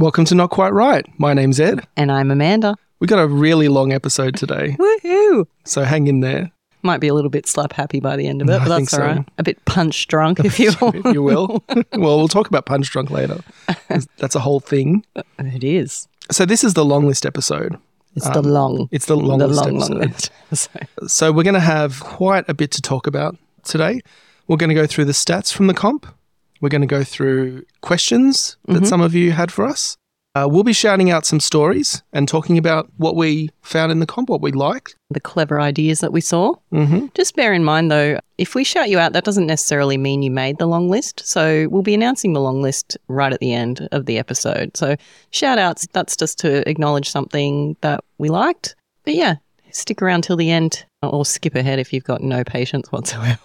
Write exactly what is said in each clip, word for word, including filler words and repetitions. Welcome to Not Quite Right. My name's Ed. And I'm Amanda. We got a really long episode today. Woohoo! So hang in there. Might be a little bit slap happy by the end of it, no, but that's all so. right. A bit punch drunk, if you will. you will. Well, we'll talk about punch drunk later. That's a whole thing. It is. So this is the long list episode. It's um, the long. It's the long the list long, episode. Long list episode. So we're going to have quite a bit to talk about today. We're going to go through the stats from the comp. We're going to go through questions that mm-hmm. some of you had for us. Uh, we'll be shouting out some stories and talking about what we found in the comp, what we liked. The clever ideas that we saw. Mm-hmm. Just bear in mind, though, if we shout you out, that doesn't necessarily mean you made the long list. So we'll be announcing the long list right at the end of the episode. So shout outs, that's just to acknowledge something that we liked. But yeah, stick around till the end or skip ahead if you've got no patience whatsoever.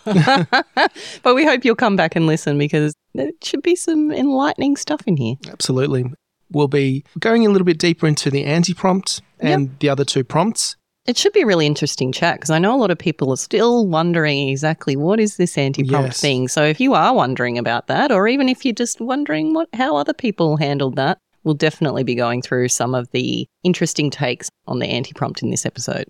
But we hope you'll come back and listen because there should be some enlightening stuff in here. Absolutely. We'll be going a little bit deeper into the anti-prompt and yep. the other two prompts. It should be a really interesting chat because I know a lot of people are still wondering exactly what is this anti-prompt yes. thing. So if you are wondering about that, or even if you're just wondering what how other people handled that, we'll definitely be going through some of the interesting takes on the anti-prompt in this episode.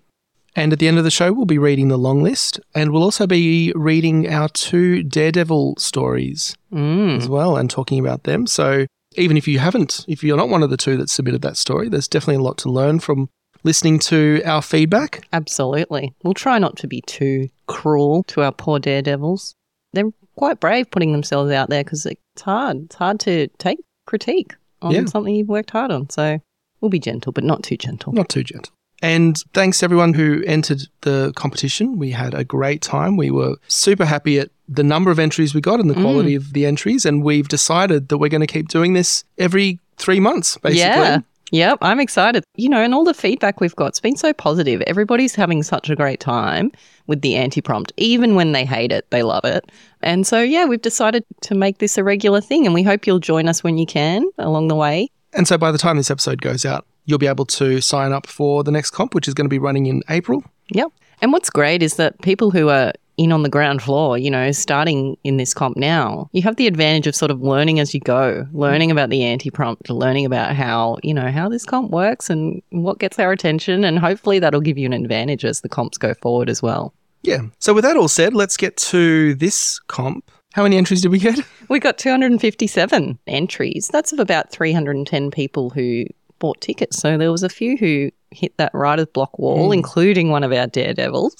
And at the end of the show, we'll be reading the long list and we'll also be reading our two Daredevil stories mm. as well and talking about them. So even if you haven't, if you're not one of the two that submitted that story, there's definitely a lot to learn from listening to our feedback. Absolutely. We'll try not to be too cruel to our poor daredevils. They're quite brave putting themselves out there because it's hard. It's hard to take critique on yeah. something you've worked hard on. So we'll be gentle, but not too gentle. Not too gentle. And thanks everyone who entered the competition. We had a great time. We were super happy at the number of entries we got and the quality mm. of the entries. And we've decided that we're going to keep doing this every three months, basically. Yeah. Yep. I'm excited. You know, and all the feedback we've got, it's been so positive. Everybody's having such a great time with the anti-prompt. Even when they hate it, they love it. And so, yeah, we've decided to make this a regular thing and we hope you'll join us when you can along the way. And so by the time this episode goes out, you'll be able to sign up for the next comp, which is going to be running in April. Yep. And what's great is that people who are in on the ground floor, you know, starting in this comp now, you have the advantage of sort of learning as you go, learning about the anti-prompt, learning about how, you know, how this comp works and what gets our attention. And hopefully that'll give you an advantage as the comps go forward as well. Yeah. So with that all said, let's get to this comp. How many entries did we get? We got two hundred fifty-seven entries. That's of about three hundred ten people who bought tickets. So there was a few who hit that writer's block wall, mm. including one of our daredevils.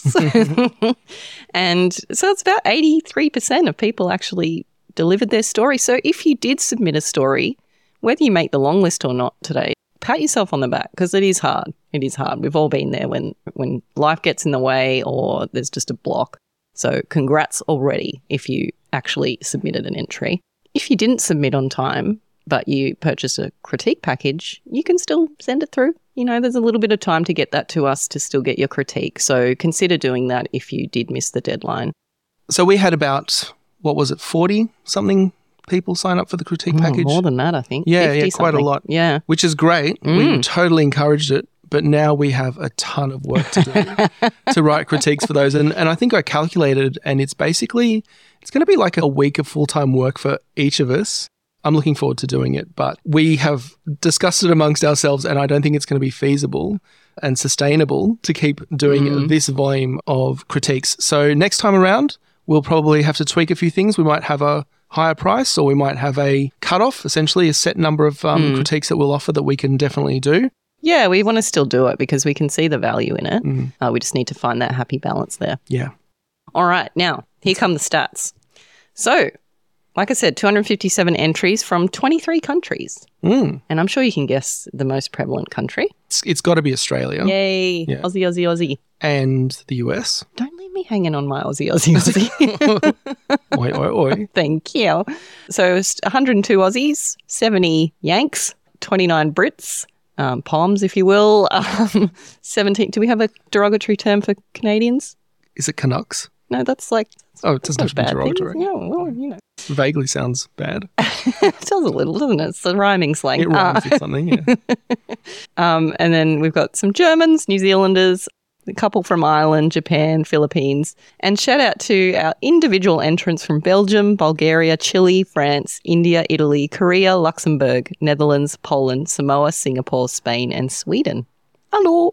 And so it's about eighty-three percent of people actually delivered their story. So if you did submit a story, whether you make the long list or not today, pat yourself on the back because it is hard. It is hard. We've all been there when, when life gets in the way or there's just a block. So congrats already if you actually submitted an entry. If you didn't submit on time, but you purchase a critique package, you can still send it through. You know, there's a little bit of time to get that to us to still get your critique. So consider doing that if you did miss the deadline. So we had about, what was it, forty-something people sign up for the critique oh, package? More than that, I think. Yeah, yeah, quite a lot. Yeah. Which is great. Mm. We totally encouraged it. But now we have a ton of work to do to write critiques for those. And and I think I calculated and it's basically, it's going to be like a week of full-time work for each of us. I'm looking forward to doing it, but we have discussed it amongst ourselves and I don't think it's going to be feasible and sustainable to keep doing mm. this volume of critiques. So next time around, we'll probably have to tweak a few things. We might have a higher price or we might have a cutoff, essentially a set number of um, mm. critiques that we'll offer that we can definitely do. Yeah, we want to still do it because we can see the value in it. Mm. Uh, we just need to find that happy balance there. Yeah. All right. Now, here come the stats. So, like I said, two hundred fifty-seven entries from twenty-three countries. Mm. And I'm sure you can guess the most prevalent country. It's, it's got to be Australia. Yay. Yeah. Aussie, Aussie, Aussie. And the U S. Don't leave me hanging on my Aussie, Aussie, Aussie. Oi, oi, oi. Thank you. So, one hundred two Aussies, seventy Yanks, twenty-nine Brits, um, Poms, if you will, um, seventeen. Do we have a derogatory term for Canadians? Is it Canucks? No, that's like... Oh, it doesn't have to be derogatory. Yeah, well, you know. Vaguely sounds bad. It sounds a little, doesn't it? It's a rhyming slang. It rhymes uh, with something, yeah. um, and then we've got some Germans, New Zealanders, a couple from Ireland, Japan, Philippines. And shout out to our individual entrants from Belgium, Bulgaria, Chile, France, India, Italy, Korea, Luxembourg, Netherlands, Poland, Samoa, Singapore, Spain and Sweden. Hello.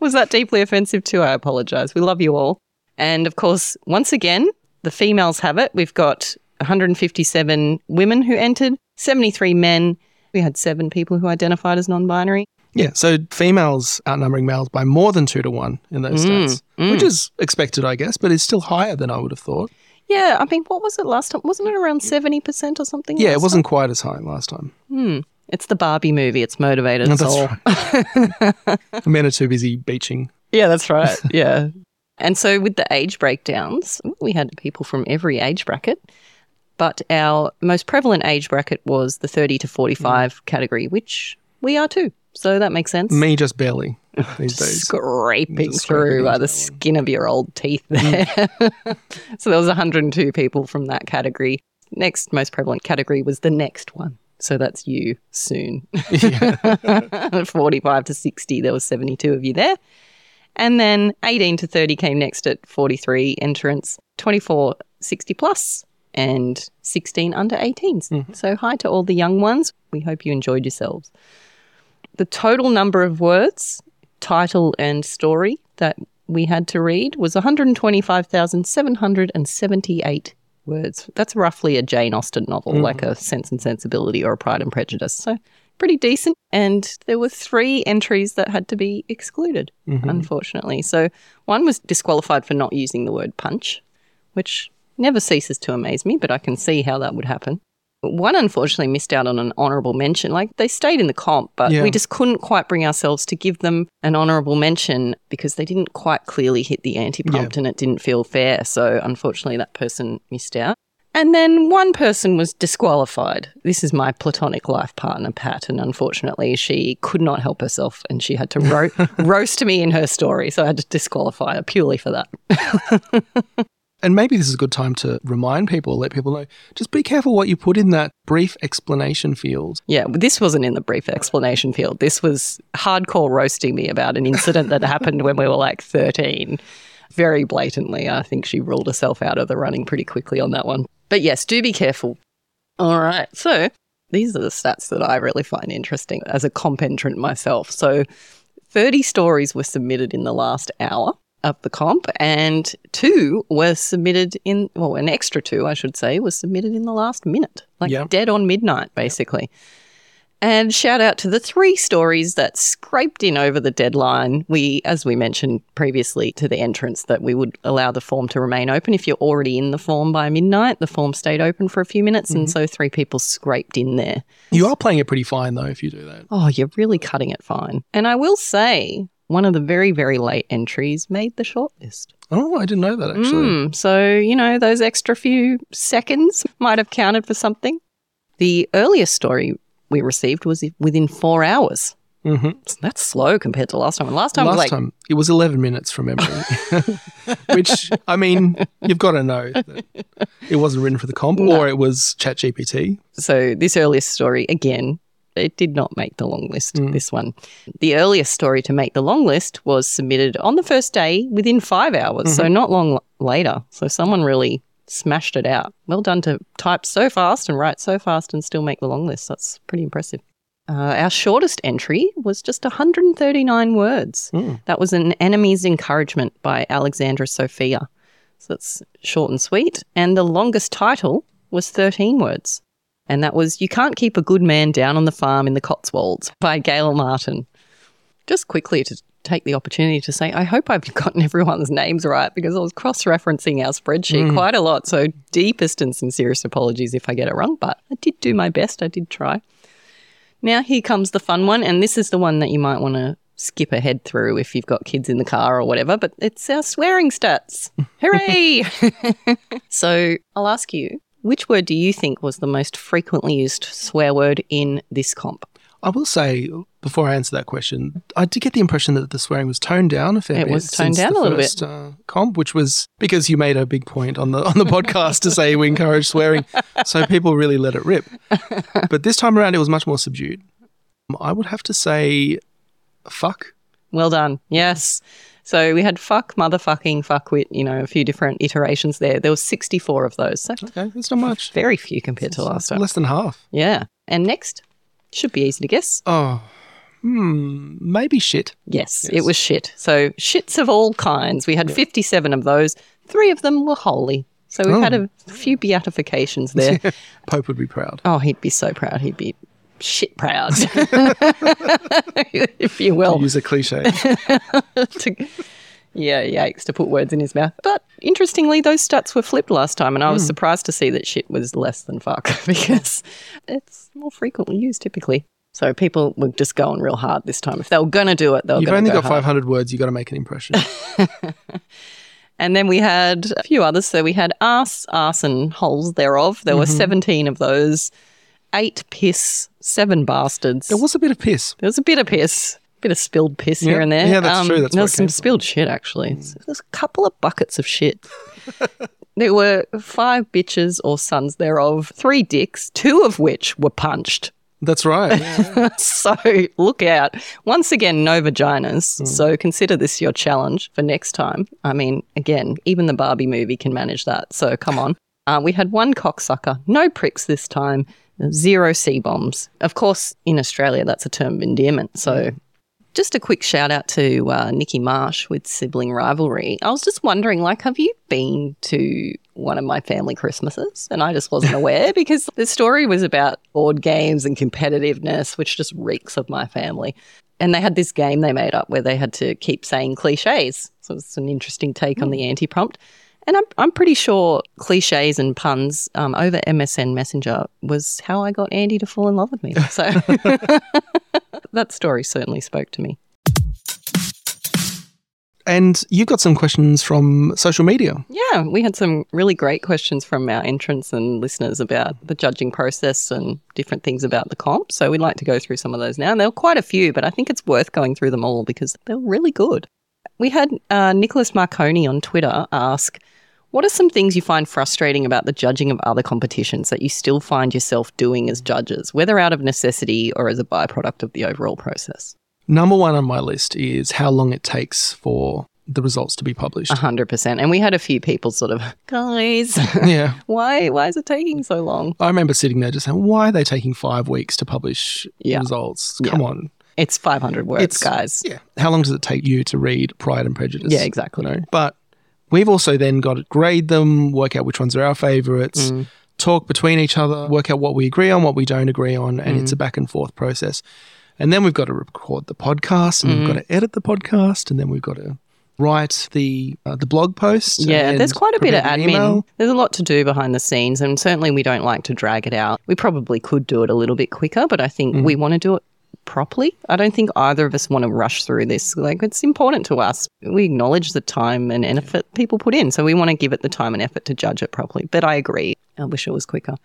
Was that deeply offensive too? I apologise. We love you all. And, of course, once again, the females have it. We've got one hundred fifty-seven women who entered, seventy-three men. We had seven people who identified as non-binary. Yeah, so females outnumbering males by more than two to one in those mm, stats, mm. which is expected, I guess, but it's still higher than I would have thought. Yeah, I mean, what was it last time? Wasn't it around seventy percent or something? Yeah, it wasn't time? quite as high last time. Hmm. It's the Barbie movie. It's motivated us all. That's right. Men are too busy beaching. Yeah, that's right. Yeah. And so with the age breakdowns, we had people from every age bracket, but our most prevalent age bracket was the thirty to forty-five mm. category, which we are too. So that makes sense. Me just barely these days. Scraping just through by the skin of your old teeth there. Mm. So there was one hundred two people from that category. Next most prevalent category was the next one. So that's you soon. Yeah. forty-five to sixty, there was seventy-two of you there. And then eighteen to thirty came next at forty-three entrants, twenty-four, sixty plus, and sixteen under eighteens. Mm-hmm. So hi to all the young ones. We hope you enjoyed yourselves. The total number of words, title and story that we had to read was one hundred twenty-five thousand seven hundred seventy-eight words. That's roughly a Jane Austen novel, mm-hmm. like a Sense and Sensibility or a Pride and Prejudice. So pretty decent. And there were three entries that had to be excluded, mm-hmm. unfortunately. So one was disqualified for not using the word punch, which never ceases to amaze me, but I can see how that would happen. One unfortunately missed out on an honourable mention. Like, they stayed in the comp, but yeah. we just couldn't quite bring ourselves to give them an honourable mention because they didn't quite clearly hit the anti-prompt yeah. and it didn't feel fair. So, unfortunately, that person missed out. And then one person was disqualified. This is my platonic life partner, Pat, and unfortunately she could not help herself and she had to ro- roast me in her story. So, I had to disqualify her purely for that. And maybe this is a good time to remind people, let people know, just be careful what you put in that brief explanation field. Yeah, this wasn't in the brief explanation field. This was hardcore roasting me about an incident that happened when we were like thirteen. Very blatantly, I think she ruled herself out of the running pretty quickly on that one. But yes, do be careful. All right, so these are the stats that I really find interesting as a comp entrant myself. So thirty stories were submitted in the last hour of the comp, and two were submitted in, well, an extra two, I should say, was submitted in the last minute, like yeah. dead on midnight, basically. And shout out to the three stories that scraped in over the deadline. We, as we mentioned previously to the entrants, that we would allow the form to remain open. If you're already in the form by midnight, the form stayed open for a few minutes, mm-hmm. and so three people scraped in there. You are playing it pretty fine, though, if you do that. Oh, you're really cutting it fine. And I will say, one of the very, very late entries made the shortlist. Oh, I didn't know that, actually. Mm, so, you know, those extra few seconds might have counted for something. The earliest story we received was within four hours. Mm-hmm. So that's slow compared to last time. And last time, last was like- time it was eleven minutes from memory, which, I mean, you've got to know that it wasn't written for the comp no. or it was ChatGPT. So this earliest story, again, it did not make the long list, mm. this one. The earliest story to make the long list was submitted on the first day within five hours, mm-hmm. so not long l- later. So someone really smashed it out. Well done to type so fast and write so fast and still make the long list. That's pretty impressive. Uh, our shortest entry was just one hundred thirty-nine words. Mm. That was an Enemy's Encouragement by Alexandra Sophia. So that's short and sweet. And the longest title was thirteen words. And that was You Can't Keep a Good Man Down on the Farm in the Cotswolds by Gail Martin. Just quickly to take the opportunity to say, I hope I've gotten everyone's names right because I was cross-referencing our spreadsheet mm. quite a lot. So deepest and sincerest apologies if I get it wrong, but I did do my best. I did try. Now here comes the fun one, and this is the one that you might want to skip ahead through if you've got kids in the car or whatever, but it's our swearing stats. Hooray! So I'll ask you, which word do you think was the most frequently used swear word in this comp? I will say, before I answer that question, I did get the impression that the swearing was toned down a fair bit. It was toned down a little bit. Uh, comp, which was because you made a big point on the on the podcast to say we encourage swearing, so people really let it rip. But this time around, it was much more subdued. I would have to say, fuck. Well done. Yes. So we had fuck, motherfucking, fuckwit, you know, a few different iterations there. There were sixty-four of those. So okay, that's not much. Very few compared that's to last time. Less than half. Yeah. And next, should be easy to guess. Oh, hmm, maybe shit. Yes, yes, it was shit. So shits of all kinds. We had yeah. fifty-seven of those. Three of them were holy. So we've oh. had a few beatifications there. Pope would be proud. Oh, he'd be so proud. He'd be shit proud, if you will. To use a cliche. to, yeah, yikes, to put words in his mouth. But interestingly, those stats were flipped last time, and I was mm. surprised to see that shit was less than fuck because it's more frequently used typically. So people were just going real hard this time. If they were going to do it, they were going to go hard. You've only got five hundred words. You've got to make an impression. And then we had a few others. So we had arse, arson, holes thereof. There mm-hmm. were seventeen of those, eight piss, seven bastards. There was a bit of piss. There was a bit of piss, a bit of spilled piss yep. here and there. Yeah, that's um, true. That's there was some spilled shit, actually. Mm. There's a couple of buckets of shit. There were five bitches or sons thereof, three dicks, two of which were punched. That's right. Yeah. So look out. Once again, no vaginas. Mm. So consider this your challenge for next time. I mean, again, even the Barbie movie can manage that. So come on. Uh, we had one cocksucker, no pricks this time, zero C-bombs. Of course, in Australia, that's a term of endearment. So just a quick shout out to uh, Nikki Marsh with Sibling Rivalry. I was just wondering, like, have you been to one of my family Christmases? And I just wasn't aware because the story was about board games and competitiveness, which just reeks of my family. And they had this game they made up where they had to keep saying cliches. So it's an interesting take mm. on the anti-prompt. And I'm I'm pretty sure cliches and puns um, over M S N Messenger was how I got Andy to fall in love with me. So that story certainly spoke to me. And you got some questions from social media. Yeah, we had some really great questions from our entrants and listeners about the judging process and different things about the comp. So we'd like to go through some of those now. And there were quite a few, but I think it's worth going through them all because they're really good. We had uh, Nicholas Marconi on Twitter ask, what are some things you find frustrating about the judging of other competitions that you still find yourself doing as judges, whether out of necessity or as a byproduct of the overall process? Number one on my list is how long it takes for the results to be published. A hundred percent. And we had a few people sort of, guys, yeah, why why is it taking so long? I remember sitting there just saying, why are they taking five weeks to publish yeah. results? Come yeah. on. It's five hundred words, it's, guys. Yeah. How long does it take you to read Pride and Prejudice? Yeah, exactly. You know? But we've also then got to grade them, work out which ones are our favourites, mm. talk between each other, work out what we agree on, what we don't agree on, and mm. it's a back and forth process. And then we've got to record the podcast, and mm. we've got to edit the podcast, and then we've got to write the uh, the blog post. Yeah, there's quite a bit of admin. Email. There's a lot to do behind the scenes, and certainly we don't like to drag it out. We probably could do it a little bit quicker, but I think mm. we want to do it properly. I don't think either of us want to rush through this. Like, it's important to us. We acknowledge the time and effort people put in, so we want to give it the time and effort to judge it properly. But I agree. I wish it was quicker.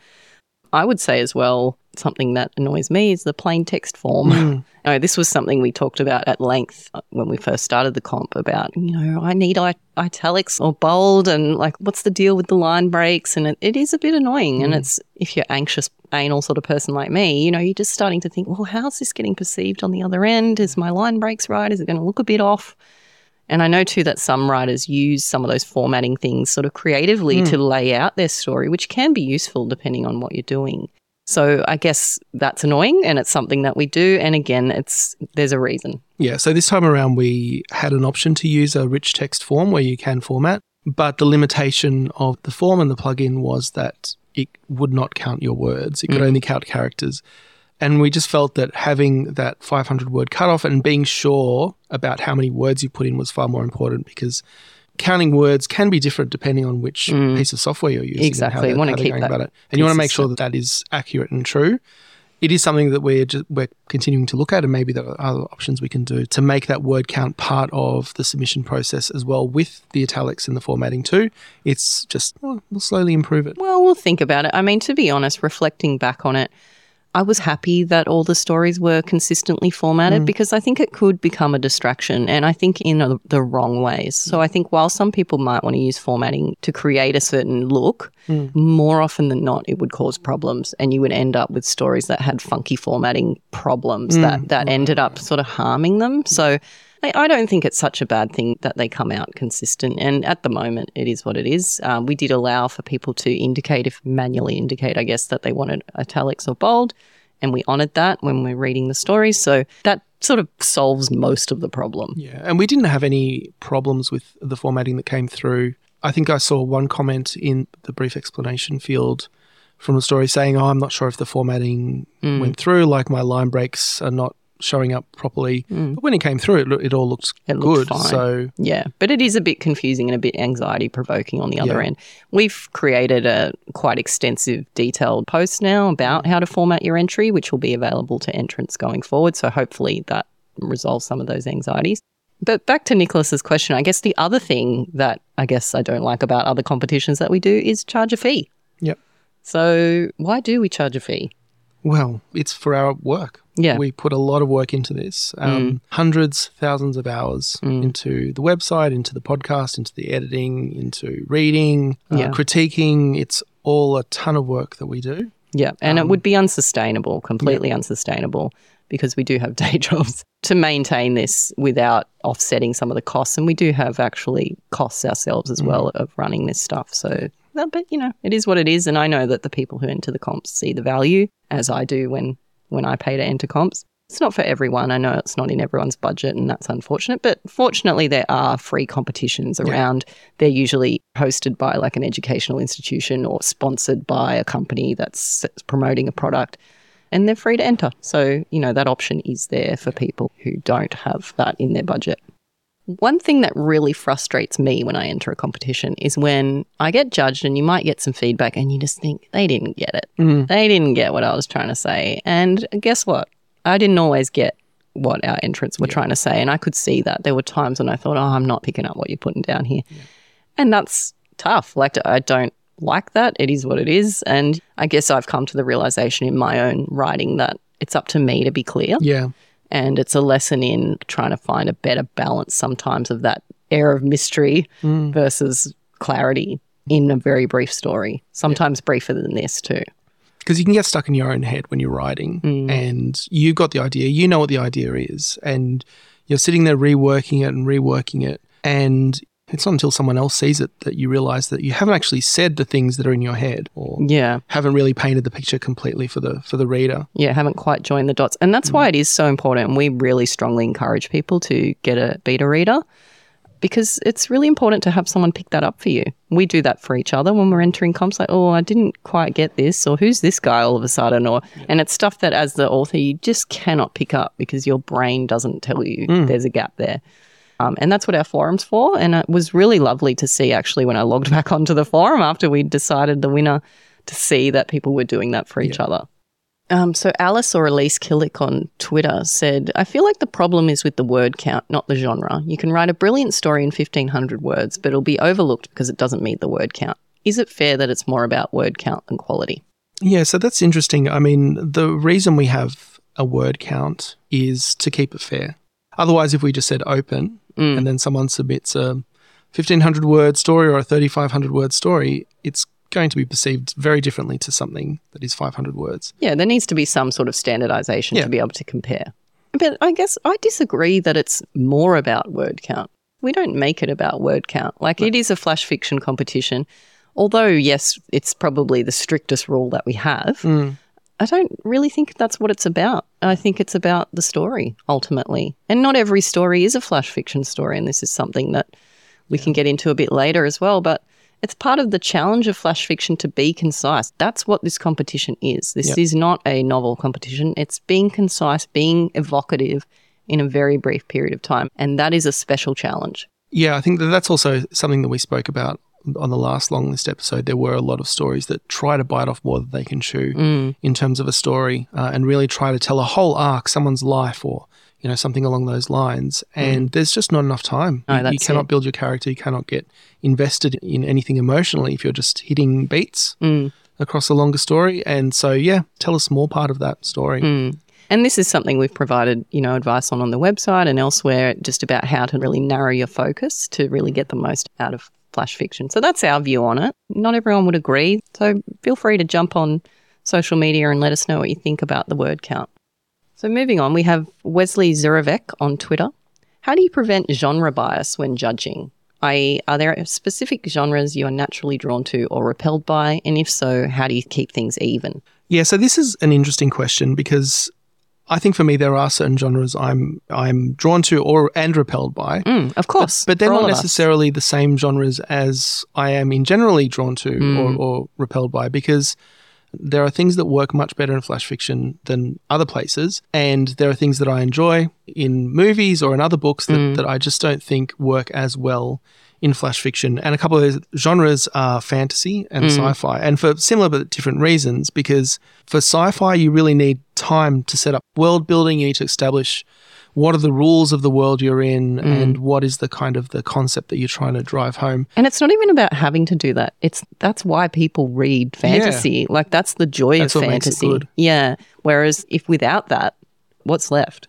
I would say as well, something that annoys me is the plain text form. Mm. No, this was something we talked about at length when we first started the comp about, you know, I need it- italics or bold, and like, what's the deal with the line breaks? And it, it is a bit annoying. Mm. And it's, if you're anxious, anal sort of person like me, you know, you're just starting to think, well, how's this getting perceived on the other end? Is my line breaks right? Is it going to look a bit off? And I know too that some writers use some of those formatting things sort of creatively mm. to lay out their story, which can be useful depending on what you're doing. So I guess that's annoying, and it's something that we do. And again, it's there's a reason. Yeah. So this time around, we had an option to use a rich text form where you can format, but the limitation of the form and the plugin was that it would not count your words. It could mm. only count characters. And we just felt that having that five hundred word cutoff and being sure about how many words you put in was far more important, because counting words can be different depending on which mm. piece of software you're using. Exactly. You want to keep that about it. And you want to make sure that that is accurate and true. It is something that we're just, we're continuing to look at, and maybe there are other options we can do to make that word count part of the submission process as well, with the italics and the formatting too. It's just, well, we'll slowly improve it. Well, we'll think about it. I mean, to be honest, reflecting back on it, I was happy that all the stories were consistently formatted mm. because I think it could become a distraction, and I think in a, the wrong ways. So I think while some people might want to use formatting to create a certain look, mm. more often than not it would cause problems, and you would end up with stories that had funky formatting problems mm. that, that ended up sort of harming them. So I don't think it's such a bad thing that they come out consistent, and at the moment it is what it is. Um, we did allow for people to indicate, if manually indicate, I guess, that they wanted italics or bold, and we honoured that when we're reading the story. So that sort of solves most of the problem. Yeah, and we didn't have any problems with the formatting that came through. I think I saw one comment in the brief explanation field from the story saying, oh, I'm not sure if the formatting mm. went through, like my line breaks are not showing up properly. Mm. But when it came through, it, lo- it all looked it good. Fine. So yeah, but it is a bit confusing and a bit anxiety-provoking on the other yeah. end. We've created a quite extensive detailed post now about how to format your entry, which will be available to entrants going forward. So hopefully that resolves some of those anxieties. But back to Nicholas's question, I guess the other thing that I guess I don't like about other competitions that we do is charge a fee. Yep. So why do we charge a fee? Well, it's for our work. Yeah. We put a lot of work into this, um, mm. hundreds, thousands of hours mm. into the website, into the podcast, into the editing, into reading, uh, yeah. critiquing. It's all a ton of work that we do. Yeah, and um, it would be unsustainable, completely yeah. unsustainable, because we do have day jobs to maintain this without offsetting some of the costs. And we do have actually costs ourselves as mm. well of running this stuff. So, but, you know, it is what it is. And I know that the people who enter the comps see the value, as I do when, when I pay to enter comps. It's not for everyone. I know it's not in everyone's budget, and that's unfortunate. But fortunately, there are free competitions around. Yeah. They're usually hosted by like an educational institution or sponsored by a company that's promoting a product. And they're free to enter. So, you know, that option is there for people who don't have that in their budget. One thing that really frustrates me when I enter a competition is when I get judged, and you might get some feedback and you just think, they didn't get it. Mm. They didn't get what I was trying to say. And guess what? I didn't always get what our entrants were yeah. trying to say. And I could see that. There were times when I thought, oh, I'm not picking up what you're putting down here. Yeah. And that's tough. Like, I don't like that. It is what it is. And I guess I've come to the realization in my own writing that it's up to me to be clear. Yeah. And it's a lesson in trying to find a better balance sometimes of that air of mystery mm. versus clarity in a very brief story, sometimes yeah. briefer than this too. Because you can get stuck in your own head when you're writing mm. and you've got the idea, you know what the idea is, and you're sitting there reworking it and reworking it, and it's not until someone else sees it that you realise that you haven't actually said the things that are in your head, or yeah. haven't really painted the picture completely for the for the reader. Yeah, haven't quite joined the dots. And that's mm. why it is so important. We really strongly encourage people to get a beta reader, because it's really important to have someone pick that up for you. We do that for each other when we're entering comps, like, oh, I didn't quite get this, or who's this guy all of a sudden? Or yeah. And it's stuff that as the author you just cannot pick up because your brain doesn't tell you mm. there's a gap there. Um, and that's what our forum's for. And it was really lovely to see, actually, when I logged back onto the forum after we decided the winner, to see that people were doing that for each yeah. other. Um, so Alice, or Alice Killick on Twitter, said, I feel like the problem is with the word count, not the genre. You can write a brilliant story in fifteen hundred words, but it'll be overlooked because it doesn't meet the word count. Is it fair that it's more about word count than quality? Yeah, so that's interesting. I mean, the reason we have a word count is to keep it fair. Otherwise, if we just said open mm. and then someone submits a fifteen hundred word story or a thirty-five hundred word story, it's going to be perceived very differently to something that is five hundred words. Yeah, there needs to be some sort of standardization yeah. to be able to compare. But I guess I disagree that it's more about word count. We don't make it about word count. Like, right. It is a flash fiction competition, although, yes, it's probably the strictest rule that we have. Mm. I don't really think that's what it's about. I think it's about the story ultimately. And not every story is a flash fiction story, and this is something that we yeah. can get into a bit later as well. But it's part of the challenge of flash fiction to be concise. That's what this competition is. This yep. is not a novel competition. It's being concise, being evocative in a very brief period of time, and that is a special challenge. Yeah, I think that that's also something that we spoke about on the last long list episode. There were a lot of stories that try to bite off more than they can chew mm. in terms of a story uh, and really try to tell a whole arc, someone's life, or, you know, something along those lines. And mm. there's just not enough time. No, you, you cannot it. build your character. You cannot get invested in anything emotionally if you're just hitting beats mm. across a longer story. And so, yeah, tell a small part of that story. Mm. And this is something we've provided, you know, advice on on the website and elsewhere, just about how to really narrow your focus to really get the most out of flash fiction. So that's our view on it. Not everyone would agree. So feel free to jump on social media and let us know what you think about the word count. So moving on, we have Wesley Zurevek on Twitter. How do you prevent genre bias when judging? that is, are there specific genres you are naturally drawn to or repelled by? And if so, how do you keep things even? Yeah, so this is an interesting question because I think for me there are certain genres I'm I'm drawn to or and repelled by. Mm, of course. But, but they're not necessarily us. the same genres as I am in generally drawn to mm. or, or repelled by, because there are things that work much better in flash fiction than other places, and there are things that I enjoy in movies or in other books that, mm. that I just don't think work as well in flash fiction. And a couple of those genres are fantasy and mm. sci-fi, and for similar but different reasons, because for sci-fi you really need time to set up world building. You need to establish what are the rules of the world you're in mm. and what is the kind of the concept that you're trying to drive home. And it's not even about having to do that. It's that's why people read fantasy. Yeah. Like that's the joy that's of what fantasy. Makes it good. Yeah. Whereas if without that, what's left?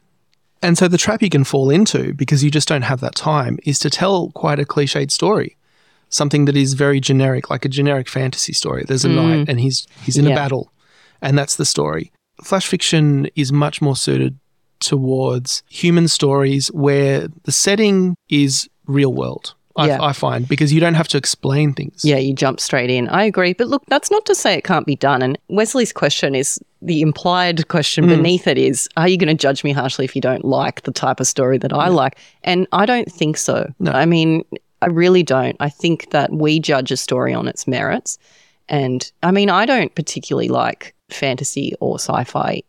And so the trap you can fall into, because you just don't have that time, is to tell quite a cliched story, something that is very generic, like a generic fantasy story. There's a mm. knight and he's he's in yeah. a battle, and that's the story. Flash fiction is much more suited towards human stories where the setting is real world, I, yeah. I find, because you don't have to explain things. Yeah, you jump straight in. I agree. But look, that's not to say it can't be done. And Wesley's question is, the implied question mm. beneath it is, are you going to judge me harshly if you don't like the type of story that I yeah. like? And I don't think so. No. I mean, I really don't. I think that we judge a story on its merits. And I mean, I don't particularly like fantasy or sci-fi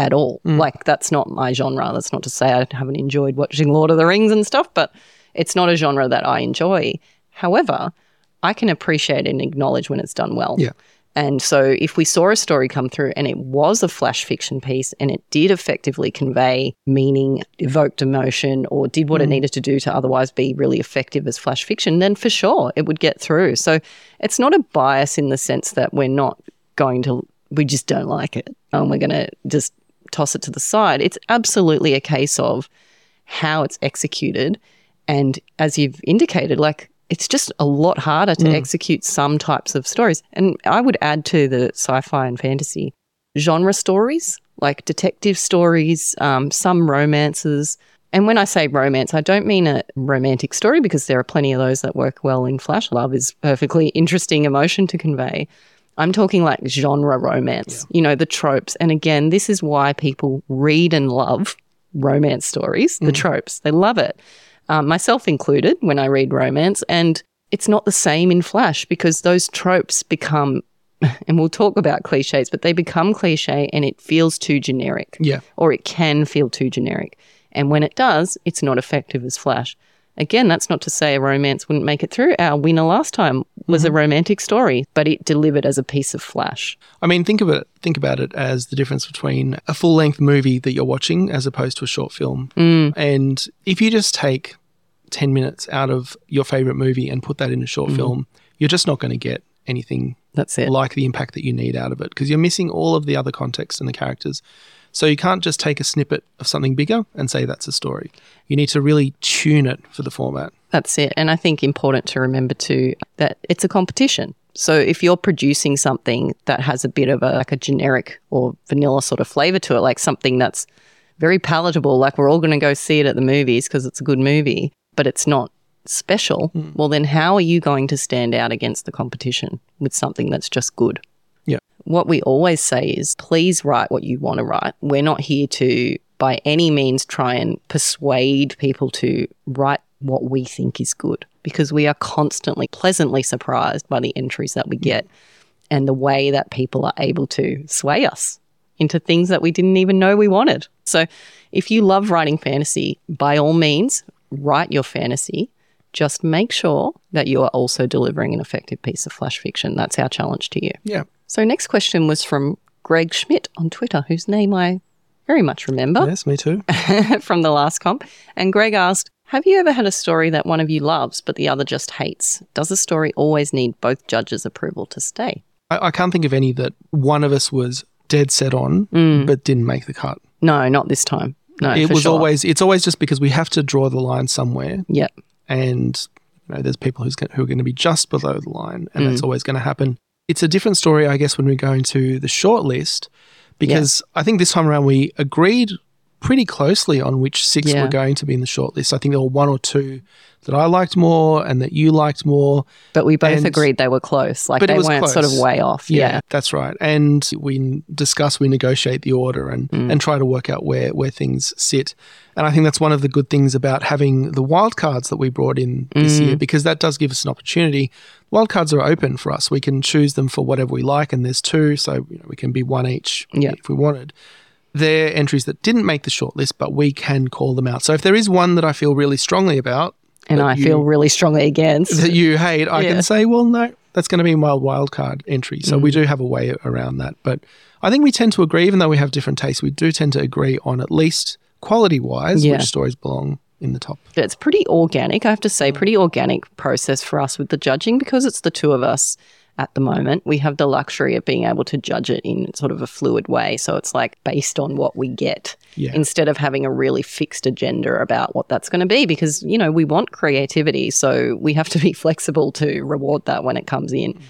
at all. Mm. Like, that's not my genre. That's not to say I haven't enjoyed watching Lord of the Rings and stuff, but it's not a genre that I enjoy. However, I can appreciate and acknowledge when it's done well. Yeah. And so if we saw a story come through and it was a flash fiction piece and it did effectively convey meaning, evoked emotion, or did what mm. it needed to do to otherwise be really effective as flash fiction, then for sure it would get through. So it's not a bias in the sense that we're not going to, we just don't like it and we're going to just toss it to the side. It's absolutely a case of how it's executed. And as you've indicated, like, it's just a lot harder to mm. execute some types of stories. And I would add to the sci-fi and fantasy genre stories, like detective stories, um, some romances. And when I say romance, I don't mean a romantic story, because there are plenty of those that work well in flash. Love is perfectly interesting emotion to convey. I'm talking like genre romance, yeah. you know, the tropes. And again, this is why people read and love romance stories, the mm. tropes. They love it. Um, myself included, when I read romance, and it's not the same in flash, because those tropes become, and we'll talk about cliches, but they become cliche and it feels too generic. Yeah. Or it can feel too generic. And when it does, it's not effective as flash. Again, that's not to say a romance wouldn't make it through. Our winner last time was mm-hmm. a romantic story, but it delivered as a piece of flash. I mean, think of it, think about it as the difference between a full-length movie that you're watching as opposed to a short film. Mm. And if you just take ten minutes out of your favourite movie and put that in a short mm. film, you're just not going to get anything that's it. like the impact that you need out of it, because you're missing all of the other context and the characters. So you can't just take a snippet of something bigger and say that's a story. You need to really tune it for the format. That's it. And I think important to remember too that it's a competition. So if you're producing something that has a bit of a, like a generic or vanilla sort of flavour to it, like something that's very palatable, like we're all going to go see it at the movies because it's a good movie, but it's not special, mm. well then how are you going to stand out against the competition with something that's just good? Yeah. What we always say is, please write what you want to write. We're not here to, by any means, try and persuade people to write what we think is good, because we are constantly pleasantly surprised by the entries that we get and the way that people are able to sway us into things that we didn't even know we wanted. So if you love writing fantasy, by all means, write your fantasy. Just make sure that you are also delivering an effective piece of flash fiction. That's our challenge to you. Yeah. So next question was from Greg Schmidt on Twitter, whose name I very much remember. Yes, me too. From the last comp. And Greg asked, have you ever had a story that one of you loves but the other just hates? Does a story always need both judges' approval to stay? I, I can't think of any that one of us was dead set on mm. but didn't make the cut. No, not this time. No, it for was sure. always it's always just because we have to draw the line somewhere. Yep. And you know, there's people who's, who are going to be just below the line, and mm. that's always going to happen. It's a different story, I guess, when we go into the short list, because yeah. I think this time around we agreed pretty closely on which six yeah. were going to be in the shortlist. I think there were one or two that I liked more and that you liked more. But we both and, agreed they were close. Like, they weren't close. Sort of way off. Yeah, yeah, that's right. And we discuss, we negotiate the order and, mm. and try to work out where, where things sit. And I think that's one of the good things about having the wildcards that we brought in this mm. year, because that does give us an opportunity. Wildcards are open for us. We can choose them for whatever we like, and there's two, so you know, we can be one each yeah. if we wanted. They're entries that didn't make the shortlist, but we can call them out. So if there is one that I feel really strongly about. And I you, feel really strongly against. That you hate, I yeah. can say, well, no, that's going to be my wildcard entry. So mm. we do have a way around that. But I think we tend to agree, even though we have different tastes, we do tend to agree on at least quality-wise yeah. which stories belong in the top. It's pretty organic, I have to say, pretty organic process for us with the judging, because it's the two of us. At the moment, we have the luxury of being able to judge it in sort of a fluid way. So it's like based on what we get yeah. instead of having a really fixed agenda about what that's going to be, because, you know, we want creativity. So we have to be flexible to reward that when it comes in.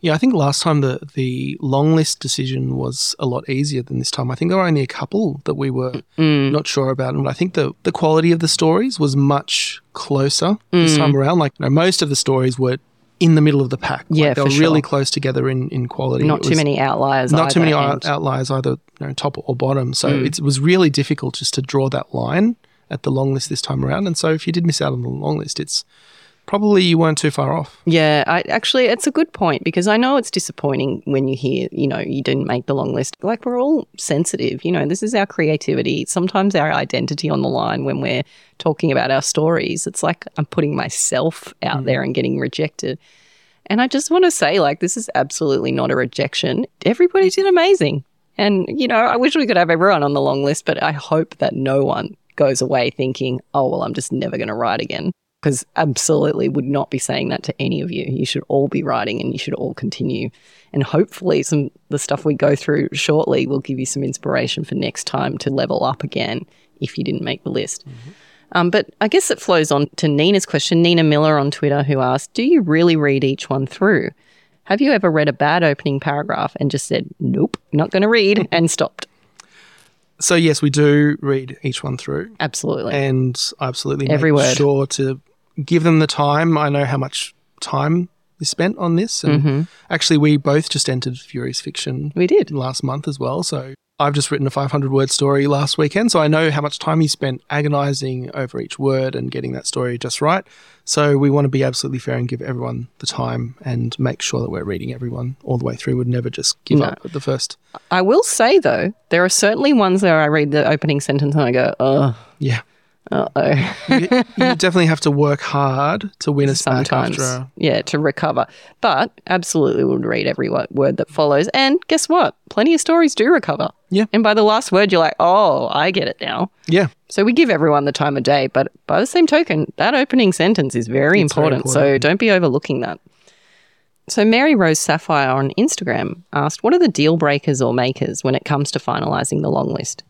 Yeah, I think last time the, the long list decision was a lot easier than this time. I think there were only a couple that we were mm. not sure about. And I think the, the quality of the stories was much closer this mm. time around. Like, you know, most of the stories were in the middle of the pack. Like yeah, they were sure. really close together in, in quality. Not too many outliers not either. Not too many out- outliers either, you know, top or bottom. So mm. it was really difficult just to draw that line at the long list this time around. And so if you did miss out on the long list, it's probably you weren't too far off. Yeah, I, actually it's a good point, because I know it's disappointing when you hear, you know, you didn't make the long list. Like, we're all sensitive. You know, this is our creativity, sometimes our identity on the line when we're talking about our stories. It's like I'm putting myself out mm. there and getting rejected. And I just want to say, like, this is absolutely not a rejection. Everybody did amazing. And, you know, I wish we could have everyone on the long list, but I hope that no one goes away thinking, oh, well, I'm just never going to write again. Because absolutely would not be saying that to any of you. You should all be writing and you should all continue. And hopefully some the stuff we go through shortly will give you some inspiration for next time to level up again if you didn't make the list. Mm-hmm. Um, but I guess it flows on to Nina's question. Nina Miller on Twitter, who asked, do you really read each one through? Have you ever read a bad opening paragraph and just said, nope, not going to read, and stopped? So, yes, we do read each one through. Absolutely. And I absolutely Every make word. sure to give them the time. I know how much time is spent on this. And mm-hmm. actually, we both just entered Furious Fiction. We did. Last month as well. So, I've just written a five hundred word story last weekend, so I know how much time you spent agonising over each word and getting that story just right. So we want to be absolutely fair and give everyone the time and make sure that we're reading everyone all the way through. We'd never just give no. up at the first. I will say, though, there are certainly ones where I read the opening sentence and I go, oh. Yeah. Uh-oh. you, you definitely have to work hard to win us Sometimes. back after a- Yeah, to recover. But absolutely would read every word that follows. And guess what? Plenty of stories do recover. Yeah. And by the last word, you're like, oh, I get it now. Yeah. So we give everyone the time of day. But by the same token, that opening sentence is very, important, very important. So don't be overlooking that. So Mary Rose Sapphire on Instagram asked, what are the deal breakers or makers when it comes to finalising the long list?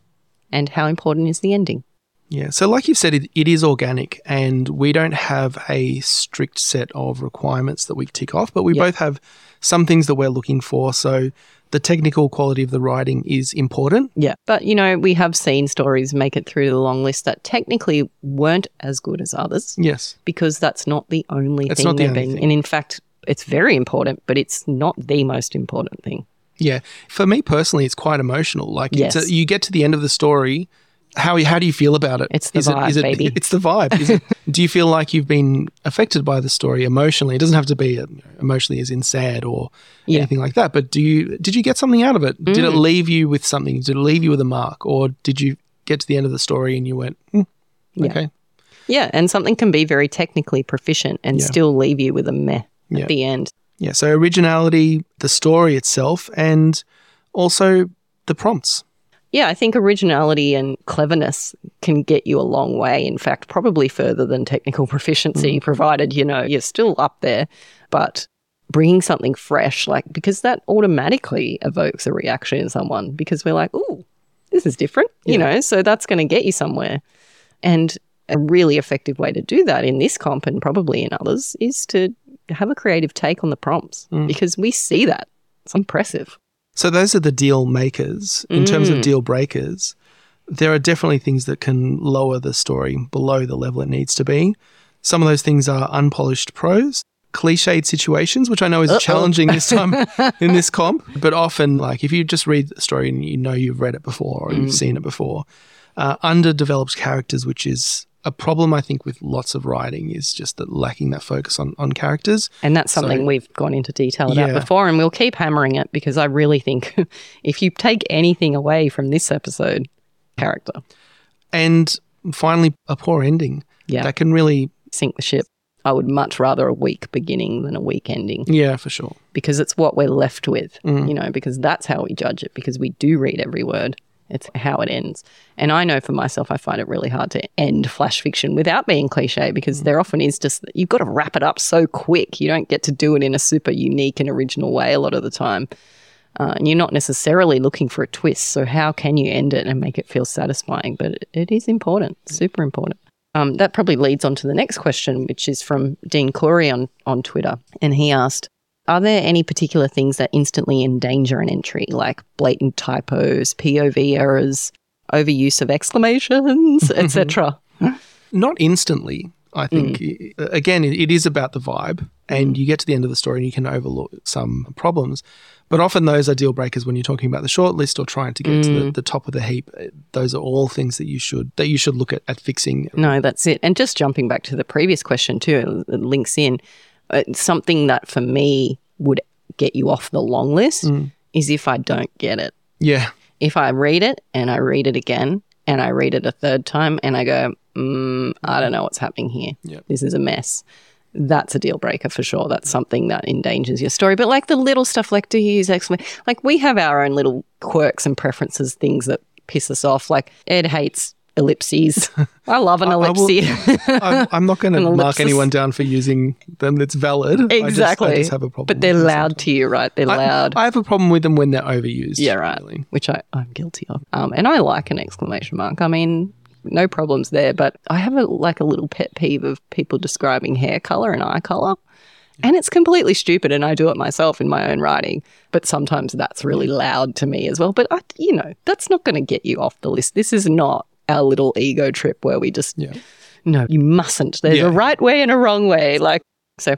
And how important is the ending? Yeah. So like you've said, it, it is organic, and we don't have a strict set of requirements that we tick off, but we yep. both have some things that we're looking for. So the technical quality of the writing is important. Yeah. But, you know, we have seen stories make it through the long list that technically weren't as good as others. Yes. Because that's not the only it's thing they've been. And in fact, it's very important, but it's not the most important thing. Yeah. For me personally, it's quite emotional. Like yes. it's a, you get to the end of the story. How how do you feel about it? It's the is vibe, it, is it, baby. It's the vibe. Is it, do you feel like you've been affected by the story emotionally? It doesn't have to be a, emotionally as in sad or yeah. anything like that. But do you did you get something out of it? Mm. Did it leave you with something? Did it leave you with a mark? Or did you get to the end of the story and you went, mm, okay. Yeah. yeah, and something can be very technically proficient and yeah. still leave you with a meh at yeah. the end. Yeah, so originality, the story itself, and also the prompts. Yeah, I think originality and cleverness can get you a long way, in fact, probably further than technical proficiency, mm. provided, you know, you're still up there. But bringing something fresh, like, because that automatically evokes a reaction in someone, because we're like, oh, this is different, yeah. you know, so that's going to get you somewhere. And a really effective way to do that in this comp and probably in others is to have a creative take on the prompts, mm. because we see that. It's impressive. So those are the deal makers. In mm. terms of deal breakers, there are definitely things that can lower the story below the level it needs to be. Some of those things are unpolished prose, cliched situations, which I know is Uh-oh. challenging this time in this comp, but often, like, if you just read the story and you know you've read it before or mm. you've seen it before, uh, underdeveloped characters, which is a problem I think with lots of writing, is just that lacking that focus on, on characters. And that's something so, we've gone into detail about yeah. before, and we'll keep hammering it, because I really think if you take anything away from this episode, character. And finally, a poor ending. Yeah. That can really sink the ship. I would much rather a weak beginning than a weak ending. Yeah, for sure. Because it's what we're left with, mm. you know, because that's how we judge it, because we do read every word. It's how it ends. And I know for myself, I find it really hard to end flash fiction without being cliche, because mm. there often is just, you've got to wrap it up so quick. You don't get to do it in a super unique and original way a lot of the time. Uh, and you're not necessarily looking for a twist. So how can you end it and make it feel satisfying? But it, it is important, super important. Um, that probably leads on to the next question, which is from Dean Clory on, on Twitter. And he asked, are there any particular things that instantly endanger an entry, like blatant typos, P O V errors, overuse of exclamations, et cetera? Not instantly, I think. Mm. Again, it is about the vibe, and mm. you get to the end of the story and you can overlook some problems. But often those are deal breakers when you're talking about the shortlist or trying to get mm. to the, the top of the heap. Those are all things that you should that you should look at, at fixing. No, that's it. And just jumping back to the previous question too, it links in. It's something that for me would get you off the long list mm. is if I don't get it. Yeah. If I read it and I read it again and I read it a third time and I go, mm, I don't know what's happening here. Yep. This is a mess. That's a deal breaker for sure. That's something that endangers your story. But like the little stuff, like do you use exclamation? Like we have our own little quirks and preferences, things that piss us off. Like Ed hates ellipses. I love an ellipsis. I'm, I'm not going to mark anyone down for using them. That's valid. Exactly. I just, I just have a problem. But they're loud to you, right? They're I, loud. I have a problem with them when they're overused. Yeah, right. Really. Which I, I'm guilty of. Um, and I like an exclamation mark. I mean, no problems there, but I have a, like a little pet peeve of people describing hair colour and eye colour, yeah. and it's completely stupid, and I do it myself in my own writing, but sometimes that's really loud to me as well. But, I, you know, that's not going to get you off the list. This is not our little ego trip where we just, yeah. no, you mustn't. There's yeah. a right way and a wrong way. Like so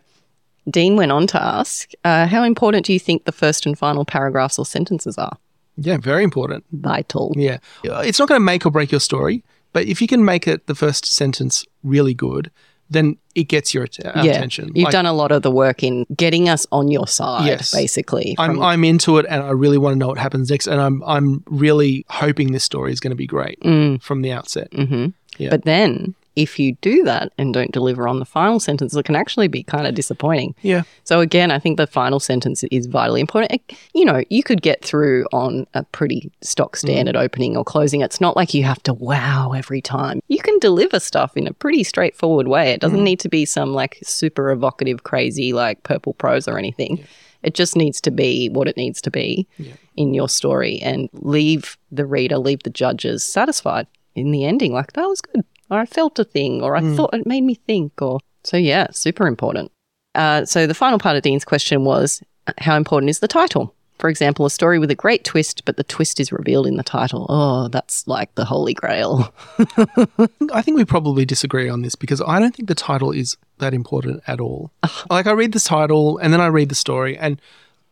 Dean went on to ask, uh, how important do you think the first and final paragraphs or sentences are? Yeah, very important. Vital. Yeah. It's not going to make or break your story. But if you can make it the first sentence really good, then it gets your att- yeah. attention. You've like, done a lot of the work in getting us on your side, yes. basically. I'm, I'm into it and I really want to know what happens next, and I'm I'm really hoping this story is going to be great mm. from the outset. Mm-hmm. Yeah. But then if you do that and don't deliver on the final sentence, it can actually be kind of disappointing. Yeah. So, again, I think the final sentence is vitally important. You know, you could get through on a pretty stock standard mm. opening or closing. It's not like you have to wow every time. You can deliver stuff in a pretty straightforward way. It doesn't mm. need to be some like super evocative, crazy like purple prose or anything. Yeah. It just needs to be what it needs to be yeah. in your story, and leave the reader, leave the judges satisfied in the ending. Like, that was good. Or I felt a thing, or I mm. thought it made me think, or so yeah, super important. Uh, so the final part of Dean's question was, how important is the title? For example, a story with a great twist, but the twist is revealed in the title. Oh, that's like the holy grail. I think we probably disagree on this, because I don't think the title is that important at all. Like, I read the title and then I read the story and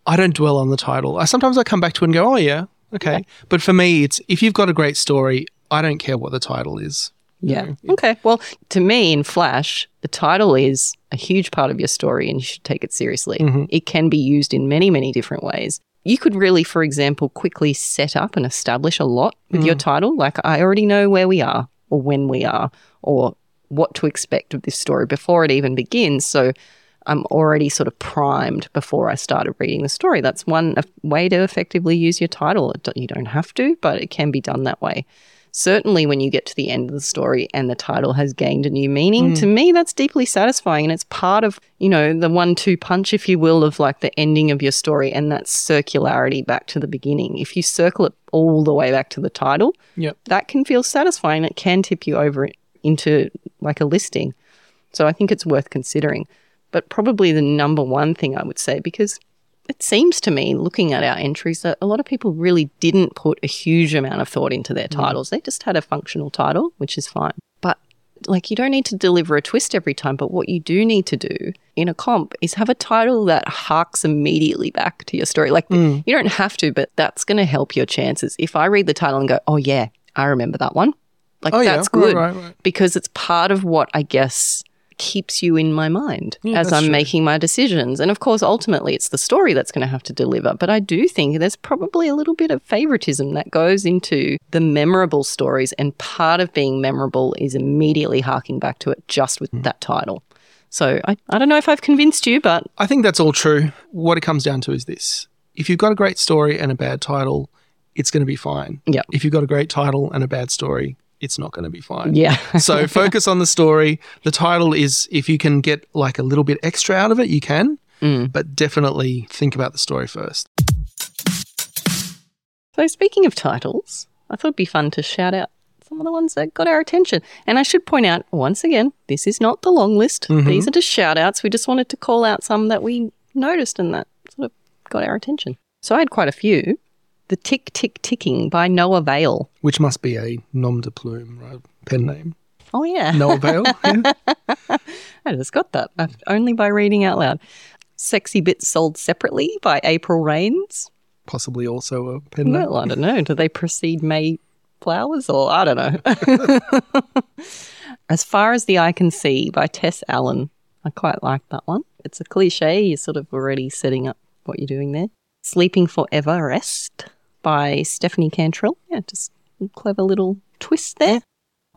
I don't dwell on the title. I, sometimes I come back to it and go, oh yeah, okay. Yeah. But for me, it's if you've got a great story, I don't care what the title is. Yeah. Okay. Well, to me in Flash, the title is a huge part of your story and you should take it seriously. Mm-hmm. It can be used in many, many different ways. You could really, for example, quickly set up and establish a lot with mm. your title. Like, I already know where we are or when we are or what to expect of this story before it even begins. So I'm already sort of primed before I started reading the story. That's one way to effectively use your title. You don't have to, but it can be done that way. Certainly when you get to the end of the story and the title has gained a new meaning, mm. to me that's deeply satisfying, and it's part of, you know, the one-two punch, if you will, of like the ending of your story and that circularity back to the beginning. If you circle it all the way back to the title, yep. that can feel satisfying. It can tip you over into like a listing. So I think it's worth considering. But probably the number one thing I would say, because it seems to me, looking at our entries, that a lot of people really didn't put a huge amount of thought into their titles. Mm. They just had a functional title, which is fine. But, like, you don't need to deliver a twist every time, but what you do need to do in a comp is have a title that harks immediately back to your story. Like, mm. you don't have to, but that's going to help your chances. If I read the title and go, oh, yeah, I remember that one, like, oh, that's yeah. good right, right, right. because it's part of what, I guess, keeps you in my mind yeah, as I'm true. making my decisions. And, of course, ultimately it's the story that's going to have to deliver. But I do think there's probably a little bit of favoritism that goes into the memorable stories, and part of being memorable is immediately harking back to it just with mm. that title. So I, I don't know if I've convinced you, but... I think that's all true. What it comes down to is this. If you've got a great story and a bad title, it's going to be fine. Yeah. If you've got a great title and a bad story, it's not going to be fine. Yeah. So focus on the story. The title is, if you can get like a little bit extra out of it, you can, mm. but definitely think about the story first. So speaking of titles, I thought it'd be fun to shout out some of the ones that got our attention. And I should point out, once again, this is not the long list. Mm-hmm. These are just shout outs. We just wanted to call out some that we noticed and that sort of got our attention. So I had quite a few. The Tick, Tick, Ticking by Noah Vale. Which must be a nom de plume, right? Pen name. Oh, yeah. Noah Vale. Yeah. I just got that only by reading out loud. Sexy Bits Sold Separately by April Rains. Possibly also a pen name. Well, I don't know. Do they precede May flowers or I don't know. As Far as the Eye Can See by Tess Allen. I quite like that one. It's a cliche. You're sort of already setting up what you're doing there. Sleeping Forever Rest by Stephanie Cantrell. Yeah, just a clever little twist there.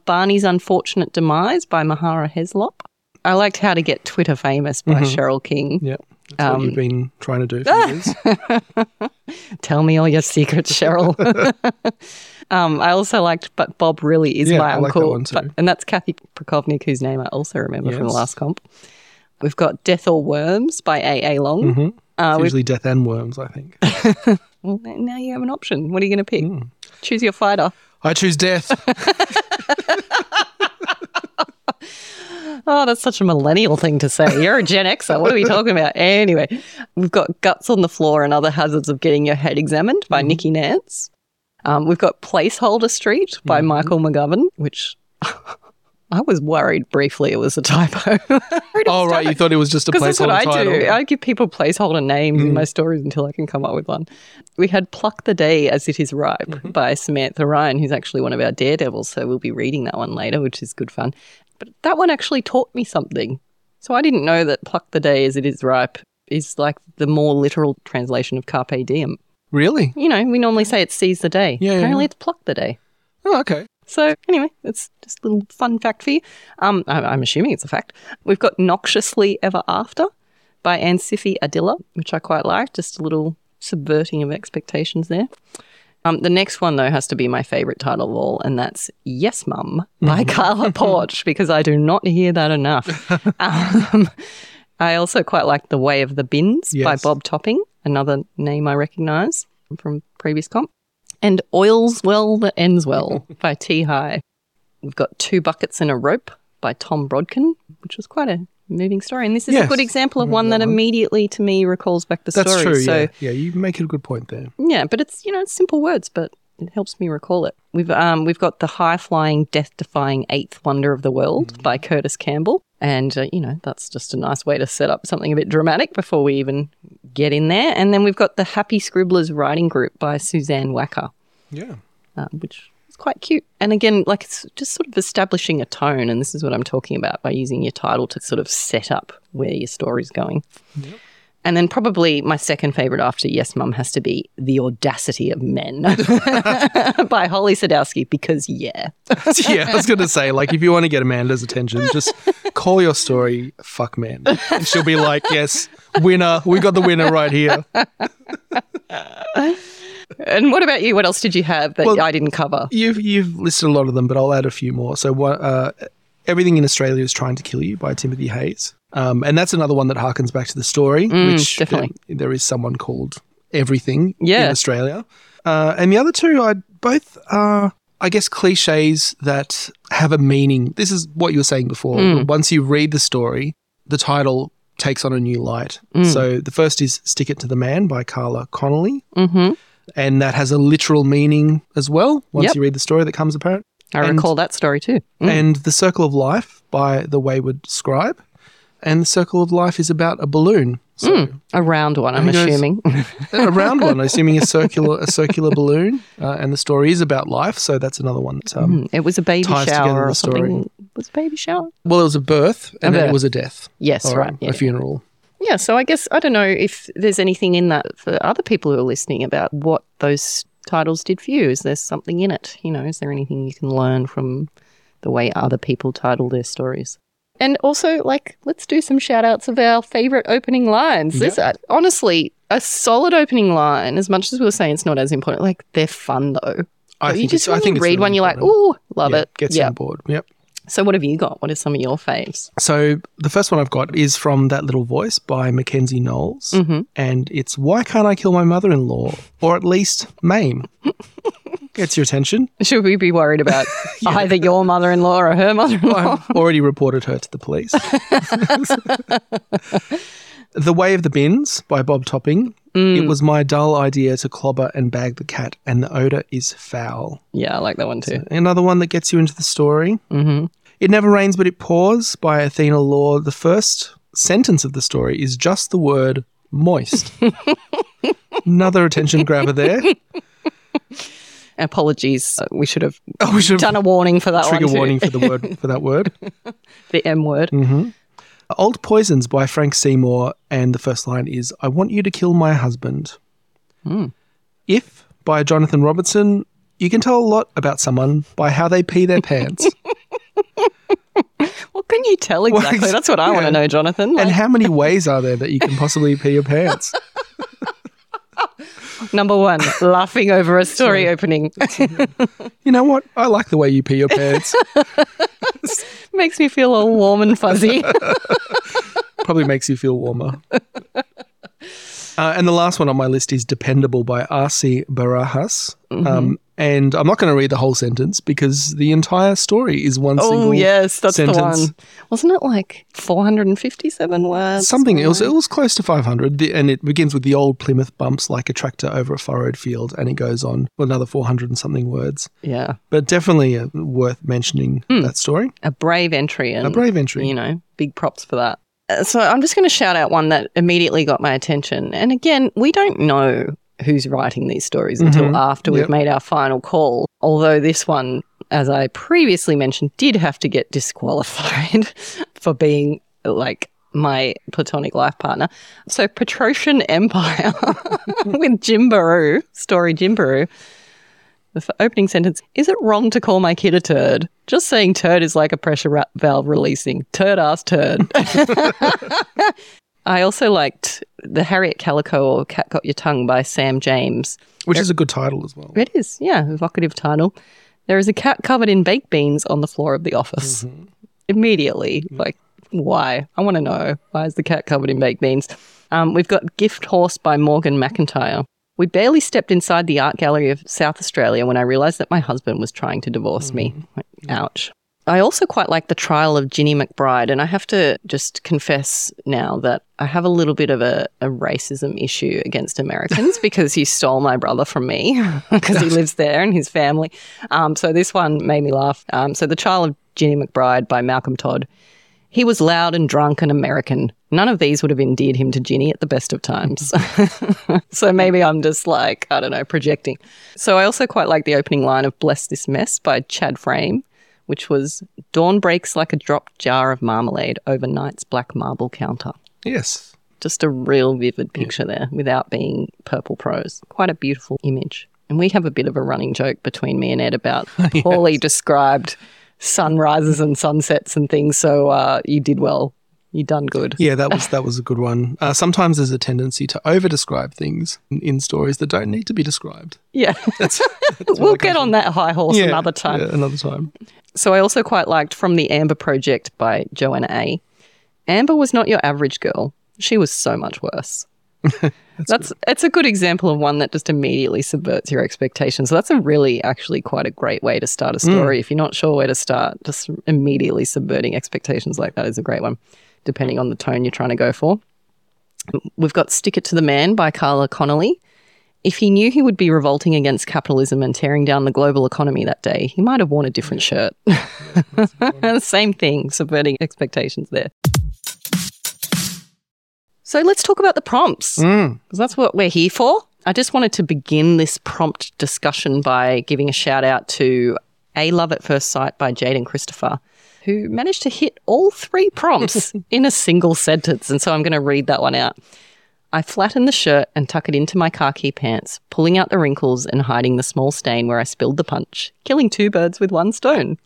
Barney's Unfortunate Demise by Mahara Heslop. I liked How to Get Twitter Famous by mm-hmm. Cheryl King. Yeah, that's um, what you've been trying to do for ah! years. Tell me all your secrets, Cheryl. um, I also liked But Bob Really Is yeah, My I Uncle. Like that one too. But, and that's Kathy Prokovnik, whose name I also remember yes. from the last comp. We've got Death or Worms by A A. Long. Mm-hmm. Uh, it's usually death and worms, I think. Well, now you have an option. What are you going to pick? Mm. Choose your fighter. I choose death. Oh, that's such a millennial thing to say. You're a Gen Xer. What are we talking about? Anyway, we've got Guts on the Floor and Other Hazards of Getting Your Head Examined by mm-hmm. Nikki Nance. Um, we've got Placeholder Street by mm-hmm. Michael McGovern, which... I was worried briefly it was a typo. Oh, right. You thought it was just a placeholder that's what I title. do. I give people placeholder names mm. in my stories until I can come up with one. We had Pluck the Day as It Is Ripe mm-hmm. by Samantha Ryan, who's actually one of our daredevils, so we'll be reading that one later, which is good fun. But that one actually taught me something. So I didn't know that Pluck the Day as It Is Ripe is like the more literal translation of Carpe Diem. Really? You know, we normally say it's seize the day. Yeah, Apparently yeah. it's pluck the day. Oh, okay. So, anyway, it's just a little fun fact for you. Um, I'm assuming it's a fact. We've got Noxiously Ever After by Ansifi Adilla, which I quite like. Just a little subverting of expectations there. Um, the next one, though, has to be my favourite title of all, and that's Yes Mum by mm-hmm. Carla Porch, because I do not hear that enough. um, I also quite like The Way of the Bins yes. by Bob Topping, another name I recognise from previous comp. And Oil's Well That Ends Well by T. High. We've got Two Buckets and a Rope by Tom Brodkin, which was quite a moving story. And this is yes, a good example of one that, that one. immediately to me recalls back the That's story. That's true, so, yeah. Yeah, you make it a good point there. Yeah, but it's, you know, it's simple words, but it helps me recall it. We've um, we've got The High-Flying, Death-Defying Eighth Wonder of the World mm-hmm. by Curtis Campbell. And, uh, you know, that's just a nice way to set up something a bit dramatic before we even get in there. And then we've got The Happy Scribblers Writing Group by Suzanne Wacker. Yeah. Uh, which is quite cute. And, again, like it's just sort of establishing a tone, and this is what I'm talking about by using your title to sort of set up where your story's going. Yep. And then probably my second favourite after Yes Mum has to be The Audacity of Men by Holly Sadowski, because yeah. Yeah, I was going to say, like, if you want to get Amanda's attention, just call your story Fuck Men. And she'll be like, yes, winner. We got the winner right here. And what about you? What else did you have that well, I didn't cover? You've you've listed a lot of them, but I'll add a few more. So what, uh, Everything in Australia is Trying to Kill You by Timothy Hayes. Um, and that's another one that harkens back to the story, mm, which definitely. There, there is someone called Everything yeah. in Australia. Uh, and the other two are both, uh, I guess, cliches that have a meaning. This is what you were saying before. Mm. Once you read the story, the title takes on a new light. Mm. So the first is Stick It to the Man by Carla Connolly. Mm-hmm. And that has a literal meaning as well once yep. you read the story that comes apparent. I and, recall that story too. Mm. And The Circle of Life by The Wayward Scribe. And The Circle of Life is about a balloon. So, mm, a round one, I'm assuming. A round one, assuming a circular a circular balloon. Uh, and the story is about life, so that's another one that um, mm, it was a baby shower or something. Story. Was it a baby shower? Well, it was a birth and a birth. Then it was a death. Yes, or, right. Yeah. A funeral. Yeah, so I guess I don't know if there's anything in that for other people who are listening about what those titles did for you. Is there something in it? You know, is there anything you can learn from the way other people title their stories? And also, like, let's do some shout-outs of our favourite opening lines. Yep. This, uh, honestly, a solid opening line, as much as we were saying it's not as important, like, they're fun, though. I think you just it's, I think read really one, you're like, ooh, love yeah, it. Gets yep. on board, yep. So what have you got? What are some of your faves? So the first one I've got is from That Little Voice by Mackenzie Knowles, mm-hmm. and it's, why can't I kill my mother-in-law, or at least maim? Gets your attention. Should we be worried about yeah. either your mother-in-law or her mother-in-law? I've already reported her to the police. The Way of the Bins by Bob Topping. Mm. It was my dull idea to clobber and bag the cat, and the odour is foul. Yeah, I like that one too. So another one that gets you into the story. Mm-hmm. It Never Rains But It Pours by Athena Law. The first sentence of the story is just the word moist. Another attention grabber there. Apologies, uh, we should have oh, we should done have a warning for that trigger one Trigger warning for the word for that word. The M word. Mm-hmm. Old Poisons by Frank Seymour, and the first line is, I want you to kill my husband. Mm. If by Jonathan Robertson, you can tell a lot about someone by how they pee their pants. What can you tell exactly? Well, that's what I yeah. want to know, Jonathan. Like- and how many ways are there that you can possibly pee your pants? Number one, laughing over a story Sorry. opening. You know what? I like the way you pee your pants. Makes me feel all warm and fuzzy. Probably makes you feel warmer. Uh, and the last one on my list is Dependable by R C Barajas. Mm-hmm. Um, and I'm not going to read the whole sentence because the entire story is one oh, single yes, that's sentence. Oh, yes, that's the one. Wasn't it like four hundred fifty-seven words? Something. It was, it was close to five hundred. The, and it begins with the old Plymouth bumps like a tractor over a furrowed field, and it goes on with another four hundred and something words. Yeah. But definitely uh, worth mentioning mm. that story. A brave entry. And, a brave entry. You know, big props for that. Uh, so I'm just going to shout out one that immediately got my attention. And again, we don't know who's writing these stories until mm-hmm. after we've yep. made our final call. Although this one, as I previously mentioned, did have to get disqualified for being like my platonic life partner. So Patrocian Empire with Jim Baru, story Jim Baru. The opening sentence, is it wrong to call my kid a turd? Just saying turd is like a pressure ra- valve releasing. Turd ass turd. I also liked the Harriet Calico or Cat Got Your Tongue by Sam James. Which there, is a good title as well. It is, yeah, evocative title. There is a cat covered in baked beans on the floor of the office. Mm-hmm. Immediately, mm-hmm. like, why? I want to know. Why is the cat covered in baked beans? Um, we've got Gift Horse by Morgan McIntyre. We barely stepped inside the art gallery of South Australia when I realised that my husband was trying to divorce mm-hmm. me. Like, ouch. I also quite like The Trial of Ginny McBride, and I have to just confess now that I have a little bit of a, a racism issue against Americans because he stole my brother from me because he lives there and his family. Um, so this one made me laugh. Um, so The Trial of Ginny McBride by Malcolm Todd. He was loud and drunk and American. None of these would have endeared him to Ginny at the best of times. So maybe I'm just like, I don't know, projecting. So I also quite like the opening line of Bless This Mess by Chad Frame, which was, dawn breaks like a dropped jar of marmalade over night's black marble counter. Yes. Just a real vivid picture yeah. there without being purple prose. Quite a beautiful image. And we have a bit of a running joke between me and Ed about yes. poorly described sunrises and sunsets and things. So uh, you did well. You done good. Yeah, that was that was a good one. Uh, sometimes there's a tendency to over-describe things in, in stories that don't need to be described. Yeah. That's, that's we'll get on that high horse yeah, another time. Yeah, another time. So I also quite liked From the Amber Project by Joanna A. Amber was not your average girl. She was so much worse. that's that's it's a good example of one that just immediately subverts your expectations. So that's a really actually quite a great way to start a story. Mm. If you're not sure where to start, just immediately subverting expectations like that is a great one. depending on the tone you're trying to go for. We've got Stick It to the Man by Carla Connolly. If he knew he would be revolting against capitalism and tearing down the global economy that day, he might have worn a different shirt. Same thing, subverting expectations there. So let's talk about the prompts, because mm. that's what we're here for. I just wanted to begin this prompt discussion by giving a shout out to A Love at First Sight by Jade and Christopher, who managed to hit all three prompts in a single sentence. And so I'm going to read that one out. I flatten the shirt and tuck it into my khaki pants, pulling out the wrinkles and hiding the small stain where I spilled the punch, killing two birds with one stone.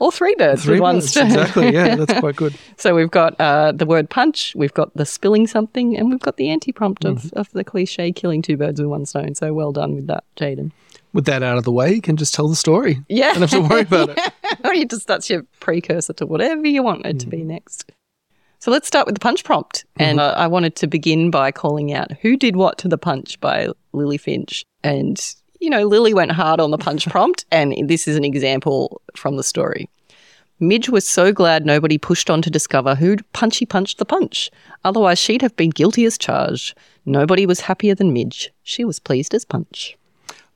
Or three birds three with one birds, stone. Exactly, yeah, that's quite good. So we've got uh, the word punch, we've got the spilling something, and we've got the anti-prompt mm. of, of the cliche killing two birds with one stone. So well done with that, Jaden. With that out of the way, you can just tell the story. Yeah. You don't have to worry about yeah. it. Or you just, that's your precursor to whatever you want it mm. to be next. So let's start with the punch prompt. And uh, I wanted to begin by calling out Who Did What to the Punch by Lily Finch. And, you know, Lily went hard on the punch prompt, and this is an example from the story. Midge was so glad nobody pushed on to discover who'd punchy punched the punch. Otherwise, she'd have been guilty as charged. Nobody was happier than Midge. She was pleased as punch.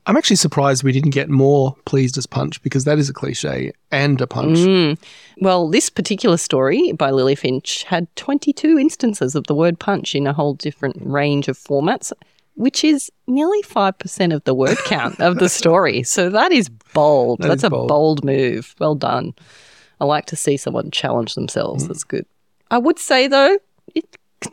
I'm actually surprised we didn't get more pleased as punch, because that is a cliche and a punch. Mm. Well, this particular story by Lily Finch had twenty-two instances of the word punch in a whole different range of formats, which is nearly five percent of the word count of the story. So that is bold. That That's is bold. a bold move. Well done. I like to see someone challenge themselves. Mm. That's good. I would say, though, it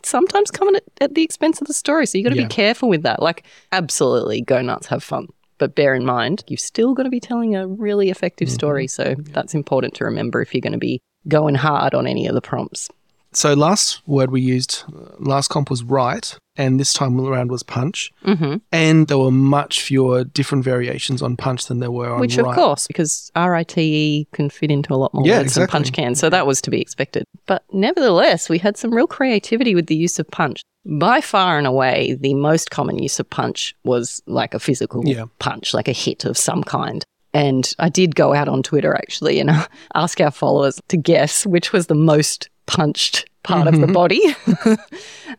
sometimes comes at, at the expense of the story, so you've got to yeah. be careful with that. Like, absolutely, go nuts, have fun. But bear in mind, you've still got to be telling a really effective mm-hmm. story. So yeah. that's important to remember if you're going to be going hard on any of the prompts. So last word we used, last comp was right, and this time around was punch. Mm-hmm. And there were much fewer different variations on punch than there were on Which, right. Which, of course, because R I T E can fit into a lot more yeah, words exactly. than punch can. So that was to be expected. But nevertheless, we had some real creativity with the use of punch. By far and away, the most common use of punch was like a physical yeah. punch, like a hit of some kind. And I did go out on Twitter, actually, and ask our followers to guess which was the most punched part mm-hmm. of the body.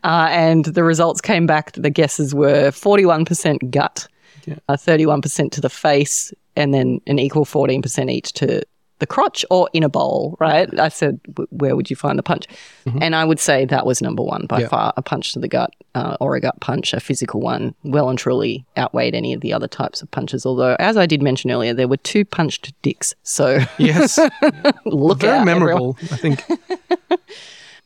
uh, and the results came back. The guesses were forty-one percent gut, yeah. uh, thirty-one percent to the face, and then an equal fourteen percent each to the crotch or in a bowl, right? I said, w- where would you find the punch? Mm-hmm. And I would say that was number one by yeah. far, a punch to the gut uh, or a gut punch, a physical one, well and truly outweighed any of the other types of punches. Although, as I did mention earlier, there were two punched dicks. So, yes, look Very out, memorable, everyone. I think.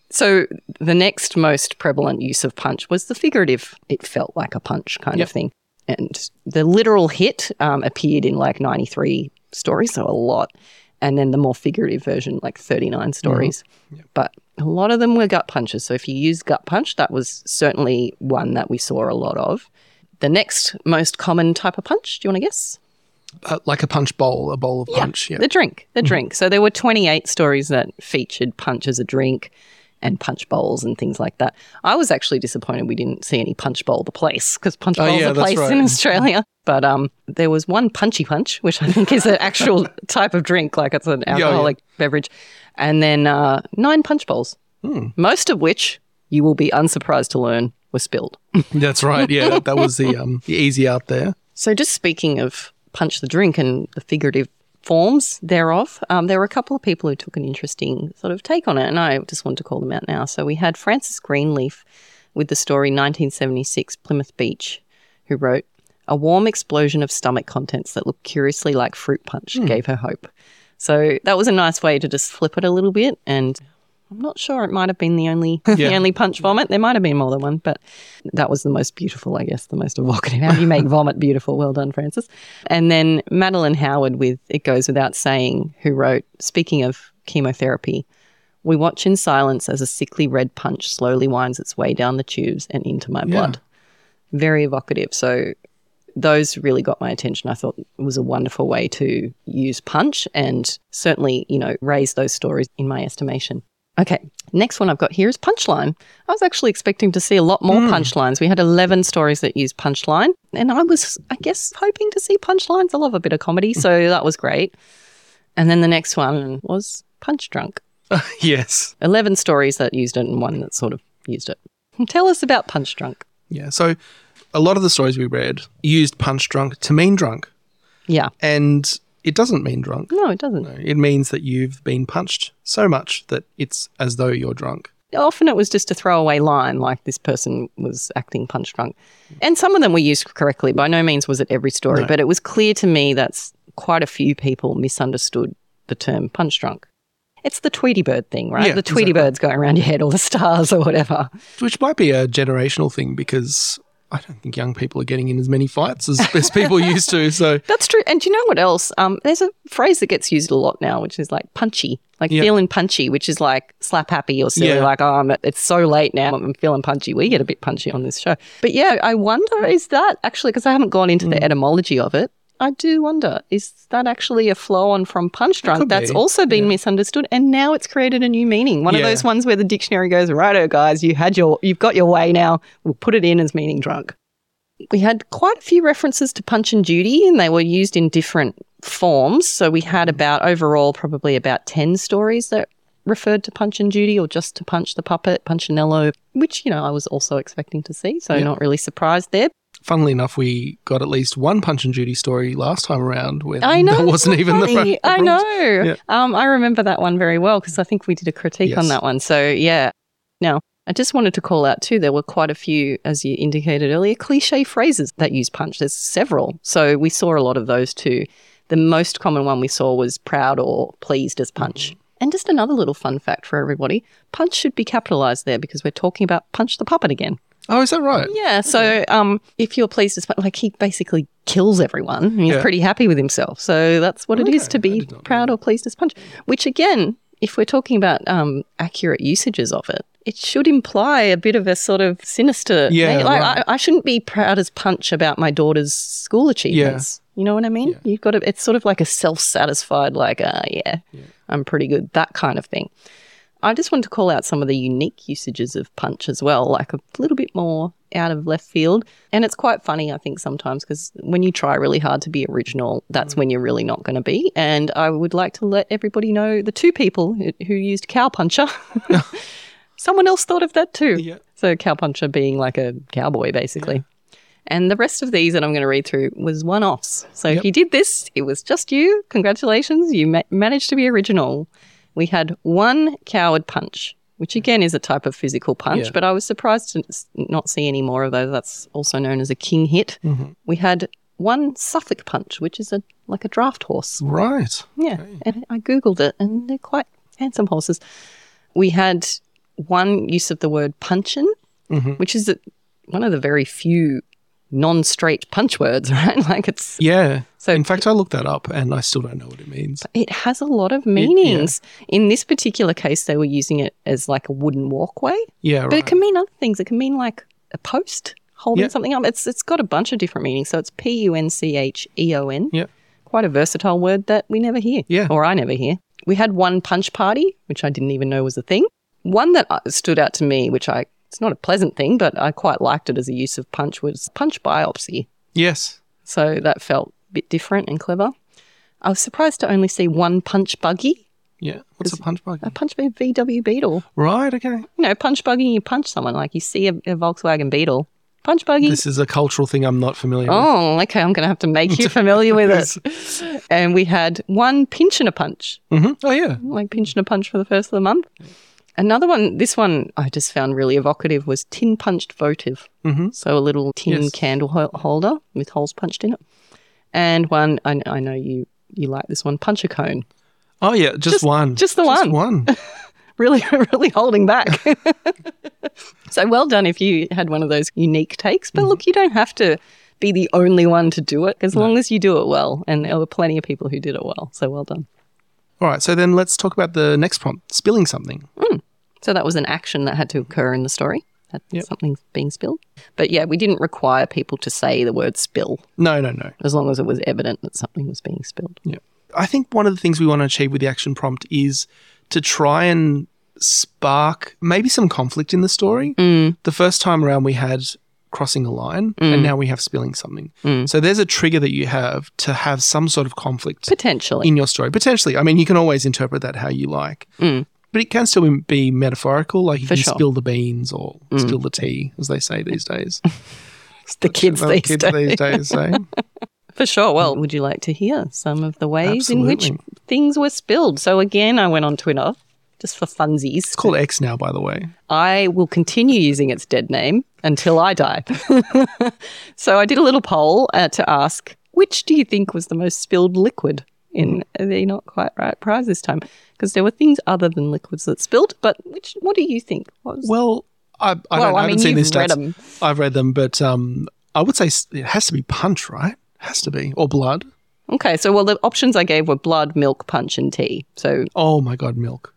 So, the next most prevalent use of punch was the figurative, it felt like a punch kind yep. of thing. And the literal hit um, appeared in like ninety-three stories, so a lot. And then the more figurative version, like thirty-nine stories. Mm-hmm. Yep. But a lot of them were gut punches. So if you use gut punch, that was certainly one that we saw a lot of. The next most common type of punch, do you want to guess? Uh, like a punch bowl, a bowl of yeah. punch. Yeah, the drink, the mm-hmm. drink. So there were twenty-eight stories that featured punch as a drink and punch bowls and things like that. I was actually disappointed we didn't see any Punch Bowl the Place, because Punch Bowl oh, yeah, the Place right. in Australia. But um, there was one Punchy Punch, which I think is an actual type of drink, like it's an alcoholic yeah, yeah. beverage, and then uh, nine punch bowls, mm. most of which you will be unsurprised to learn were spilled. That's right. Yeah, that, that was the, um, the easy out there. So just speaking of punch the drink and the figurative forms thereof, um, there were a couple of people who took an interesting sort of take on it, and I just wanted to call them out now. So we had Francis Greenleaf with the story nineteen seventy-six Plymouth Beach, who wrote, a warm explosion of stomach contents that looked curiously like fruit punch mm. gave her hope. So that was a nice way to just flip it a little bit, and I'm not sure, it might have been the only yeah. the only punch vomit. There might have been more than one, but that was the most beautiful, I guess, the most evocative. How do you make vomit beautiful? Well done, Francis. And then Madeline Howard with It Goes Without Saying, who wrote, speaking of chemotherapy, we watch in silence as a sickly red punch slowly winds its way down the tubes and into my blood. Yeah. Very evocative. So those really got my attention. I thought it was a wonderful way to use punch and certainly, you know, raise those stories in my estimation. Okay, next one I've got here is punchline. I was actually expecting to see a lot more mm. punchlines. We had eleven stories that used punchline, and I was, I guess, hoping to see punchlines. I love a bit of comedy, so that was great. And then the next one was punch drunk. Uh, yes. eleven stories that used it and one that sort of used it. Tell us about Punch Drunk. Yeah, so a lot of the stories we read used punch drunk to mean drunk. Yeah. And it doesn't mean drunk. No, it doesn't. No, it means that you've been punched so much that it's as though you're drunk. Often it was just a throwaway line, like this person was acting punch drunk. And some of them were used correctly. By no means was it every story, no. But it was clear to me that quite a few people misunderstood the term punch drunk. It's the Tweety Bird thing, right? Yeah, the Tweety exactly. Bird's going around your head or the stars or whatever. Which might be a generational thing because I don't think young people are getting in as many fights as, as people used to. So that's true. And do you know what else? Um, there's a phrase that gets used a lot now, which is like punchy, like yeah. feeling punchy, which is like slap happy or silly, yeah. like, oh, I'm, it's so late now, I'm feeling punchy. We get a bit punchy on this show. But, yeah, I wonder, is that actually, because I haven't gone into mm. the etymology of it, I do wonder, is that actually a flow on from punch drunk that's be. also been yeah. misunderstood and now it's created a new meaning? One yeah. of those ones where the dictionary goes, righto, guys, you had your, you've got your way now. We'll put it in as meaning drunk. We had quite a few references to Punch and Judy and they were used in different forms. So we had about overall probably about ten stories that referred to Punch and Judy or just to Punch the Puppet, Punchinello, which, you know, I was also expecting to see, so yeah. not really surprised there. Funnily enough, we got at least one Punch and Judy story last time around when I know, there wasn't even funny. the front, the I rules. know. Yeah. Um, I remember that one very well because I think we did a critique yes. on that one. So, yeah. Now, I just wanted to call out too, there were quite a few, as you indicated earlier, cliche phrases that use punch. There's several. So, we saw a lot of those too. The most common one we saw was proud or pleased as punch. Mm-hmm. And just another little fun fact for everybody, punch should be capitalised there because we're talking about Punch the Puppet again. Oh, is that right? Yeah. So, um, if you're pleased, it's like he basically kills everyone and he's yeah. pretty happy with himself. So, that's what okay, it is to be proud or pleased as punch, which again, if we're talking about um, accurate usages of it, it should imply a bit of a sort of sinister yeah, like right. I, I shouldn't be proud as punch about my daughter's school achievements. Yeah. You know what I mean? Yeah. You've got to, it's sort of like a self-satisfied like, uh, yeah, yeah, I'm pretty good, that kind of thing. I just wanted to call out some of the unique usages of punch as well, like a little bit more out of left field. And it's quite funny, I think, sometimes because when you try really hard to be original, that's when you're really not going to be. And I would like to let everybody know the two people who, who used cowpuncher, someone else thought of that too. Yeah. So cowpuncher being like a cowboy basically. Yeah. And the rest of these that I'm going to read through was one-offs. So yep. if you did this, it was just you. Congratulations, you ma- managed to be original. We had one coward punch, which again is a type of physical punch, yeah. but I was surprised to not see any more of those. That's also known as a king hit. Mm-hmm. We had one Suffolk punch, which is a like a draft horse. Right. Yeah, okay. And I Googled it and they're quite handsome horses. We had one use of the word punchin, mm-hmm. which is a, one of the very few non-straight punch words, right? Like it's... Yeah. So in fact, I looked that up and I still don't know what it means. It has a lot of meanings. It, yeah. In this particular case, they were using it as like a wooden walkway. Yeah, right. But it can mean other things. It can mean like a post holding yep. something up. It's It's got a bunch of different meanings. So, it's P U N C H E O N. Yeah. Quite a versatile word that we never hear. Yeah. Or I never hear. We had one punch party, which I didn't even know was a thing. One that stood out to me, which I... It's not a pleasant thing, but I quite liked it as a use of punch, was punch biopsy. Yes. So, that felt a bit different and clever. I was surprised to only see one punch buggy. Yeah. What's a punch buggy? A punch V W Beetle. Right, okay. You know, punch buggy, you punch someone. Like you see a, a Volkswagen Beetle. Punch buggy. This is a cultural thing I'm not familiar with. Oh, okay. I'm going to have to make you familiar with it. And we had one pinch and a punch. Mm-hmm. Oh, yeah. Like pinch and a punch for the first of the month. Another one, this one I just found really evocative was tin-punched votive. Mm-hmm. So, a little tin yes. candle holder with holes punched in it. And one, I, I know you, you like this one, punch a cone. Oh, yeah, just, just one. Just the just one. Just one. Really, really holding back. So, well done if you had one of those unique takes. But mm-hmm. look, you don't have to be the only one to do it as no. long as you do it well. And there were plenty of people who did it well. So, well done. All right, so then let's talk about the next prompt, spilling something. Mm. So, that was an action that had to occur in the story, that yep. something's being spilled. But, yeah, we didn't require people to say the word spill. No, no, no. As long as it was evident that something was being spilled. Yeah. I think one of the things we want to achieve with the action prompt is to try and spark maybe some conflict in the story. Mm. The first time around we had crossing a line mm. and now we have spilling something. Mm. So, there's a trigger that you have to have some sort of conflict. Potentially. In your story. Potentially. I mean, you can always interpret that how you like. Mm. But it can still be metaphorical. Like you For can sure. spill the beans or mm. spill the tea, as they say these days. It's the kids, these, kids days. these days. Say. For sure. Well, would you like to hear some of the ways Absolutely. in which things were spilled? So again, I went on Twitter just for funsies. It's called X now, by the way. I will continue using its dead name until I die. So I did a little poll uh, to ask, which do you think was the most spilled liquid in the Not Quite Right prize this time? Because there were things other than liquids that spilled, but which? What do you think? What was well, I, I well, don't I, I mean, haven't seen these stats. Read them. I've read them, but um, I would say it has to be punch, right? Has to be. Or blood. Okay. So, well, the options I gave were blood, milk, punch, and tea. So, oh, my God, milk.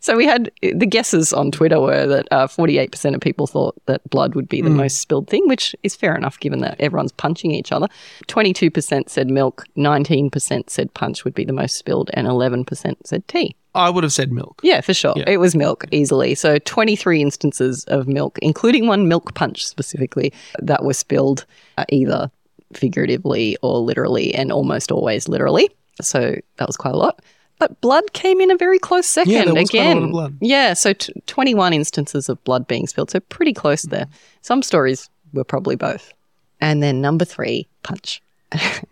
So, we had the guesses on Twitter were that uh, forty-eight percent of people thought that blood would be the mm. most spilled thing, which is fair enough given that everyone's punching each other. twenty-two percent said milk, nineteen percent said punch would be the most spilled, and eleven percent said tea. I would have said milk. Yeah, for sure. Yeah. It was milk, easily. So, twenty-three instances of milk, including one milk punch specifically, that were spilled uh, either figuratively or literally, and almost always literally. So, that was quite a lot. But blood came in a very close second yeah, there was again. Quite a lot of blood. Yeah, so t- twenty-one instances of blood being spilled, so pretty close mm-hmm. there. Some stories were probably both. And then number three, punch.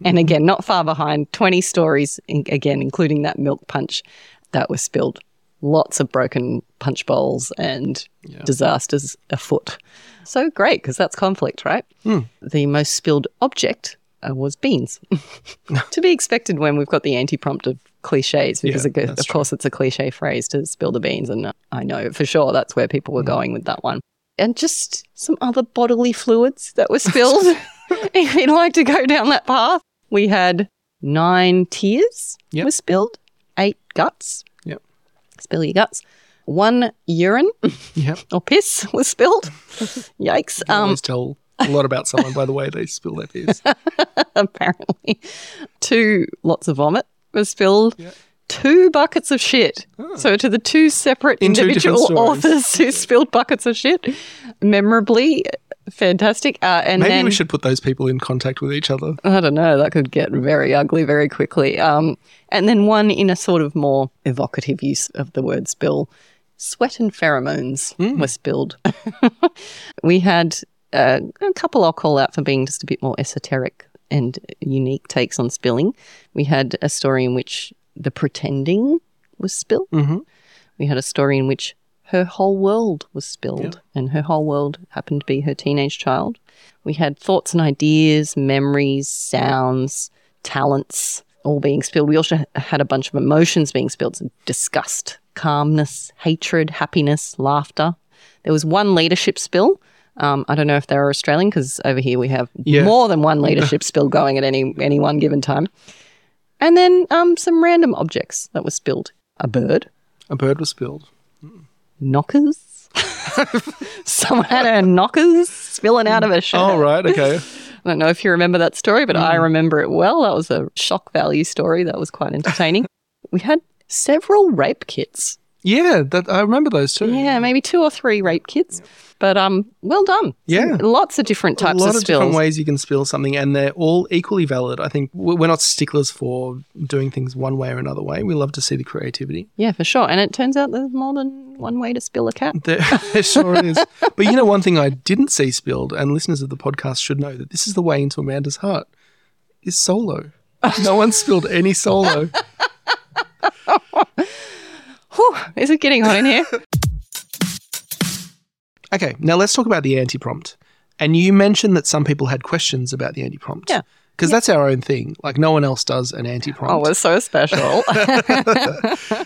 And again, not far behind, twenty stories, in- again, including that milk punch that was spilled. Lots of broken punch bowls and yeah. disasters afoot. So great, because that's conflict, right? Mm. The most spilled object uh, was beans. To be expected when we've got the anti-prompt of cliches, because yeah, of, of course it's a cliche phrase to spill the beans, and I know for sure that's where people were mm. going with that one. And just some other bodily fluids that were spilled. If you'd like to go down that path, we had nine tears yep. were spilled, eight guts, yep. spill your guts, one urine yep. or piss was spilled. Yikes. You um, tell a lot about someone by the way they spill their piss. Apparently. Two lots of vomit was spilled, yep. two buckets of shit. Oh. So to the two separate In individual two authors who spilled buckets of shit, memorably, fantastic. Uh, and Maybe then, we should put those people in contact with each other. I don't know. That could get very ugly very quickly. Um, and then one in a sort of more evocative use of the word spill, sweat and pheromones mm. were spilled. We had uh, a couple I'll call out for being just a bit more esoteric and unique takes on spilling. We had a story in which the pretending was spilled. Mm-hmm. We had a story in which her whole world was spilled, yeah. and her whole world happened to be her teenage child. We had thoughts and ideas, memories, sounds, talents all being spilled. We also had a bunch of emotions being spilled, so disgust, calmness, hatred, happiness, laughter. There was one leadership spill. Um, I don't know if they're Australian because over here we have yeah. more than one leadership spill going at any any one given time. And then um, some random objects that were spilled. A bird. A bird was spilled. Mm. Knockers. Someone had her knockers spilling out of her shirt. Oh, right, okay. I don't know if you remember that story, but mm. I remember it well. That was a shock value story. That was quite entertaining. We had several rape kits. Yeah, that, I remember those too. Yeah, maybe two or three rape kits. Yeah. But um, well done. Yeah. Lots of different types of spills. A lot of, of different ways you can spill something, and they're all equally valid. I think we're not sticklers for doing things one way or another way. We love to see the creativity. Yeah, for sure. And it turns out there's more than one way to spill a cat. There, there sure is. But you know, one thing I didn't see spilled, and listeners of the podcast should know that this is the way into Amanda's heart, is solo. No one spilled any solo. Whew, is it getting hot in here? Okay, now let's talk about the anti-prompt. And you mentioned that some people had questions about the anti-prompt. Yeah. Because yeah. that's our own thing. Like, no one else does an anti-prompt. Oh, we're so special.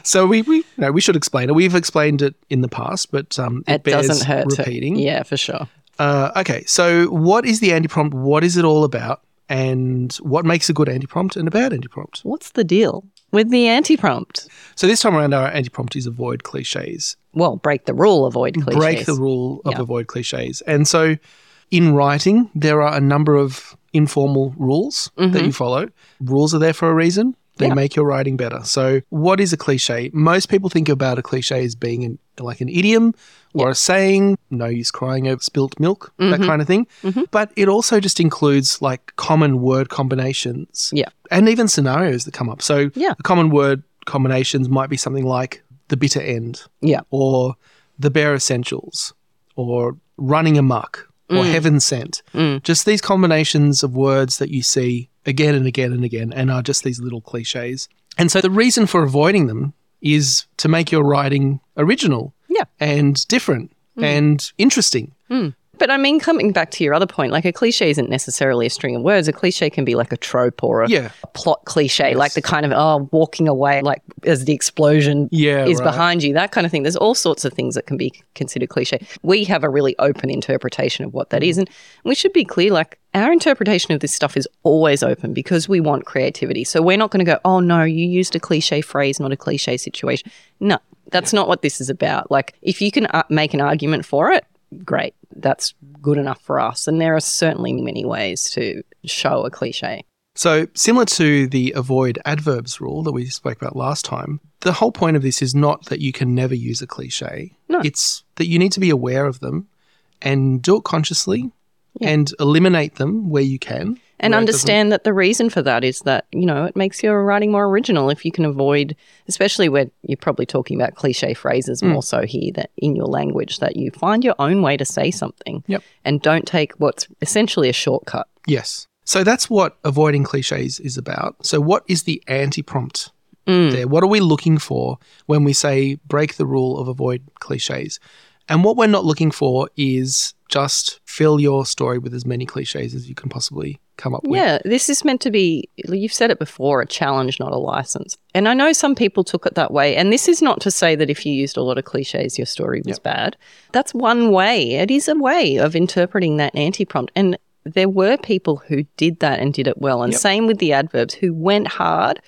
So we we, no, we should explain it. We've explained it in the past, but um, it, it bears doesn't hurt repeating. To, yeah, for sure. Uh, okay, so what is the anti-prompt? What is it all about? And what makes a good anti-prompt and a bad anti-prompt? What's the deal with the anti-prompt? So this time around, our anti-prompt is avoid cliches. Well, break the rule, avoid cliches. Break the rule of yeah. avoid cliches. And so in writing, there are a number of informal rules mm-hmm. that you follow. Rules are there for a reason. They yeah. make your writing better. So what is a cliche? Most people think about a cliche as being an, like an idiom or yeah. a saying, no use crying over spilt milk, mm-hmm. that kind of thing. Mm-hmm. But it also just includes like common word combinations yeah. and even scenarios that come up. So yeah. a common word combinations might be something like the bitter end, yeah, or the bare essentials, or running amok, or mm. heaven sent. Mm. Just these combinations of words that you see again and again and again, and are just these little cliches. And so the reason for avoiding them is to make your writing original, yeah, and different mm. and interesting. Mm. But I mean, coming back to your other point, like a cliche isn't necessarily a string of words. A cliche can be like a trope or a yeah. plot cliche, yes. like the kind of, oh, walking away like as the explosion yeah, is right. behind you, that kind of thing. There's all sorts of things that can be considered cliche. We have a really open interpretation of what that mm. is. And we should be clear, like our interpretation of this stuff is always open because we want creativity. So we're not going to go, oh, no, you used a cliche phrase, not a cliche situation. No, that's not what this is about. Like if you can uh, make an argument for it, great, that's good enough for us. And there are certainly many ways to show a cliche. So similar to the avoid adverbs rule that we spoke about last time, the whole point of this is not that you can never use a cliche. No. It's that you need to be aware of them and do it consciously yeah. and eliminate them where you can. And understand that the reason for that is that, you know, it makes your writing more original if you can avoid, especially when you're probably talking about cliche phrases mm. more so here, that in your language, that you find your own way to say something yep. and don't take what's essentially a shortcut. Yes. So that's what avoiding cliches is about. So what is the anti-prompt mm. there? What are we looking for when we say break the rule of avoid cliches? And what we're not looking for is just fill your story with as many cliches as you can possibly come up with. Yeah, this is meant to be, you've said it before, a challenge, not a license. And I know some people took it that way. And this is not to say that if you used a lot of cliches, your story was yep. bad. That's one way. It is a way of interpreting that anti-prompt. And there were people who did that and did it well. And yep. same with the adverbs, who went hard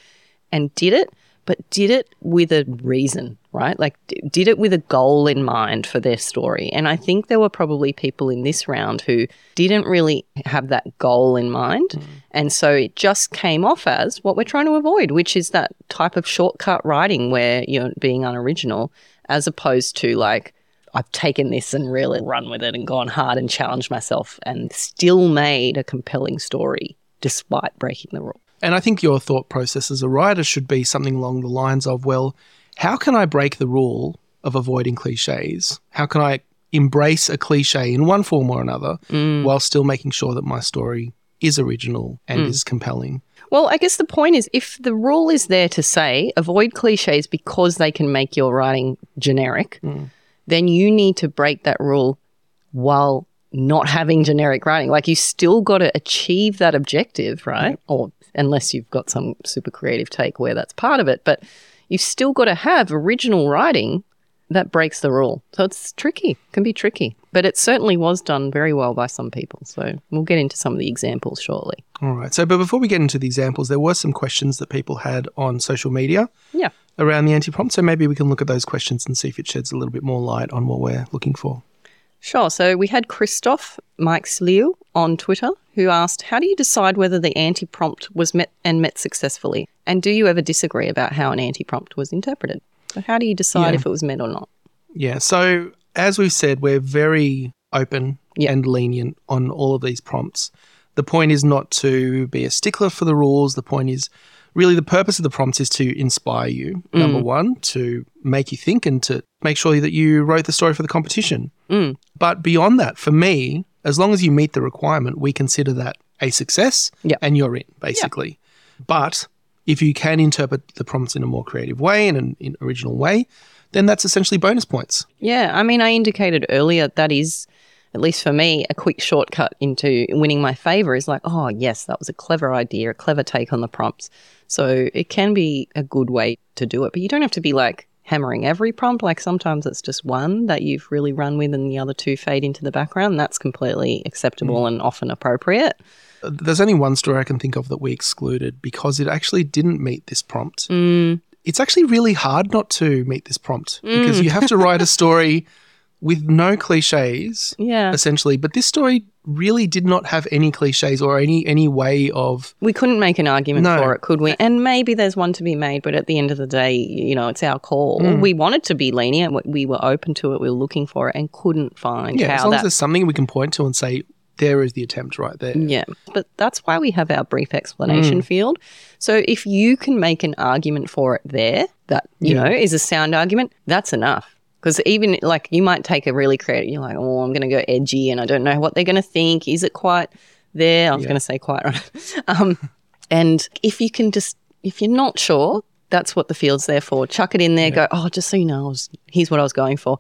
and did it, but did it with a reason, right? Like d- did it with a goal in mind for their story. And I think there were probably people in this round who didn't really have that goal in mind. Mm. And so it just came off as what we're trying to avoid, which is that type of shortcut writing where you're being unoriginal, as opposed to like, I've taken this and really run with it and gone hard and challenged myself and still made a compelling story despite breaking the rule. And I think your thought process as a writer should be something along the lines of, well, how can I break the rule of avoiding cliches? How can I embrace a cliche in one form or another mm. while still making sure that my story is original and mm. is compelling? Well, I guess the point is, if the rule is there to say avoid cliches because they can make your writing generic, mm. then you need to break that rule while not having generic writing. Like you still got to achieve that objective, right? Yep. Or unless you've got some super creative take where that's part of it. But you've still got to have original writing that breaks the rule. So it's tricky, can be tricky. But it certainly was done very well by some people. So we'll get into some of the examples shortly. All right. So, but before we get into the examples, there were some questions that people had on social media yeah. around the anti-prompt. So maybe we can look at those questions and see if it sheds a little bit more light on what we're looking for. Sure. So we had Christoph Mikes Liu on Twitter who asked, how do you decide whether the anti-prompt was met and met successfully? And do you ever disagree about how an anti-prompt was interpreted? So how do you decide yeah. if it was met or not? Yeah. So as we've said, we're very open yeah. and lenient on all of these prompts. The point is not to be a stickler for the rules. The point is really the purpose of the prompts is to inspire you, mm. number one, to make you think and to make sure that you wrote the story for the competition. Mm. But beyond that, for me, as long as you meet the requirement, we consider that a success yep. and you're in, basically. Yep. But if you can interpret the prompts in a more creative way and an in original way, then that's essentially bonus points. Yeah. I mean, I indicated earlier that is, at least for me, a quick shortcut into winning my favour is like, oh, yes, that was a clever idea, a clever take on the prompts. So it can be a good way to do it. But you don't have to be like hammering every prompt. Like sometimes it's just one that you've really run with and the other two fade into the background. That's completely acceptable mm. and often appropriate. There's only one story I can think of that we excluded because it actually didn't meet this prompt. Mm. It's actually really hard not to meet this prompt mm. because you have to write a story with no cliches, yeah. essentially. But this story really did not have any cliches or any any way of... We couldn't make an argument no. for it, could we? And maybe there's one to be made, but at the end of the day, you know, it's our call. Mm. We wanted to be lenient. We were open to it. We were looking for it and couldn't find yeah, how that... Yeah, as long that- as there's something we can point to and say, there is the attempt right there. Yeah, but that's why we have our brief explanation mm. field. So if you can make an argument for it there that, you yeah. know, is a sound argument, that's enough. Because even, like, you might take a really creative, you're like, oh, I'm going to go edgy and I don't know what they're going to think. Is it quite there? I was yeah. going to say quite right. um, and if you can just, if you're not sure, that's what the field's there for. Chuck it in there, yeah. go, oh, just so you know, I was, here's what I was going for.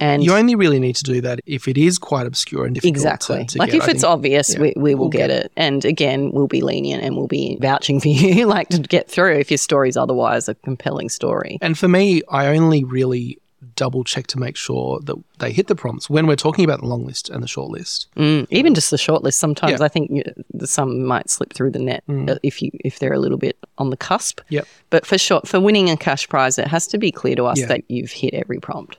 And you only really need to do that if it is quite obscure and difficult. Exactly. To, to like get, if I it's think, obvious, yeah, we, we will we'll get, get it. it. And again, we'll be lenient and we'll be vouching for you like to get through if your story's otherwise a compelling story. And for me, I only really double check to make sure that they hit the prompts when we're talking about the long list and the short list. Mm, even just the short list. Sometimes yeah. I think you, some might slip through the net mm. if you if they're a little bit on the cusp. Yep. But for short, for winning a cash prize, it has to be clear to us yeah. that you've hit every prompt.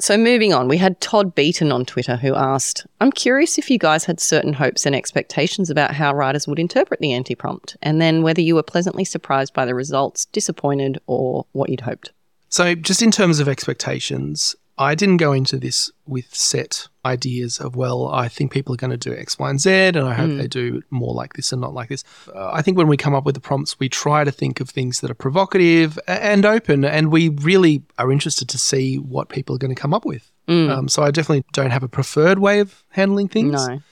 So moving on, we had Todd Beaton on Twitter who asked, I'm curious if you guys had certain hopes and expectations about how writers would interpret the anti-prompt, and then whether you were pleasantly surprised by the results, disappointed, or what you'd hoped. So just in terms of expectations, I didn't go into this with set ideas of, well, I think people are going to do X, Y, and Z, and I hope mm. they do more like this and not like this. Uh, I think when we come up with the prompts, we try to think of things that are provocative and open, and we really are interested to see what people are going to come up with. Mm. Um, so I definitely don't have a preferred way of handling things. No.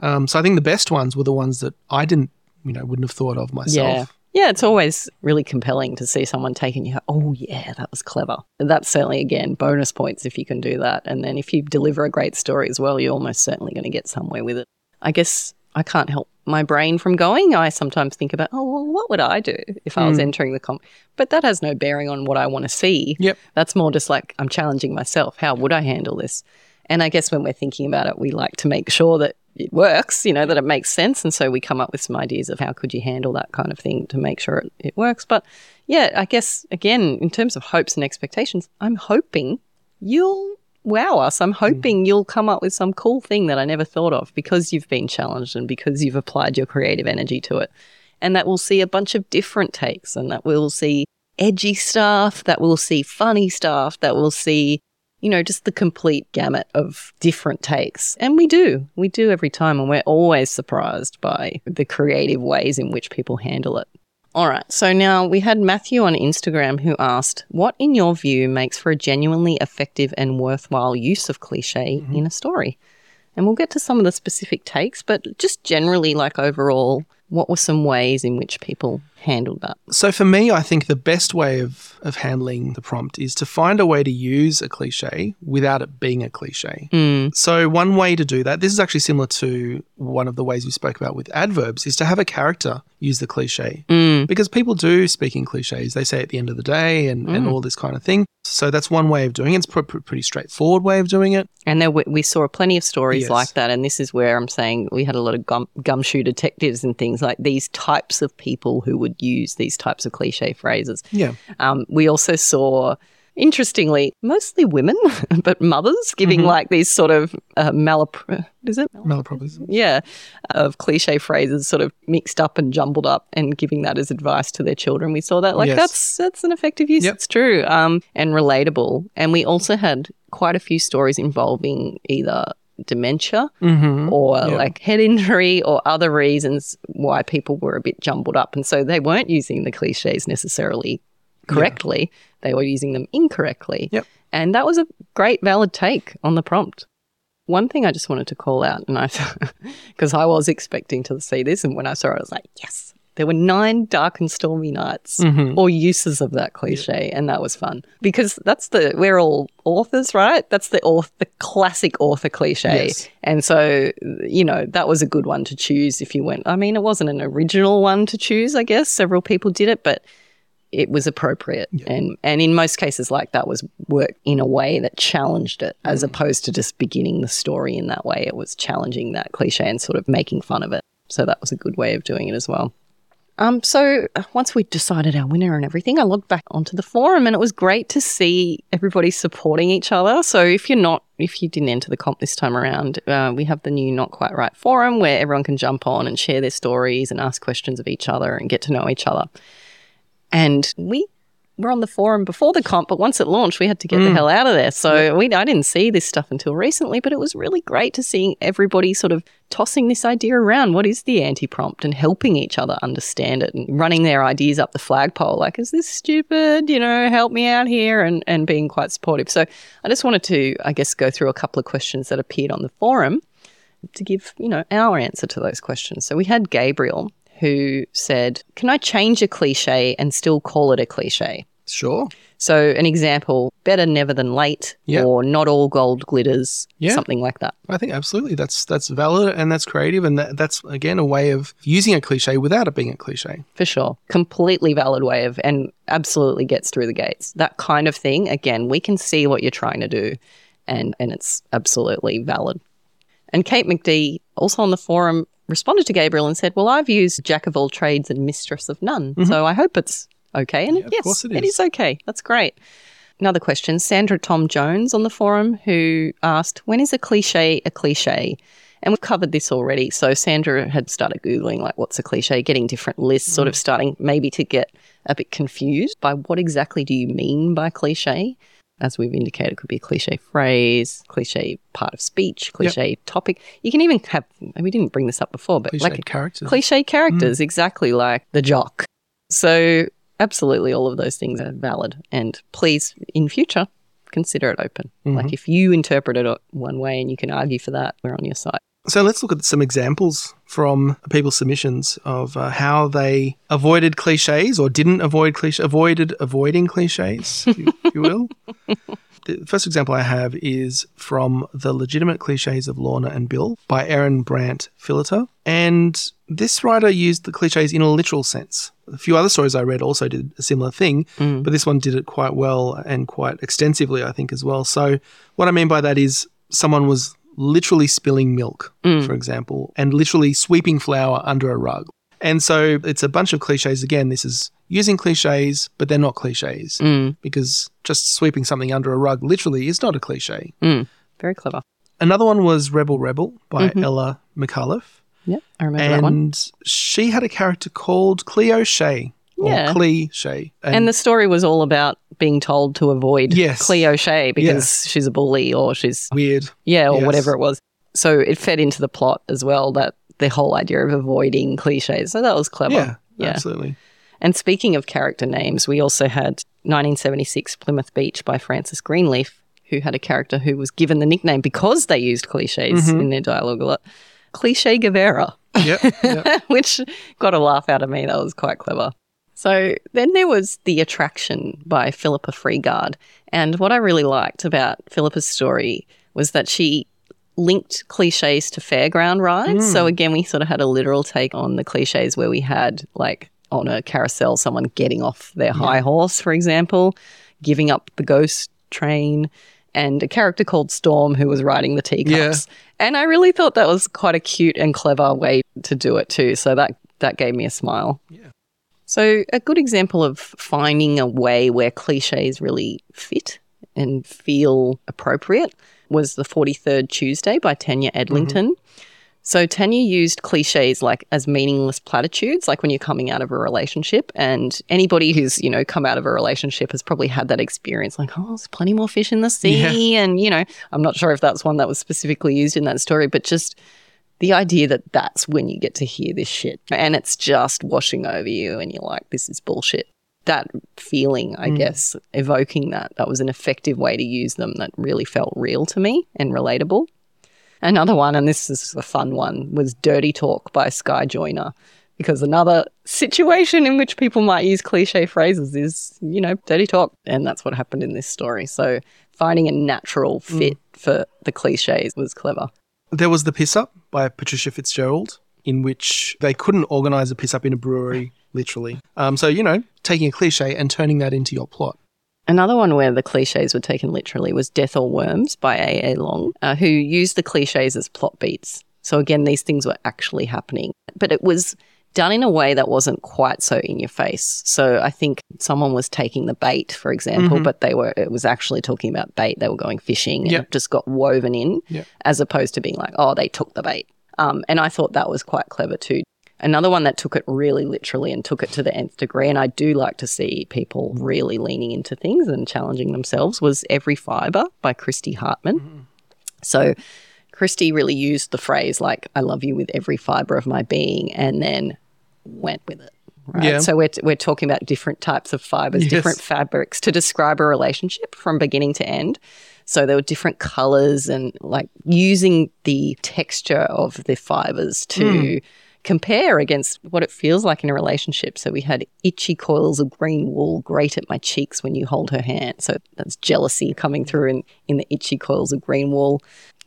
Um, so I think the best ones were the ones that I didn't, you know, wouldn't have thought of myself. Yeah. Yeah, it's always really compelling to see someone taking you, oh, yeah, that was clever. And that's certainly, again, bonus points if you can do that. And then if you deliver a great story as well, you're almost certainly going to get somewhere with it. I guess I can't help my brain from going. I sometimes think about, oh, well, what would I do if I was mm. entering the comp? But that has no bearing on what I want to see. Yep. That's more just like I'm challenging myself. How would I handle this? And I guess when we're thinking about it, we like to make sure that it works, you know, that it makes sense. And so we come up with some ideas of how could you handle that kind of thing to make sure it, it works. But, yeah, I guess, again, in terms of hopes and expectations, I'm hoping you'll wow us. I'm hoping mm. you'll come up with some cool thing that I never thought of because you've been challenged and because you've applied your creative energy to it. And that we'll see a bunch of different takes, and that we'll see edgy stuff, that we'll see funny stuff, that we'll see, you know, just the complete gamut of different takes. And we do. We do every time, and we're always surprised by the creative ways in which people handle it. All right. So now we had Matthew on Instagram who asked, what in your view makes for a genuinely effective and worthwhile use of cliche mm-hmm. in a story? And we'll get to some of the specific takes, but just generally, like overall, what were some ways in which people handled that? So for me, I think the best way of, of handling the prompt is to find a way to use a cliche without it being a cliche. Mm. So one way to do that, this is actually similar to one of the ways we spoke about with adverbs, is to have a character use the cliche mm. because people do speak in cliches. They say at the end of the day and, mm. and all this kind of thing. So that's one way of doing it. It's a pr- pretty straightforward way of doing it. And there we, we saw plenty of stories yes. like that, and this is where I'm saying we had a lot of gum, gumshoe detectives and things, like these types of people who would use these types of cliche phrases. Yeah. Um, we also saw, interestingly, mostly women, but mothers giving mm-hmm. like these sort of uh, malapropos- is it? malapropisms. Yeah, of cliche phrases sort of mixed up and jumbled up and giving that as advice to their children. We saw that. Like yes. that's that's an effective use. Yep. It's true um, and relatable. And we also had quite a few stories involving either dementia mm-hmm. or yeah. like head injury or other reasons why people were a bit jumbled up, and so they weren't using the cliches necessarily correctly. Yeah. They were using them incorrectly. Yep. And that was a great valid take on the prompt. One thing I just wanted to call out, and I because I was expecting to see this, and when I saw it I was like, yes, there were nine dark and stormy nights mm-hmm. or uses of that cliche, and that was fun because that's the, we're all authors, right? That's the author, the classic author cliche. Yes. And so, you know, that was a good one to choose if you went. I mean, it wasn't an original one to choose, I guess. Several people did it, but it was appropriate. Yeah. And, and in most cases like that was worked in a way that challenged it as mm. opposed to just beginning the story in that way. It was challenging that cliche and sort of making fun of it. So that was a good way of doing it as well. Um, so once we decided our winner and everything, I logged back onto the forum, and it was great to see everybody supporting each other. So if you're not, if you didn't enter the comp this time around, uh, we have the new Not Quite Right forum where everyone can jump on and share their stories and ask questions of each other and get to know each other. And we were on the forum before the comp, but once it launched, we had to get mm. the hell out of there. So yeah. we I didn't see this stuff until recently, but it was really great to see everybody sort of tossing this idea around. What is the anti-prompt, and helping each other understand it and running their ideas up the flagpole, like, is this stupid, you know, help me out here, and, and being quite supportive. So I just wanted to, I guess, go through a couple of questions that appeared on the forum to give, you know, our answer to those questions. So we had Gabriel, who said, can I change a cliche and still call it a cliche? Sure. So an example, better never than late, yeah. or not all gold glitters, yeah. something like that. I think absolutely that's that's valid, and that's creative, and that, that's, again, a way of using a cliche without it being a cliche. For sure. Completely valid way of, and absolutely gets through the gates. That kind of thing, again, we can see what you're trying to do, and, and it's absolutely valid. And Kate McDee, also on the forum, responded to Gabriel and said, well, I've used jack of all trades and mistress of none, mm-hmm. so I hope it's okay. And yeah, yes, of course it is. It is okay. That's great. Another question, Sandra Tom Jones on the forum, who asked, when is a cliche a cliche? And we've covered this already. So Sandra had started Googling, like, what's a cliche, getting different lists, mm-hmm. sort of starting maybe to get a bit confused by what exactly do you mean by cliche? As we've indicated, it could be a cliche phrase, cliche part of speech, cliche yep. topic. You can even have, we didn't bring this up before, but cliche like characters. Cliche characters, mm. exactly, like the jock. So absolutely all of those things are valid, and please in future consider it open. Mm-hmm. Like, if you interpret it one way and you can argue for that, we're on your side. So let's look at some examples from people's submissions of uh, how they avoided cliches or didn't avoid cliches, avoided avoiding cliches, if you, if you will. The first example I have is from The Legitimate Cliches of Lorna and Bill by Erin Brandt Philiter. And this writer used the cliches in a literal sense. A few other stories I read also did a similar thing, mm. but this one did it quite well and quite extensively, I think, as well. So what I mean by that is someone was literally spilling milk, mm. for example, and literally sweeping flour under a rug. And so it's a bunch of cliches. Again, this is using cliches, but they're not cliches, mm. because just sweeping something under a rug literally is not a cliche. Mm. Very clever. Another one was Rebel Rebel by mm-hmm. Ella McAuliffe. Yeah, I remember and that one. And she had a character called Cleo Shea. Or yeah. cliche. And, and the story was all about being told to avoid yes. cliche because yes. she's a bully or she's weird. Yeah, or yes. whatever it was. So it fed into the plot as well, that the whole idea of avoiding cliches. So that was clever. Yeah, yeah, absolutely. And speaking of character names, we also had nineteen seventy-six Plymouth Beach by Frances Greenleaf, who had a character who was given the nickname because they used cliches mm-hmm. in their dialogue a lot, Cliche Guevara, yep, yep. which got a laugh out of me. That was quite clever. So then there was The Attraction by Philippa Freegard. And what I really liked about Philippa's story was that she linked cliches to fairground rides. Mm. So again, we sort of had a literal take on the cliches where we had, like, on a carousel, someone getting off their yeah. high horse, for example, giving up the ghost train, and a character called Storm who was riding the teacups. Yeah. And I really thought that was quite a cute and clever way to do it too. So that, that gave me a smile. Yeah. So a good example of finding a way where cliches really fit and feel appropriate was The forty-third Tuesday by Tanya Edlington. Mm-hmm. So Tanya used cliches like as meaningless platitudes, like when you're coming out of a relationship, and anybody who's, you know, come out of a relationship has probably had that experience, like, oh, there's plenty more fish in the sea. Yeah. And, you know, I'm not sure if that's one that was specifically used in that story, but just the idea that that's when you get to hear this shit and it's just washing over you and you're like, this is bullshit. That feeling, I mm. guess, evoking that, that was an effective way to use them that really felt real to me and relatable. Another one, and this is a fun one, was Dirty Talk by Sky Joyner, because another situation in which people might use cliche phrases is, you know, dirty talk, and that's what happened in this story. So finding a natural fit mm. for the cliches was clever. There was The Piss Up by Patricia Fitzgerald, in which they couldn't organise a piss up in a brewery, literally. Um, so, you know, taking a cliche and turning that into your plot. Another one where the cliches were taken literally was Death or Worms by A A Long, uh, who used the cliches as plot beats. So, again, these things were actually happening, but it was done in a way that wasn't quite so in your face. So I think someone was taking the bait, for example, mm-hmm. but they were it was actually talking about bait. They were going fishing and yep. it just got woven in yep. as opposed to being like, oh, they took the bait. Um, and I thought that was quite clever too. Another one that took it really literally and took it to the nth degree, and I do like to see people really leaning into things and challenging themselves, was Every Fibre by Christy Hartman. Mm-hmm. So Christy really used the phrase like, I love you with every fibre of my being, and then went with it. Right? Yeah. So we're t- we're talking about different types of fibres, yes. different fabrics to describe a relationship from beginning to end. So there were different colours and like using the texture of the fibres to mm. compare against what it feels like in a relationship. So we had itchy coils of green wool grate at my cheeks when you hold her hand. So that's jealousy coming through in, in the itchy coils of green wool.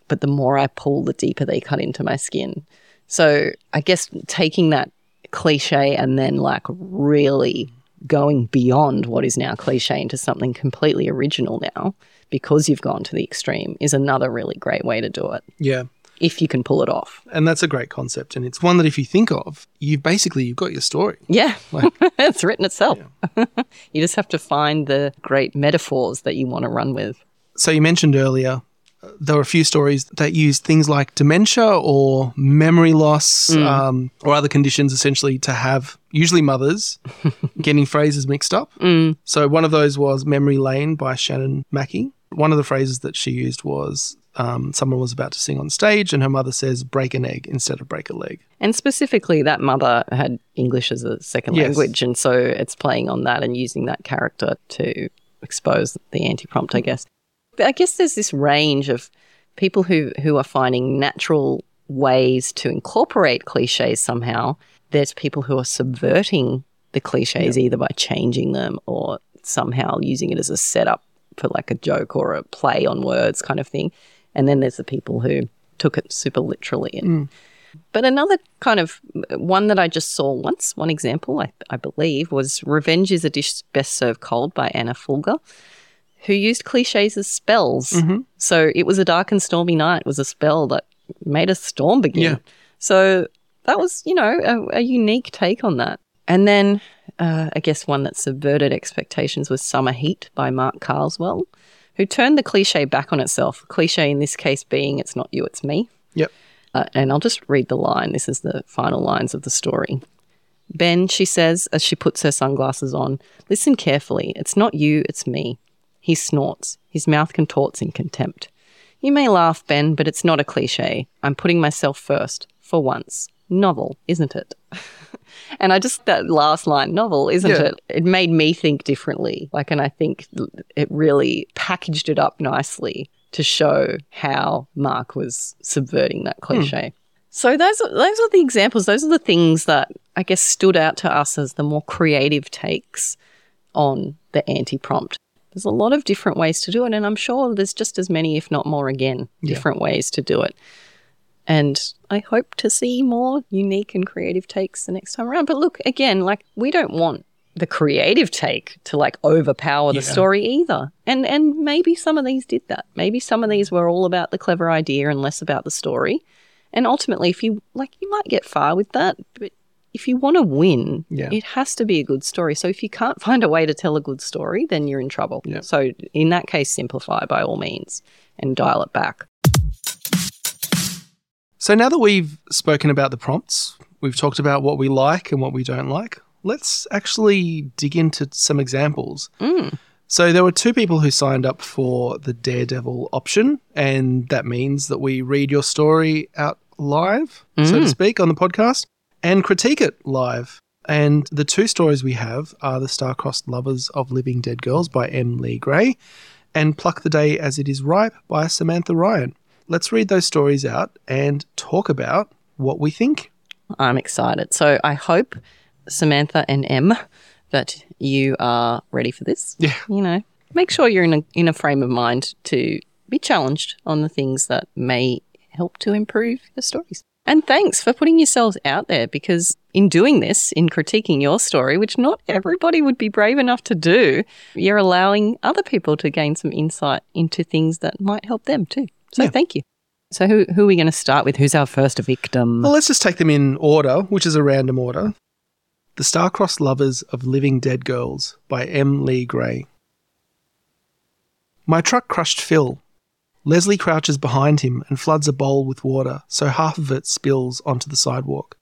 But the more I pull, the deeper they cut into my skin. So I guess taking that cliche and then like really going beyond what is now cliche into something completely original now, because you've gone to the extreme, is another really great way to do it. Yeah. If you can pull it off. And that's a great concept. And it's one that if you think of, you basically, you've got your story. Yeah. Like, it's written itself. Yeah. You just have to find the great metaphors that you want to run with. So you mentioned earlier there were a few stories that used things like dementia or memory loss mm. um, or other conditions essentially to have usually mothers getting phrases mixed up. Mm. So one of those was Memory Lane by Shannon Mackey. One of the phrases that she used was um, someone was about to sing on stage and her mother says, break an egg instead of break a leg. And specifically that mother had English as a second yes. language, and so it's playing on that and using that character to expose the anti-prompt, I guess. But I guess there's this range of people who, who are finding natural ways to incorporate cliches somehow. There's people who are subverting the cliches yeah. either by changing them or somehow using it as a setup for like a joke or a play on words kind of thing. And then there's the people who took it super literally. And, mm. But another kind of one that I just saw once, one example I, I believe, was Revenge is a Dish Best Served Cold by Anna Fulger, who used cliches as spells. Mm-hmm. So it was a dark and stormy night was a spell that made a storm begin. Yeah. So that was, you know, a, a unique take on that. And then uh, I guess one that subverted expectations was Summer Heat by Mark Carswell, who turned the cliche back on itself. Cliche in this case being it's not you, it's me. Yep. Uh, and I'll just read the line. This is the final lines of the story. Ben, she says, as she puts her sunglasses on, listen carefully. It's not you, it's me. He snorts, his mouth contorts in contempt. You may laugh, Ben, but it's not a cliche. I'm putting myself first, for once. Novel, isn't it? And I just, that last line, novel, isn't yeah. it? It made me think differently. Like, and I think it really packaged it up nicely to show how Mark was subverting that cliche. Hmm. So those, those are the examples. Those are the things that I guess stood out to us as the more creative takes on the anti-prompt. There's a lot of different ways to do it, and I'm sure there's just as many, if not more, again, different yeah. ways to do it. And I hope to see more unique and creative takes the next time around. But look, again, like we don't want the creative take to like overpower the yeah. story either. And and maybe some of these did that. Maybe some of these were all about the clever idea and less about the story. And ultimately, if you like, you might get far with that, but if you want to win, yeah. it has to be a good story. So if you can't find a way to tell a good story, then you're in trouble. Yeah. So in that case, simplify by all means and dial it back. So now that we've spoken about the prompts, we've talked about what we like and what we don't like, let's actually dig into some examples. Mm. So there were two people who signed up for the Daredevil option, and that means that we read your story out live, mm. so to speak, on the podcast. And critique it live. And the two stories we have are The Star-Crossed Lovers of Living Dead Girls by M. Lee Gray and Pluck the Day as It Is Ripe by Samantha Ryan. Let's read those stories out and talk about what we think. I'm excited. So I hope, Samantha and M, that you are ready for this. Yeah. You know, make sure you're in a, in a frame of mind to be challenged on the things that may help to improve your stories. And thanks for putting yourselves out there, because in doing this, in critiquing your story, which not everybody would be brave enough to do, you're allowing other people to gain some insight into things that might help them too. So yeah. thank you. So who, who are we going to start with? Who's our first victim? Well, let's just take them in order, which is a random order. The Star-Crossed Lovers of Living Dead Girls by M. Lee Gray. My truck crushed Phil. Leslie crouches behind him and floods a bowl with water so half of it spills onto the sidewalk.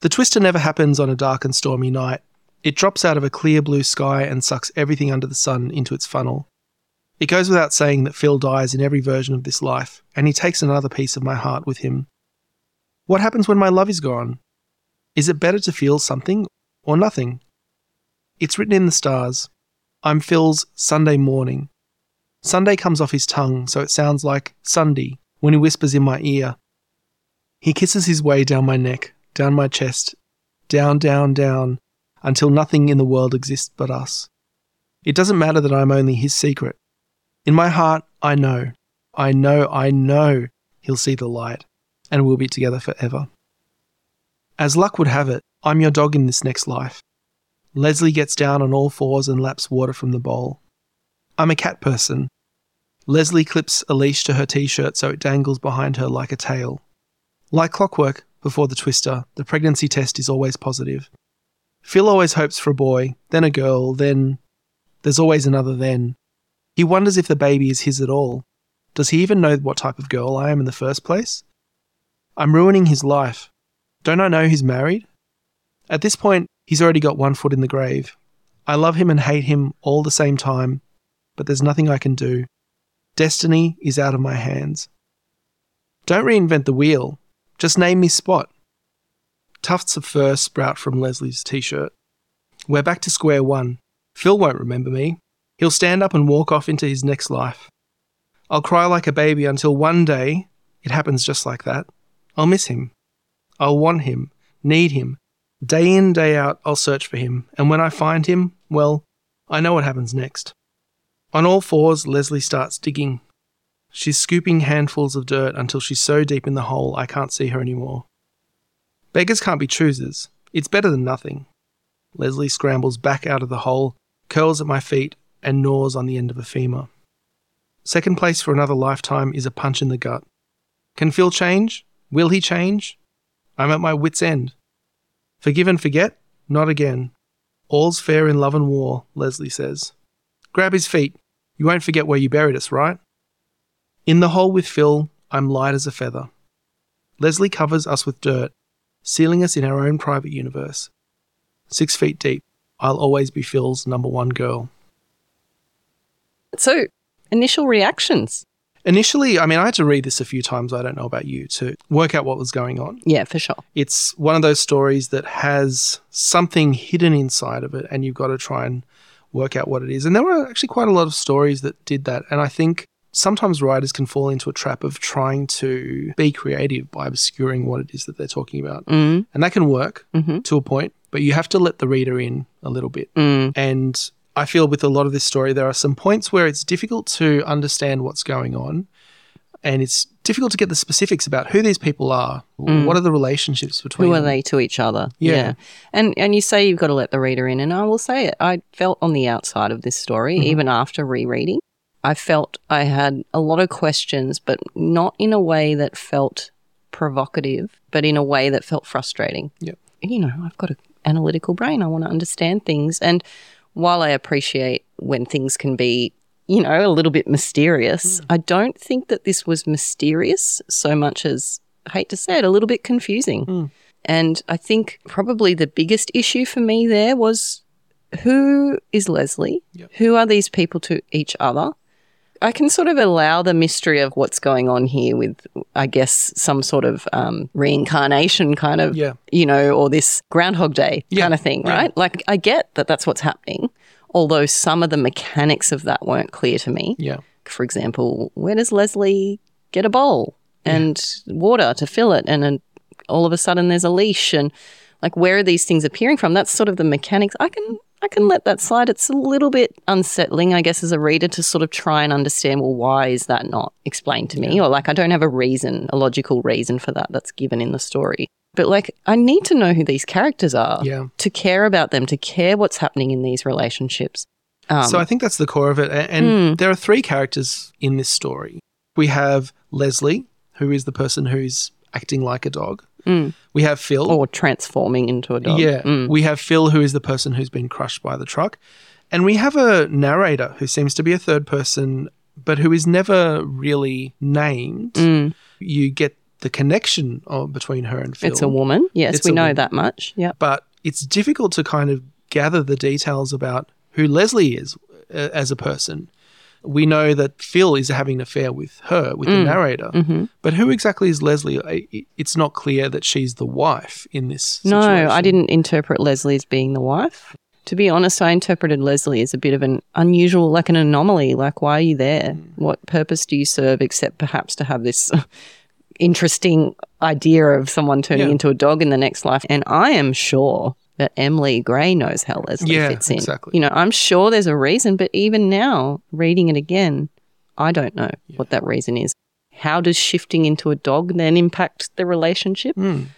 The twister never happens on a dark and stormy night. It drops out of a clear blue sky and sucks everything under the sun into its funnel. It goes without saying that Phil dies in every version of this life, and he takes another piece of my heart with him. What happens when my love is gone? Is it better to feel something or nothing? It's written in the stars. I'm Phil's Sunday morning. Sunday comes off his tongue, so it sounds like Sunday when he whispers in my ear. He kisses his way down my neck, down my chest, down, down, down, until nothing in the world exists but us. It doesn't matter that I'm only his secret. In my heart, I know, I know, I know he'll see the light, and we'll be together forever. As luck would have it, I'm your dog in this next life. Leslie gets down on all fours and laps water from the bowl. I'm a cat person. Leslie clips a leash to her t-shirt so it dangles behind her like a tail. Like clockwork, before the twister, the pregnancy test is always positive. Phil always hopes for a boy, then a girl, then... There's always another then. He wonders if the baby is his at all. Does he even know what type of girl I am in the first place? I'm ruining his life. Don't I know he's married? At this point, he's already got one foot in the grave. I love him and hate him all the same time, but there's nothing I can do. Destiny is out of my hands. Don't reinvent the wheel. Just name me Spot. Tufts of fur sprout from Leslie's t-shirt. We're back to square one. Phil won't remember me. He'll stand up and walk off into his next life. I'll cry like a baby until one day, it happens just like that, I'll miss him. I'll want him, need him. Day in, day out, I'll search for him. And when I find him, well, I know what happens next. On all fours, Leslie starts digging. She's scooping handfuls of dirt until she's so deep in the hole I can't see her anymore. Beggars can't be choosers. It's better than nothing. Leslie scrambles back out of the hole, curls at my feet, and gnaws on the end of a femur. Second place for another lifetime is a punch in the gut. Can Phil change? Will he change? I'm at my wit's end. Forgive and forget? Not again. All's fair in love and war, Leslie says. Grab his feet. You won't forget where you buried us, right? In the hole with Phil, I'm light as a feather. Leslie covers us with dirt, sealing us in our own private universe. Six feet deep, I'll always be Phil's number one girl. So, initial reactions? Initially, I mean, I had to read this a few times, I don't know about you, to work out what was going on. Yeah, for sure. It's one of those stories that has something hidden inside of it and you've got to try and work out what it is. And there were actually quite a lot of stories that did that. And I think sometimes writers can fall into a trap of trying to be creative by obscuring what it is that they're talking about. Mm. And that can work mm-hmm. to a point, but you have to let the reader in a little bit. Mm. And I feel with a lot of this story, there are some points where it's difficult to understand what's going on and it's difficult to get the specifics about who these people are. Mm. What are the relationships between them? Who are they to each other? Yeah. yeah. And and you say you've got to let the reader in, and I will say it. I felt on the outside of this story, mm-hmm. even after rereading, I felt I had a lot of questions, but not in a way that felt provocative, but in a way that felt frustrating. Yep. You know, I've got an analytical brain. I want to understand things. And while I appreciate when things can be, you know, a little bit mysterious, mm. I don't think that this was mysterious so much as, I hate to say it, a little bit confusing. Mm. And I think probably the biggest issue for me there was, who is Leslie? Yep. Who are these people to each other? I can sort of allow the mystery of what's going on here with, I guess, some sort of um, reincarnation kind of, yeah. you know, or this Groundhog Day yeah. kind of thing, right? Yeah. Like, I get that that's what's happening, although some of the mechanics of that weren't clear to me. Yeah. For example, where does Leslie get a bowl and yeah. water to fill it and a, all of a sudden there's a leash and, like, where are these things appearing from? That's sort of the mechanics. I can... I can let that slide. It's a little bit unsettling, I guess, as a reader to sort of try and understand, well, why is that not explained to me? Yeah. Or like, I don't have a reason, a logical reason for that that's given in the story. But like, I need to know who these characters are yeah. to care about them, to care what's happening in these relationships. Um, so I think that's the core of it. And mm. there are three characters in this story. We have Leslie, who is the person who's acting like a dog. Mm. We have Phil. Or transforming into a dog. Yeah. Mm. We have Phil, who is the person who's been crushed by the truck. And we have a narrator who seems to be a third person, but who is never really named. Mm. You get the connection of, between her and Phil. It's a woman. Yes, it's we know woman. that much. Yeah. But it's difficult to kind of gather the details about who Leslie is uh, as a person. We know that Phil is having an affair with her, with mm. the narrator. Mm-hmm. But who exactly is Leslie? It's not clear that she's the wife in this situation. No, I didn't interpret Leslie as being the wife. To be honest, I interpreted Leslie as a bit of an unusual, like an anomaly. Like, why are you there? Mm. What purpose do you serve except perhaps to have this interesting idea of someone turning yeah. into a dog in the next life? And I am sure that M. Lee Gray knows how Leslie yeah, fits in. Exactly. You know, I'm sure there's a reason, but even now, reading it again, I don't know yeah. what that reason is. How does shifting into a dog then impact the relationship? Mm.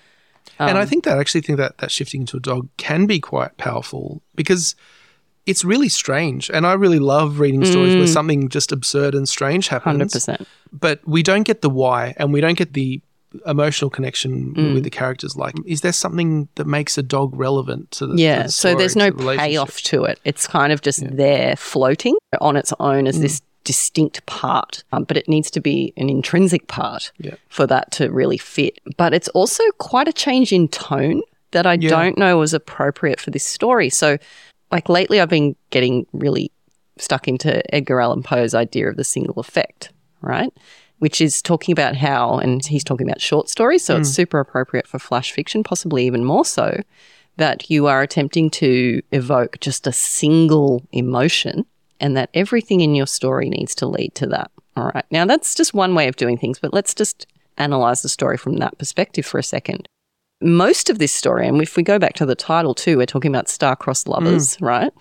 Um, and I think that I actually think that, that shifting into a dog can be quite powerful because it's really strange. And I really love reading stories mm. where something just absurd and strange happens. one hundred percent. But we don't get the why and we don't get the emotional connection mm. with the characters. Like, is there something that makes a dog relevant to the yeah to the story, so there's no the payoff to it. It's kind of just yeah. there floating on its own as mm. this distinct part, um, but it needs to be an intrinsic part yeah. for that to really fit. But it's also quite a change in tone that I yeah. don't know was appropriate for this story. So, like, lately I've been getting really stuck into Edgar Allan Poe's idea of the single effect, right? Which is talking about how, and he's talking about short stories, so mm. it's super appropriate for flash fiction, possibly even more so, that you are attempting to evoke just a single emotion and that everything in your story needs to lead to that. All right. Now, that's just one way of doing things, but let's just analyse the story from that perspective for a second. Most of this story, and if we go back to the title too, we're talking about star-crossed lovers, mm. right?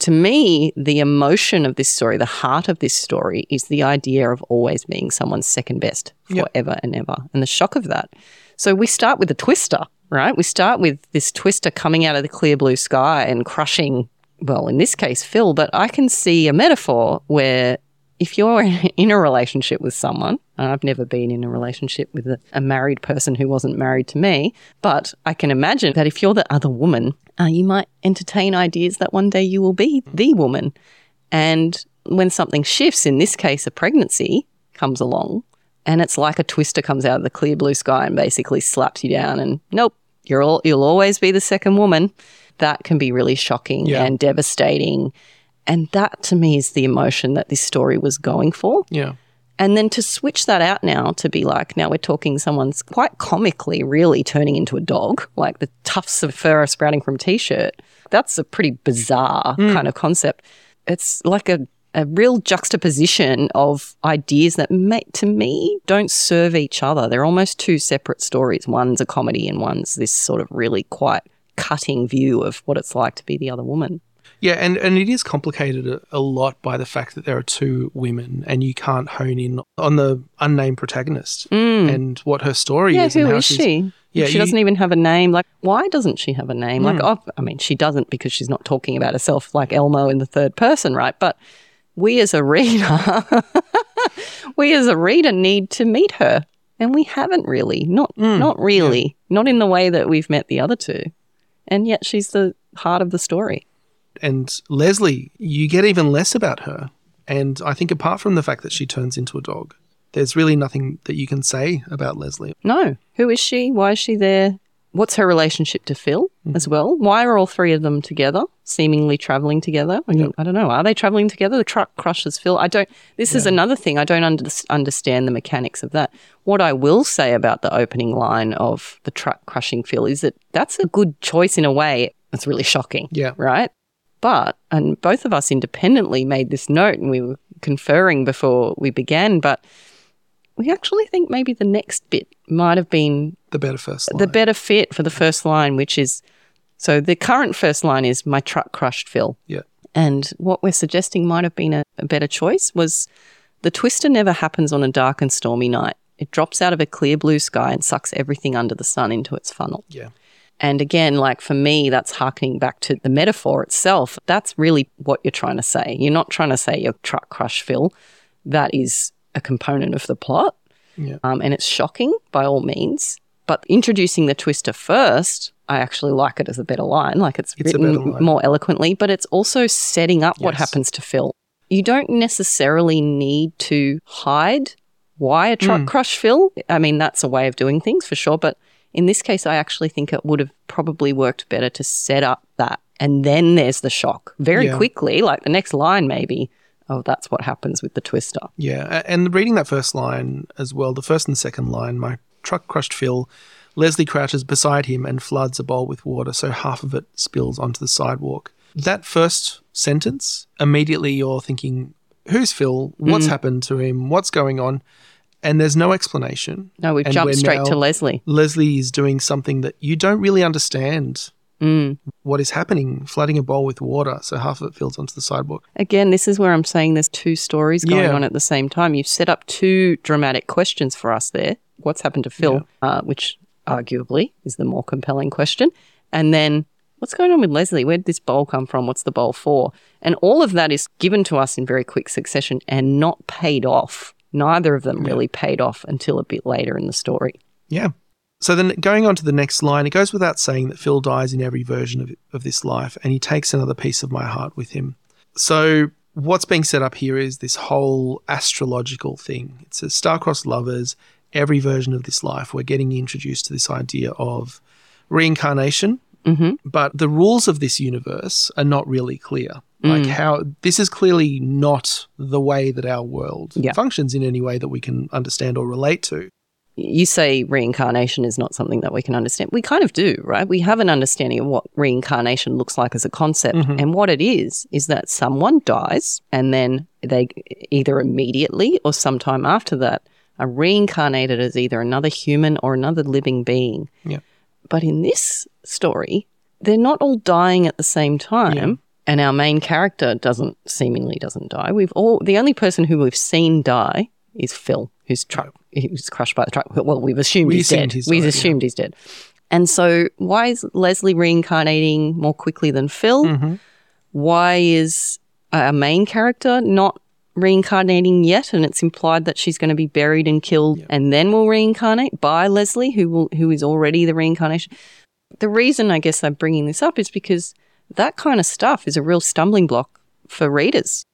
To me, the emotion of this story, the heart of this story, is the idea of always being someone's second best forever yep. and ever, and the shock of that. So we start with a twister, right? We start with this twister coming out of the clear blue sky and crushing, well, in this case, Phil, but I can see a metaphor where if you're in a relationship with someone, and I've never been in a relationship with a, a married person who wasn't married to me, but I can imagine that if you're the other woman, uh, you might entertain ideas that one day you will be the woman. And when something shifts, in this case a pregnancy comes along, and it's like a twister comes out of the clear blue sky and basically slaps you down and nope, you're all, you'll always be the second woman. That can be really shocking yeah. and devastating. And that, to me, is the emotion that this story was going for. Yeah. And then to switch that out now to be like, now we're talking someone's quite comically really turning into a dog, like the tufts of fur are sprouting from T-shirt. That's a pretty bizarre mm. kind of concept. It's like a, a real juxtaposition of ideas that, mate, to me, don't serve each other. They're almost two separate stories. One's a comedy and one's this sort of really quite cutting view of what it's like to be the other woman. Yeah, and, and it is complicated a, a lot by the fact that there are two women and you can't hone in on the unnamed protagonist mm. and what her story yeah, is. Yeah, who is she? Yeah, she you, doesn't even have a name. Like, why doesn't she have a name? Mm. Like, oh, I mean, she doesn't because she's not talking about herself like Elmo in the third person, right? But we as a reader, we as a reader need to meet her, and we haven't really, not mm. not really, yeah. not in the way that we've met the other two, and yet she's the heart of the story. And Leslie, you get even less about her. And I think apart from the fact that she turns into a dog, there's really nothing that you can say about Leslie. No. Who is she? Why is she there? What's her relationship to Phil mm-hmm. as well? Why are all three of them together, seemingly travelling together? I, mean, yep. I don't know. Are they travelling together? The truck crushes Phil. I don't – this yeah. is another thing. I don't under, understand the mechanics of that. What I will say about the opening line of the truck crushing Phil is that that's a good choice in a way. It's really shocking, yeah, right? But, and both of us independently made this note and we were conferring before we began, but we actually think maybe the next bit might have been the better first line. The better fit for the first line, which is, so the current first line is my truck crushed Phil. Yeah. And what we're suggesting might have been a, a better choice was the twister never happens on a dark and stormy night. It drops out of a clear blue sky and sucks everything under the sun into its funnel. Yeah. And again, like for me, that's harkening back to the metaphor itself. That's really what you're trying to say. You're not trying to say your truck crush Phil. That is a component of the plot. Yeah. Um, and it's shocking by all means. But introducing the twister first, I actually like it as a better line. Like it's, it's written more eloquently, but it's also setting up yes. what happens to Phil. You don't necessarily need to hide why a truck mm. crush fill. I mean, that's a way of doing things for sure, but in this case, I actually think it would have probably worked better to set up that, and then there's the shock very yeah. quickly, like the next line maybe. Oh, that's what happens with the twister. Yeah, and reading that first line as well, the first and second line, my truck crushed Phil, Leslie crouches beside him and floods a bowl with water so half of it spills onto the sidewalk. That first sentence, immediately you're thinking, who's Phil? What's mm. happened to him? What's going on? And there's no explanation. No, we've and jumped straight to Leslie. Leslie is doing something that you don't really understand. Mm. What is happening? Flooding a bowl with water, so half of it fills onto the sidewalk. Again, this is where I'm saying there's two stories going yeah. on at the same time. You've set up two dramatic questions for us there. What's happened to Phil, yeah. uh, which arguably is the more compelling question. And then what's going on with Leslie? Where did this bowl come from? What's the bowl for? And all of that is given to us in very quick succession and not paid off. Neither of them yeah. really paid off until a bit later in the story. Yeah. So then going on to the next line, it goes without saying that Phil dies in every version of, of this life, and he takes another piece of my heart with him. So what's being set up here is this whole astrological thing. It says star-crossed lovers, every version of this life. We're getting introduced to this idea of reincarnation, mm-hmm. but the rules of this universe are not really clear. Like mm. how this is clearly not the way that our world yeah. functions in any way that we can understand or relate to. You say reincarnation is not something that we can understand. We kind of do, right? We have an understanding of what reincarnation looks like as a concept. Mm-hmm. And what it is is that someone dies and then they either immediately or sometime after that are reincarnated as either another human or another living being. Yeah. But in this story, they're not all dying at the same time. Yeah. And our main character doesn't seemingly doesn't die. We've all the only person who we've seen die is Phil, who's truck. He was crushed by the truck. Well, we've assumed we he's dead. He's we've died, assumed yeah. he's dead. And so why is Leslie reincarnating more quickly than Phil? Mm-hmm. Why is our main character not reincarnating yet? And it's implied that she's going to be buried and killed yep. and then will reincarnate by Leslie, who will who is already the reincarnation. The reason I guess I'm bringing this up is because that kind of stuff is a real stumbling block for readers.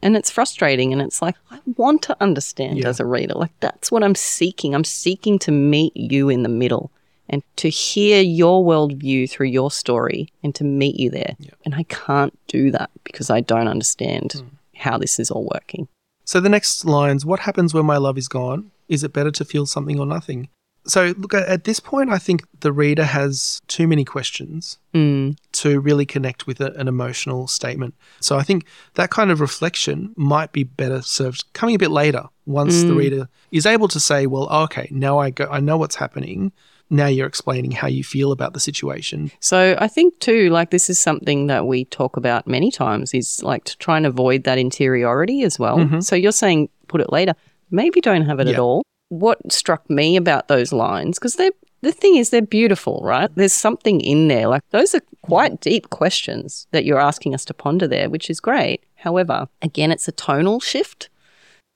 And it's frustrating, and it's like, I want to understand yeah. as a reader. Like, that's what I'm seeking. I'm seeking to meet you in the middle and to hear your worldview through your story and to meet you there. Yeah. And I can't do that because I don't understand mm. how this is all working. So the next lines, what happens when my love is gone? Is it better to feel something or nothing? So, look, at this point, I think the reader has too many questions mm. to really connect with a, an emotional statement. So, I think that kind of reflection might be better served coming a bit later once mm. the reader is able to say, well, okay, now I go, I know what's happening. Now you're explaining how you feel about the situation. So, I think too, like this is something that we talk about many times is like to try and avoid that interiority as well. Mm-hmm. So, you're saying put it later. Maybe don't have it yeah. at all. What struck me about those lines, because they're the thing is they're beautiful, right? There's something in there. Like those are quite deep questions that you're asking us to ponder there, which is great. However, again, it's a tonal shift.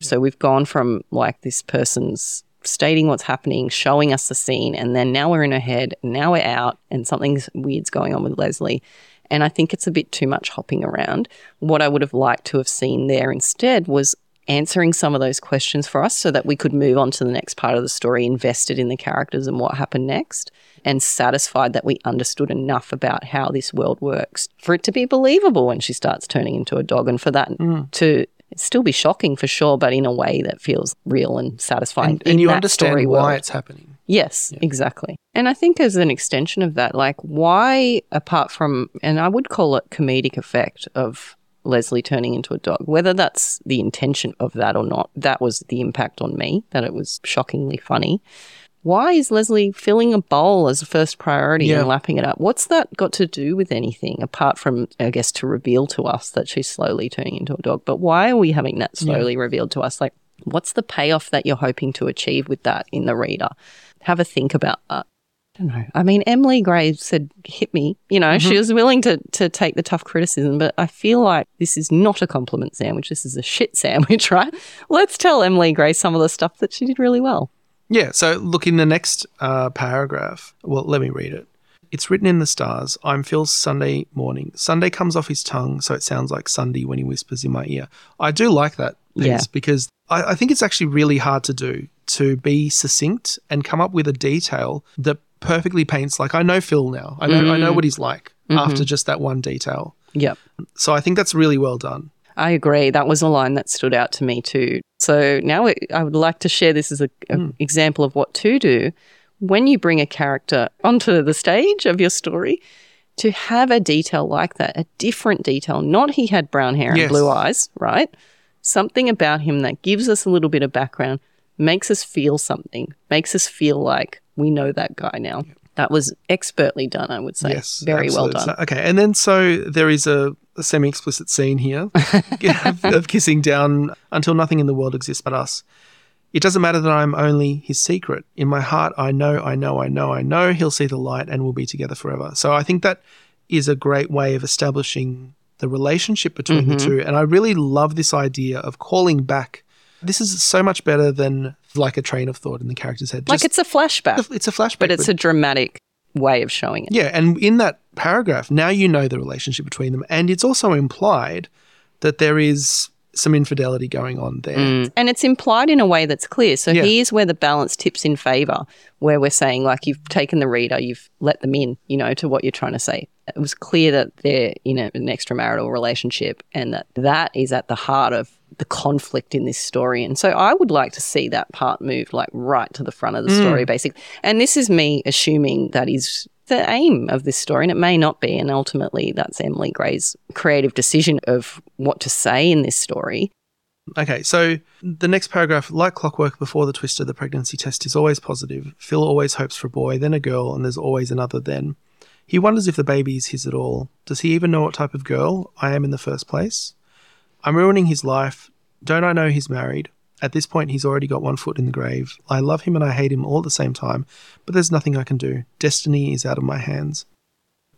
So we've gone from like this person's stating what's happening, showing us the scene, and then now we're in her head, now we're out, and something weird's going on with Leslie. And I think it's a bit too much hopping around. What I would have liked to have seen there instead was answering some of those questions for us so that we could move on to the next part of the story, invested in the characters and what happened next, and satisfied that we understood enough about how this world works for it to be believable when she starts turning into a dog, and for that mm. to still be shocking for sure, but in a way that feels real and satisfying. And, and in you that understand story why world. It's happening. Yes, yeah. exactly. And I think as an extension of that, like why, apart from, and I would call it comedic effect of Leslie turning into a dog, whether that's the intention of that or not, that was the impact on me, that it was shockingly funny. Why is Leslie filling a bowl as a first priority yeah. and lapping it up? What's that got to do with anything apart from, I guess, to reveal to us that she's slowly turning into a dog? But why are we having that slowly yeah. revealed to us? Like, what's the payoff that you're hoping to achieve with that in the reader? Have a think about that. I don't know. I mean, M. Lee Gray said, hit me. You know, mm-hmm. she was willing to to take the tough criticism, but I feel like this is not a compliment sandwich. This is a shit sandwich, right? Let's tell M. Lee Gray some of the stuff that she did really well. Yeah. So, look, in the next uh, paragraph, well, let me read it. It's written in the stars. I'm Phil's Sunday morning. Sunday comes off his tongue, so it sounds like Sunday when he whispers in my ear. I do like that piece yeah. because I, I think it's actually really hard to do, to be succinct and come up with a detail that perfectly paints, like, I know Phil now. I know, mm. I know what he's like mm-hmm. after just that one detail. Yep. So I think that's really well done. I agree. That was a line that stood out to me too. So now it, I would like to share this as an mm. example of what to do when you bring a character onto the stage of your story, to have a detail like that, a different detail, not he had brown hair and yes. blue eyes, right? Something about him that gives us a little bit of background, makes us feel something, makes us feel like we know that guy now. Yep. That was expertly done, I would say. Yes, very absolutely. Well done. So, okay, and then so there is a, a semi-explicit scene here of, of kissing down until nothing in the world exists but us. It doesn't matter that I'm only his secret. In my heart, I know, I know, I know, I know he'll see the light and we'll be together forever. So I think that is a great way of establishing the relationship between mm-hmm. the two. And I really love this idea of calling back. This is so much better than like a train of thought in the character's head. Just like it's a flashback. It's a flashback. But it's but, a dramatic way of showing it. Yeah. And in that paragraph, now you know the relationship between them. And it's also implied that there is some infidelity going on there. Mm. And it's implied in a way that's clear. So yeah. here's where the balance tips in favour, where we're saying like you've taken the reader, you've let them in, you know, to what you're trying to say. It was clear that they're in an extramarital relationship and that that is at the heart of the conflict in this story. And so I would like to see that part moved like right to the front of the mm. story basically. And this is me assuming that is the aim of this story, and it may not be, and ultimately that's M. Lee Gray's creative decision of what to say in this story. Okay, so the next paragraph, like clockwork before the twister, the pregnancy test is always positive. Phil always hopes for a boy, then a girl, and there's always another then. He wonders if the baby is his at all. Does he even know what type of girl I am in the first place? I'm ruining his life. Don't I know he's married? At this point, he's already got one foot in the grave. I love him and I hate him all at the same time, but there's nothing I can do. Destiny is out of my hands.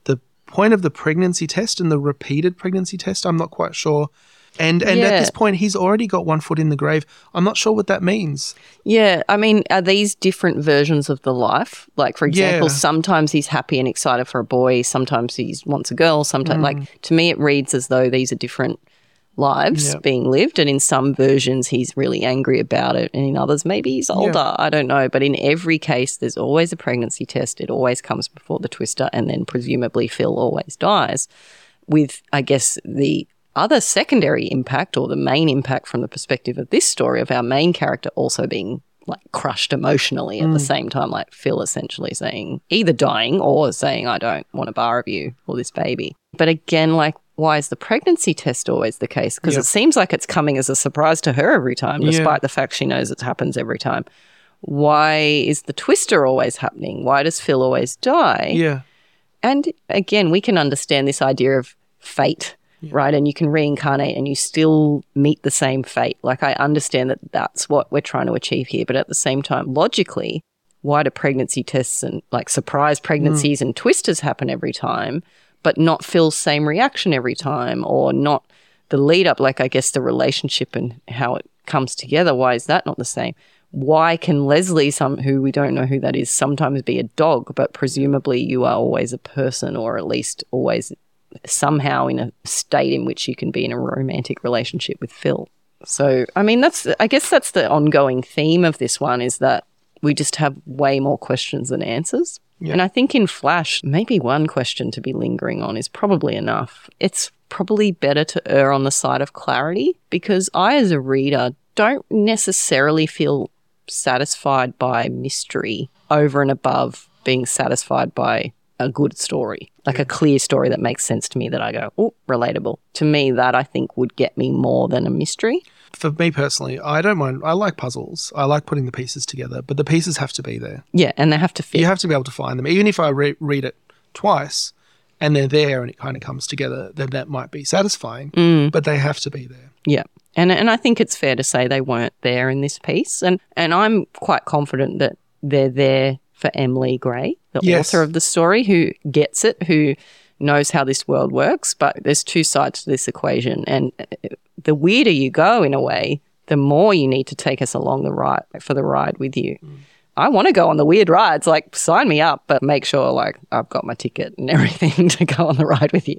The point of the pregnancy test and the repeated pregnancy test, I'm not quite sure. And and yeah. at this point, he's already got one foot in the grave. I'm not sure what that means. Yeah. I mean, are these different versions of the life? Like, for example, yeah. sometimes he's happy and excited for a boy. Sometimes he wants a girl. Sometimes, mm. like, to me, it reads as though these are different lives yep. being lived, and in some versions he's really angry about it and in others maybe he's older. Yeah. I don't know, but in every case there's always a pregnancy test. It always comes before the twister, and then presumably Phil always dies, with I guess the other secondary impact or the main impact from the perspective of this story of our main character also being like crushed emotionally at mm. the same time, like Phil essentially saying either dying or saying I don't want a bar of you or this baby. But again, like, why is the pregnancy test always the case? Because yep. it seems like it's coming as a surprise to her every time, despite yeah. the fact she knows it happens every time. Why is the twister always happening? Why does Phil always die? Yeah. And again, we can understand this idea of fate, yeah. right? And you can reincarnate and you still meet the same fate. Like, I understand that that's what we're trying to achieve here. But at the same time, logically, why do pregnancy tests and like surprise pregnancies mm. and twisters happen every time, but not Phil's same reaction every time, or not the lead up, like I guess the relationship and how it comes together? Why is that not the same? Why can Leslie, some who we don't know who that is, sometimes be a dog, but presumably you are always a person, or at least always somehow in a state in which you can be in a romantic relationship with Phil? So, I mean, that's, I guess that's the ongoing theme of this one, is that we just have way more questions than answers. Yeah. And I think in Flash, maybe one question to be lingering on is probably enough. It's probably better to err on the side of clarity, because I, as a reader, don't necessarily feel satisfied by mystery over and above being satisfied by a good story, like yeah. a clear story that makes sense to me, that I go, oh, relatable. To me, that I think would get me more than a mystery. For me personally, I don't mind. I like puzzles. I like putting the pieces together, but the pieces have to be there. Yeah, and they have to fit. You have to be able to find them. Even if I re- read it twice and they're there and it kind of comes together, then that might be satisfying, mm. but they have to be there. Yeah, and and I think it's fair to say they weren't there in this piece, and, and I'm quite confident that they're there for M. Lee Gray, the yes. author of the story, who gets it, who knows how this world works, but there's two sides to this equation, and the weirder you go in a way, the more you need to take us along the ride, for the ride with you. Mm. I want to go on the weird rides, like sign me up, but make sure like I've got my ticket and everything to go on the ride with you.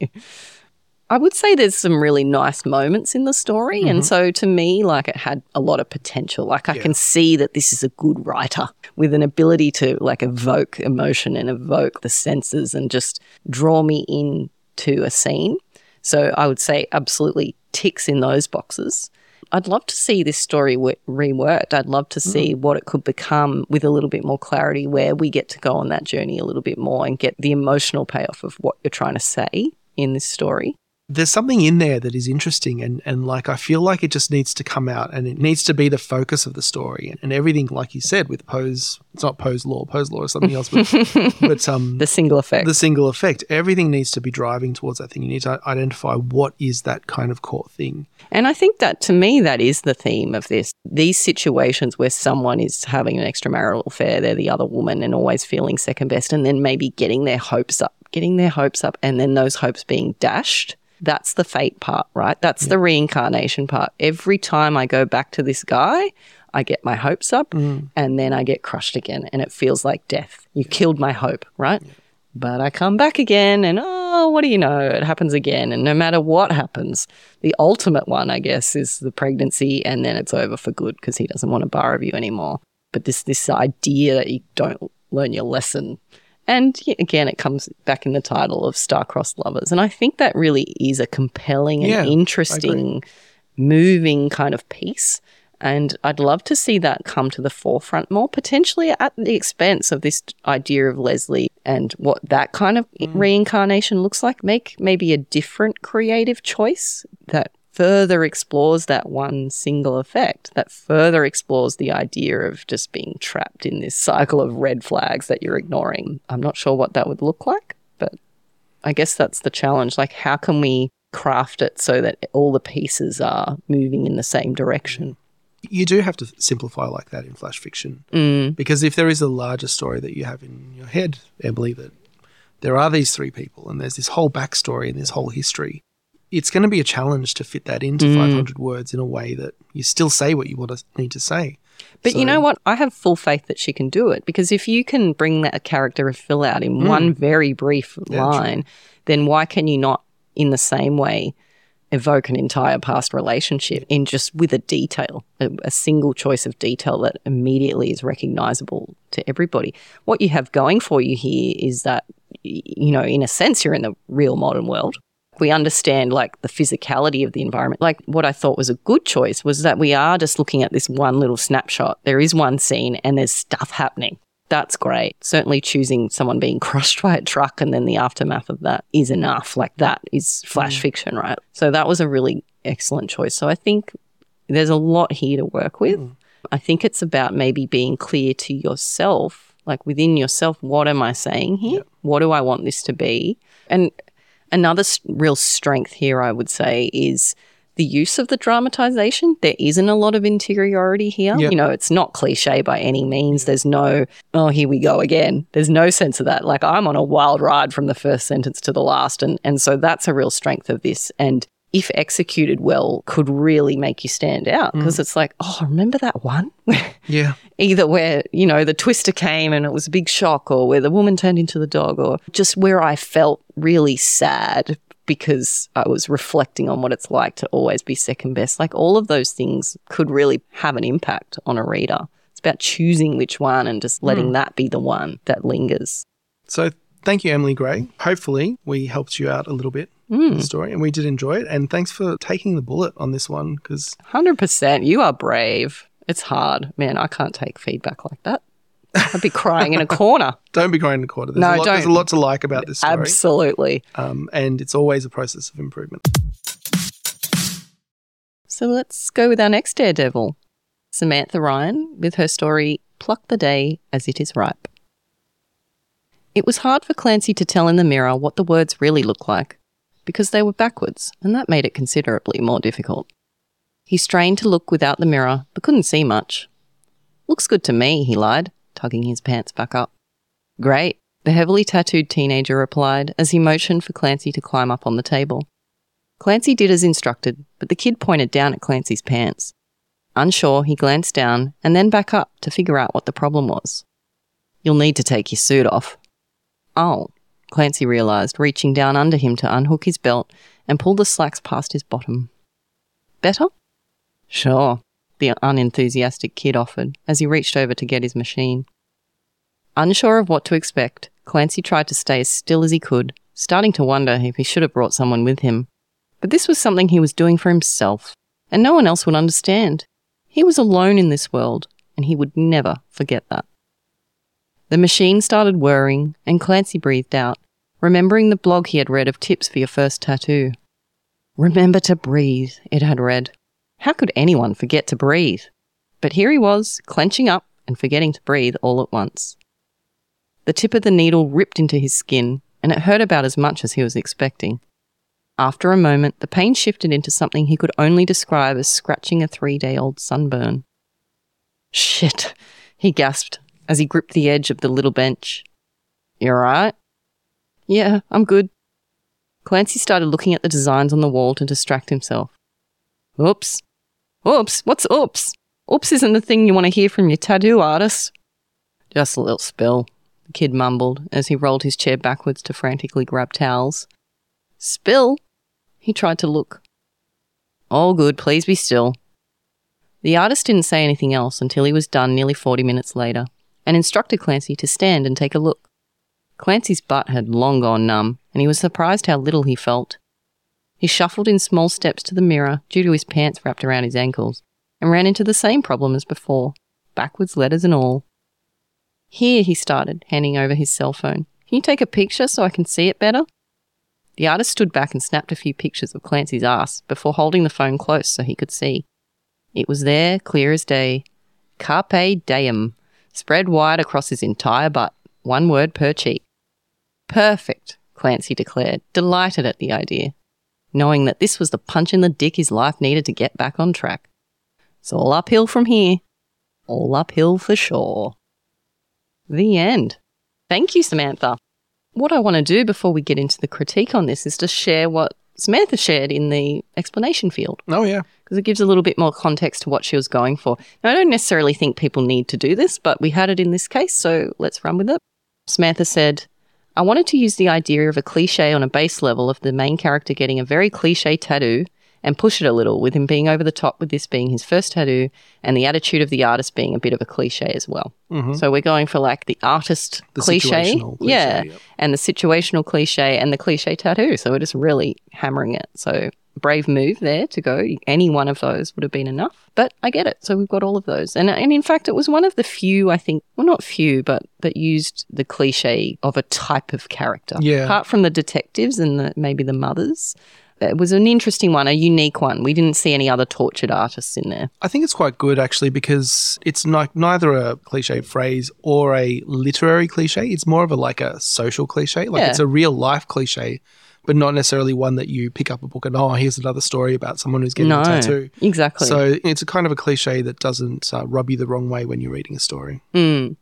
I would say there's some really nice moments in the story, mm-hmm. and so to me, like, it had a lot of potential. Like, I yeah. can see that this is a good writer with an ability to, like, evoke emotion and evoke the senses and just draw me into a scene. So I would say absolutely ticks in those boxes. I'd love to see this story re- reworked. I'd love to see mm. what it could become with a little bit more clarity, where we get to go on that journey a little bit more and get the emotional payoff of what you're trying to say in this story. There's something in there that is interesting and, and like, I feel like it just needs to come out and it needs to be the focus of the story and, and everything, like you said, with Poe's, it's not Poe's Law, Poe's Law is something else, but, but um, the single effect. The single effect. Everything needs to be driving towards that thing. You need to identify what is that kind of core thing. And I think that, to me, that is the theme of this. These situations where someone is having an extramarital affair, they're the other woman and always feeling second best and then maybe getting their hopes up, getting their hopes up and then those hopes being dashed. That's the fate part, right? That's yeah. the reincarnation part. Every time I go back to this guy, I get my hopes up mm. and then I get crushed again and it feels like death. You yeah. killed my hope, right? Yeah. But I come back again and, oh, what do you know? It happens again. And no matter what happens, the ultimate one, I guess, is the pregnancy and then it's over for good because he doesn't want a bar of you anymore. But this this idea that you don't learn your lesson. And again, it comes back in the title of Star-Crossed Lovers. And I think that really is a compelling and yeah, interesting, moving kind of piece. And I'd love to see that come to the forefront more, potentially at the expense of this idea of Leslie and what that kind of mm. reincarnation looks like. Make maybe a different creative choice that further explores that one single effect, that further explores the idea of just being trapped in this cycle of red flags that you're ignoring. I'm not sure what that would look like, but I guess that's the challenge. Like, how can we craft it so that all the pieces are moving in the same direction? You do have to simplify like that in flash fiction mm. because if there is a larger story that you have in your head, Emily, that there are these three people and there's this whole backstory and this whole history, it's going to be a challenge to fit that into mm. five hundred words in a way that you still say what you want to need to say. But so, you know what? I have full faith that she can do it because if you can bring that character of Phil out in mm. one very brief yeah, line, true. Then why can you not in the same way evoke an entire past relationship in just with a detail, a, a single choice of detail that immediately is recognisable to everybody? What you have going for you here is that, you know, in a sense you're in the real modern world. We understand, like, the physicality of the environment. Like, what I thought was a good choice was that we are just looking at this one little snapshot. There is one scene and there's stuff happening. That's great. Certainly choosing someone being crushed by a truck and then the aftermath of that is enough. Like, that is flash mm. fiction, right? So that was a really excellent choice. So I think there's a lot here to work with. Mm. I think it's about maybe being clear to yourself, like within yourself, what am I saying here? Yeah. What do I want this to be? And another real strength here, I would say, is the use of the dramatization. There isn't a lot of interiority here. Yep. You know, it's not cliche by any means. There's no, oh, here we go again. There's no sense of that. Like, I'm on a wild ride from the first sentence to the last. And, and so that's a real strength of this. And if executed well, could really make you stand out because mm. it's like, oh, remember that one? yeah. Either where, you know, the twister came and it was a big shock or where the woman turned into the dog or just where I felt really sad because I was reflecting on what it's like to always be second best. Like, all of those things could really have an impact on a reader. It's about choosing which one and just letting mm. that be the one that lingers. So thank you, Emily Gray. Hopefully we helped you out a little bit. Mm. Story, and we did enjoy it, and thanks for taking the bullet on this one because one hundred percent you are brave. It's hard, man. I can't take feedback like that. I'd be crying in a corner. Don't be crying in a corner. There's, no, a, lot, don't. There's a lot to like about this story. Absolutely. Um, and it's always a process of improvement. So let's go with our next daredevil, Samantha Ryan, with her story Pluck the Day as It Is Ripe. It was hard for Clancy to tell in the mirror what the words really looked like, because they were backwards, and that made it considerably more difficult. He strained to look without the mirror, but couldn't see much. Looks good to me, he lied, tugging his pants back up. Great, the heavily tattooed teenager replied as he motioned for Clancy to climb up on the table. Clancy did as instructed, but the kid pointed down at Clancy's pants. Unsure, he glanced down and then back up to figure out what the problem was. You'll need to take your suit off. Oh, Clancy realised, reaching down under him to unhook his belt and pull the slacks past his bottom. Better? Sure, the unenthusiastic kid offered as he reached over to get his machine. Unsure of what to expect, Clancy tried to stay as still as he could, starting to wonder if he should have brought someone with him. But this was something he was doing for himself, and no one else would understand. He was alone in this world, and he would never forget that. The machine started whirring, and Clancy breathed out, remembering the blog he had read of tips for your first tattoo. Remember to breathe, it had read. How could anyone forget to breathe? But here he was, clenching up and forgetting to breathe all at once. The tip of the needle ripped into his skin, and it hurt about as much as he was expecting. After a moment, the pain shifted into something he could only describe as scratching a three-day-old sunburn. Shit, he gasped as he gripped the edge of the little bench. You alright? Yeah, I'm good. Clancy started looking at the designs on the wall to distract himself. Oops. Oops, what's oops? Oops isn't the thing you want to hear from your tattoo artist. Just a little spill, the kid mumbled as he rolled his chair backwards to frantically grab towels. Spill? He tried to look. All good, please be still. The artist didn't say anything else until he was done nearly forty minutes later and instructed Clancy to stand and take a look. Clancy's butt had long gone numb and he was surprised how little he felt. He shuffled in small steps to the mirror due to his pants wrapped around his ankles and ran into the same problem as before, backwards letters and all. Here, he started, handing over his cell phone. Can you take a picture so I can see it better? The artist stood back and snapped a few pictures of Clancy's ass before holding the phone close so he could see. It was there, clear as day. Carpe diem, spread wide across his entire butt, one word per cheek. Perfect, Clancy declared, delighted at the idea, knowing that this was the punch in the dick his life needed to get back on track. It's all uphill from here. All uphill for sure. The end. Thank you, Samantha. What I want to do before we get into the critique on this is to share what Samantha shared in the explanation field. Oh, yeah. Because it gives a little bit more context to what she was going for. Now, I don't necessarily think people need to do this, but we had it in this case, so let's run with it. Samantha said, I wanted to use the idea of a cliche on a base level of the main character getting a very cliche tattoo and push it a little, with him being over the top with this being his first tattoo and the attitude of the artist being a bit of a cliche as well. Mm-hmm. So we're going for like the artist the cliche, situational cliche yeah, yep. and the situational cliche and the cliche tattoo. So we're just really hammering it. So brave move there to go. Any one of those would have been enough, but I get it. So we've got all of those. And, and in fact, it was one of the few, I think, well, not few, but that used the cliche of a type of character. Yeah. Apart from the detectives and the, maybe the mothers. It was an interesting one, a unique one. We didn't see any other tortured artists in there. I think it's quite good, actually, because it's not, neither a cliche phrase or a literary cliche. It's more of a like a social cliche. Like yeah. It's a real life cliche, but not necessarily one that you pick up a book and, oh, here's another story about someone who's getting no, a tattoo. Exactly. So it's a kind of a cliche that doesn't uh, rub you the wrong way when you're reading a story. Mm.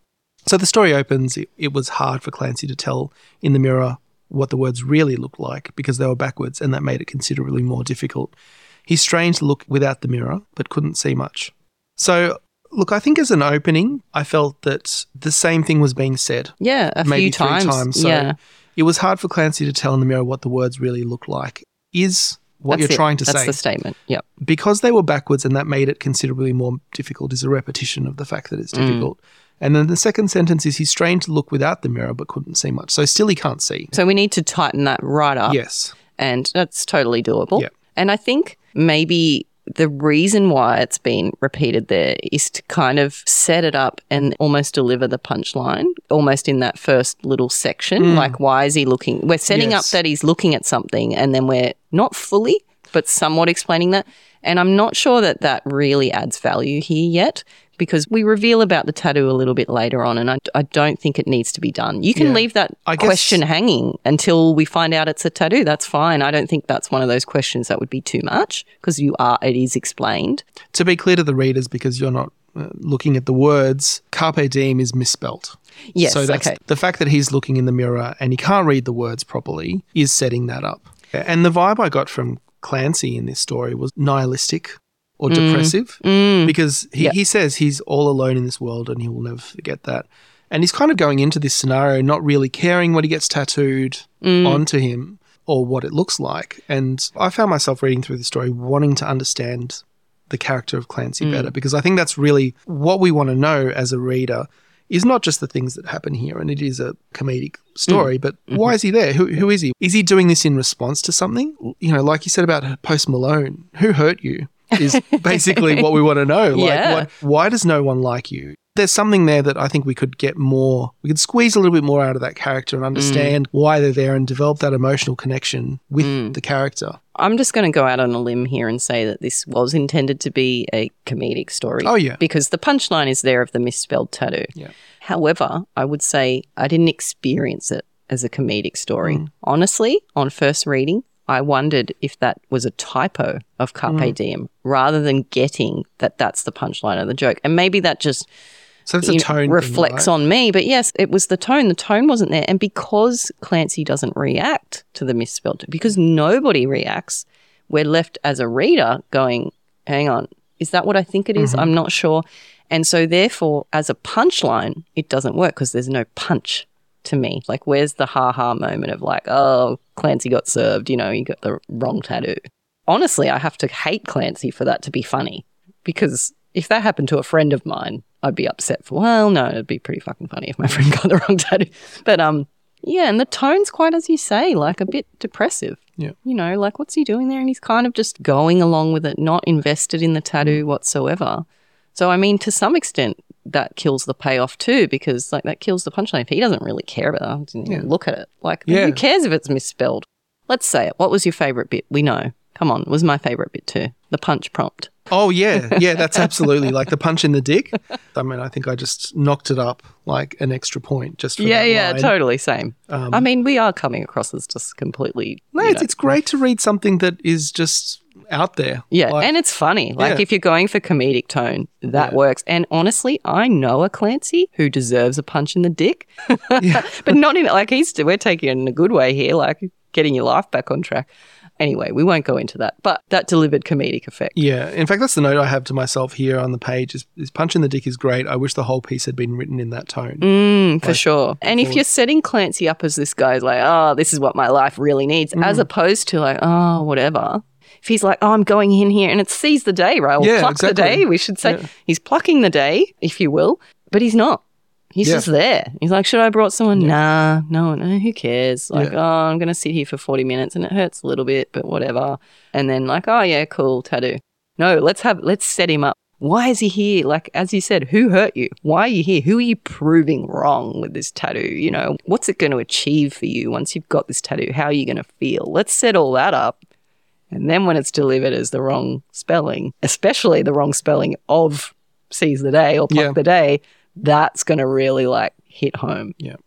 So the story opens. It, it was hard for Clancy to tell in the mirror what the words really looked like because they were backwards, and that made it considerably more difficult. He strained to look without the mirror but couldn't see much. So, look, I think as an opening, I felt that the same thing was being said. Yeah, a maybe few times. Maybe three times. So, yeah. It was hard for Clancy to tell in the mirror what the words really looked like is what That's you're it. trying to That's say. That's the statement, yep. Because they were backwards and that made it considerably more difficult is a repetition of the fact that it's difficult. Mm. And then the second sentence is he strained to look without the mirror but couldn't see much. So, still he can't see. So, we need to tighten that right up. Yes. And that's totally doable. Yep. And I think maybe the reason why it's been repeated there is to kind of set it up and almost deliver the punchline, almost in that first little section. Mm. Like, why is he looking? We're setting yes. up that he's looking at something and then we're not fully but somewhat explaining that. And I'm not sure that that really adds value here yet, because we reveal about the tattoo a little bit later on, and I, I don't think it needs to be done. You can yeah. leave that I question guess, hanging until we find out it's a tattoo. That's fine. I don't think that's one of those questions that would be too much because you are. It is explained. To be clear to the readers, because you're not uh, looking at the words, carpe diem is misspelt. Yes, so that's okay. The fact that he's looking in the mirror and he can't read the words properly is setting that up. And the vibe I got from Clancy in this story was nihilistic or mm. depressive mm. because he, yep. he says he's all alone in this world and he will never forget that. And he's kind of going into this scenario not really caring what he gets tattooed mm. onto him or what it looks like. And I found myself reading through the story wanting to understand the character of Clancy mm. better, because I think that's really what we want to know as a reader is not just the things that happen here, and it is a comedic story, mm. but mm-hmm. why is he there? Who, who is he? Is he doing this in response to something? You know, like you said about Post Malone, who hurt you is basically what we want to know. Like, yeah. what, why does no one like you? There's something there that I think we could get more, we could squeeze a little bit more out of that character and understand mm. why they're there and develop that emotional connection with mm. the character. I'm just going to go out on a limb here and say that this was intended to be a comedic story. Oh, yeah. Because the punchline is there of the misspelled tattoo. Yeah. However, I would say I didn't experience it as a comedic story. Mm. Honestly, on first reading, I wondered if that was a typo of Carpe mm. Diem rather than getting that that's the punchline of the joke. And maybe that just... So it's a tone know, reflects thing, right? on me. But, yes, it was the tone. The tone wasn't there. And because Clancy doesn't react to the misspelled, because nobody reacts, we're left as a reader going, hang on, is that what I think it is? Mm-hmm. I'm not sure. And so, therefore, as a punchline, it doesn't work because there's no punch to me. Like, where's the ha-ha moment of like, oh, Clancy got served, you know, you got the wrong tattoo. Honestly, I have to hate Clancy for that to be funny, because if that happened to a friend of mine, I'd be upset for, well, no, it'd be pretty fucking funny if my friend got the wrong tattoo. But, um, yeah, and the tone's quite, as you say, like a bit depressive. Yeah. You know, like what's he doing there? And he's kind of just going along with it, not invested in the tattoo whatsoever. So, I mean, to some extent that kills the payoff too, because, like, that kills the punchline. If he doesn't really care about it, didn't yeah. even look at it. Like, yeah. who cares if it's misspelled? Let's say it. What was your favourite bit? We know. Come on, was my favourite bit too. The punch prompt. Oh, yeah. Yeah, that's absolutely like the punch in the dick. I mean, I think I just knocked it up like an extra point just for yeah, that Yeah, yeah, totally. Same. Um, I mean, we are coming across as just completely. No, it's, it's great to read something that is just out there. Yeah, like, and it's funny. Like yeah. if you're going for comedic tone, that yeah. works. And honestly, I know a Clancy who deserves a punch in the dick. yeah. But not in, like, he's, we're taking it in a good way here, like getting your life back on track. Anyway, we won't go into that, but that delivered comedic effect. Yeah. In fact, that's the note I have to myself here on the page is, is punch in the dick is great. I wish the whole piece had been written in that tone. Mm, like, for sure. And if you're setting Clancy up as this guy's like, oh, this is what my life really needs, mm. as opposed to like, oh, whatever. If he's like, oh, I'm going in here and it sees the day, right? Well, yeah, pluck exactly. the day, we should say. Yeah. He's plucking the day, if you will, but he's not. He's yeah. just there. He's like, should I brought someone? Yeah. Nah, no, no, who cares? Like, yeah. oh, I'm going to sit here for forty minutes and it hurts a little bit, but whatever. And then like, oh, yeah, cool, tattoo. No, let's have, let's set him up. Why is he here? Like, as you said, who hurt you? Why are you here? Who are you proving wrong with this tattoo? You know, what's it going to achieve for you once you've got this tattoo? How are you going to feel? Let's set all that up. And then when it's delivered as the wrong spelling, especially the wrong spelling of seize the day or pluck yeah. the day, that's going to really, like, hit home. Yeah.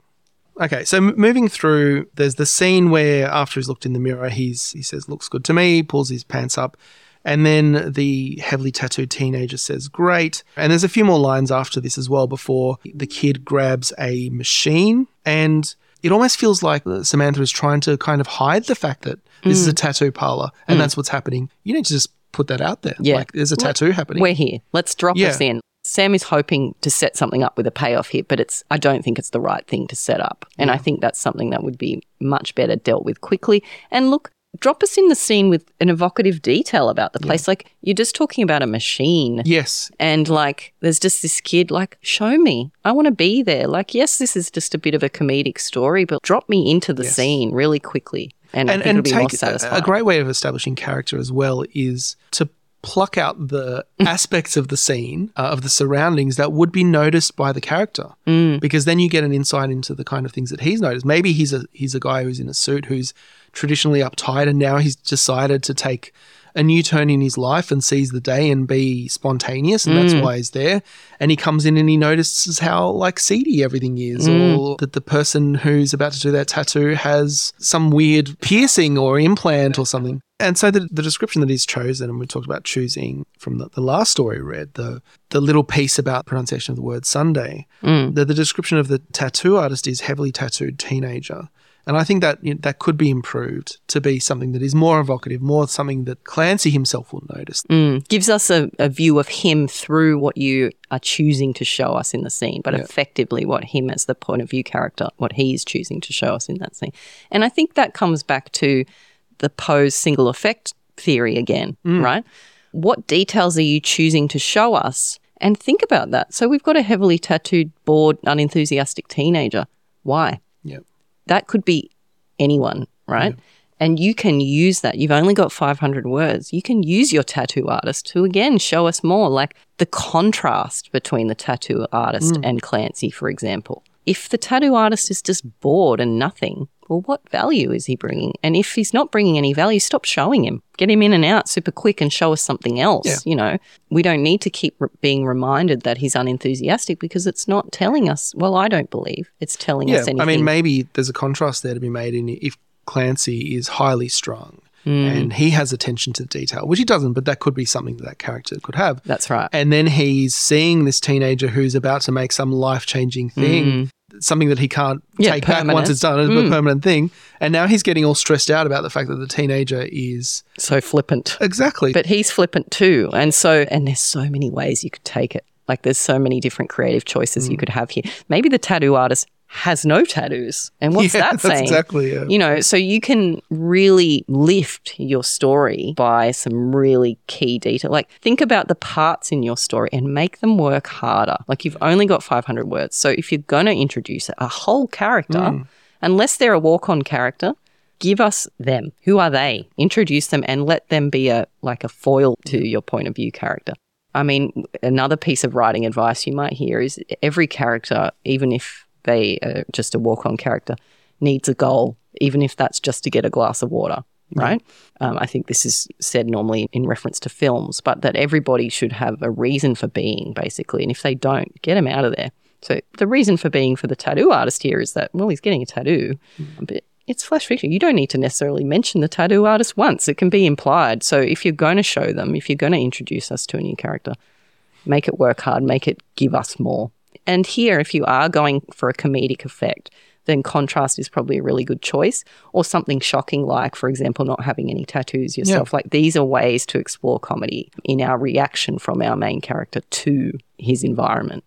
Okay, so m- moving through, there's the scene where after he's looked in the mirror, he's he says, looks good to me, pulls his pants up, and then the heavily tattooed teenager says, great. And there's a few more lines after this as well before the kid grabs a machine, and it almost feels like Samantha is trying to kind of hide the fact that this mm. is a tattoo parlor and mm. that's what's happening. You need to just put that out there. Yeah. Like, there's a tattoo Let, happening. We're here. Let's drop yeah. us in. Sam is hoping to set something up with a payoff here, but it's I don't think it's the right thing to set up. And yeah. I think that's something that would be much better dealt with quickly. And look, drop us in the scene with an evocative detail about the place. Yeah. Like, you're just talking about a machine. Yes. And, like, there's just this kid, like, show me. I want to be there. Like, yes, this is just a bit of a comedic story, but drop me into the yes. scene really quickly. And, and I think and it'll be more satisfying. A great way of establishing character as well is to pluck out the aspects of the scene, uh, of the surroundings that would be noticed by the character, mm. because then you get an insight into the kind of things that he's noticed. Maybe he's a he's a guy who's in a suit who's traditionally uptight, and now he's decided to take a new turn in his life and seize the day and be spontaneous, and mm. that's why he's there. And he comes in and he notices how, like, seedy everything is, mm. or that the person who's about to do their tattoo has some weird piercing or implant or something. And so the, the description that he's chosen, and we talked about choosing from the, the last story we read, the the little piece about pronunciation of the word Sunday, mm. the, the description of the tattoo artist is heavily tattooed teenager. And I think that, you know, that could be improved to be something that is more evocative, more something that Clancy himself will notice. Mm. Gives us a, a view of him through what you are choosing to show us in the scene, but yeah. effectively what him as the point of view character, what he's choosing to show us in that scene. And I think that comes back to the Poe's single effect theory again, mm. right? What details are you choosing to show us? And think about that. So we've got a heavily tattooed, bored, unenthusiastic teenager. Why? Yep. That could be anyone, right? Yep. And you can use that. You've only got five hundred words. You can use your tattoo artist to, again, show us more, like the contrast between the tattoo artist mm. and Clancy, for example. If the tattoo artist is just bored and nothing, well, what value is he bringing? And if he's not bringing any value, stop showing him. Get him in and out super quick and show us something else, yeah. you know. We don't need to keep re- being reminded that he's unenthusiastic, because it's not telling us, well, I don't believe it's telling yeah, us anything. I mean, maybe there's a contrast there to be made in if Clancy is highly strung mm. and he has attention to detail, which he doesn't, but that could be something that that character could have. That's right. And then he's seeing this teenager who's about to make some life-changing thing mm. something that he can't yeah, take permanent. back once it's done. It's mm. a permanent thing. And now he's getting all stressed out about the fact that the teenager is... so flippant. Exactly. But he's flippant too. And so, and there's so many ways you could take it. Like there's so many different creative choices mm. you could have here. Maybe the tattoo artist has no tattoos. And what's yeah, that saying? Exactly. Yeah. You know, so you can really lift your story by some really key detail. Like think about the parts in your story and make them work harder. Like you've only got five hundred words. So if you're going to introduce a whole character, mm. unless they're a walk-on character, give us them. Who are they? Introduce them and let them be a like a foil to your point of view character. I mean, another piece of writing advice you might hear is every character, even if they are just a walk-on character, needs a goal, even if that's just to get a glass of water, right? Yeah. Um, I think this is said normally in reference to films, but that everybody should have a reason for being, basically. And if they don't, get them out of there. So the reason for being for the tattoo artist here is that, well, he's getting a tattoo, mm-hmm. but it's flash fiction. You don't need to necessarily mention the tattoo artist once. It can be implied. So if you're going to show them, if you're going to introduce us to a new character, make it work hard, make it give us more. And here, if you are going for a comedic effect, then contrast is probably a really good choice, or something shocking like, for example, not having any tattoos yourself. Yeah. Like these are ways to explore comedy in our reaction from our main character to his environment.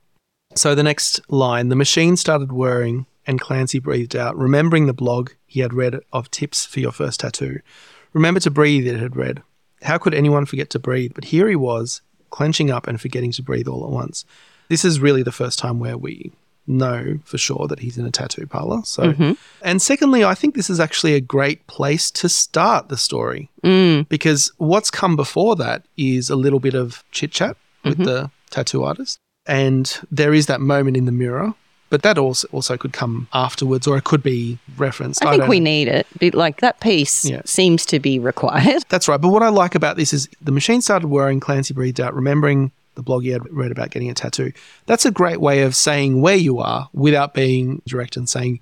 So the next line, the machine started whirring and Clancy breathed out, remembering the blog he had read of tips for your first tattoo. Remember to breathe, it had read. How could anyone forget to breathe? But here he was, clenching up and forgetting to breathe all at once. This is really the first time where we know for sure that he's in a tattoo parlor. So, mm-hmm. And secondly, I think this is actually a great place to start the story mm. because what's come before that is a little bit of chit-chat mm-hmm. with the tattoo artist, and there is that moment in the mirror, but that also also could come afterwards, or it could be referenced. I think I we know. need it. But like that piece yeah. seems to be required. That's right. But what I like about this is the machine started whirring, Clancy breathed out, remembering the blog you had read about getting a tattoo. That's a great way of saying where you are without being direct and saying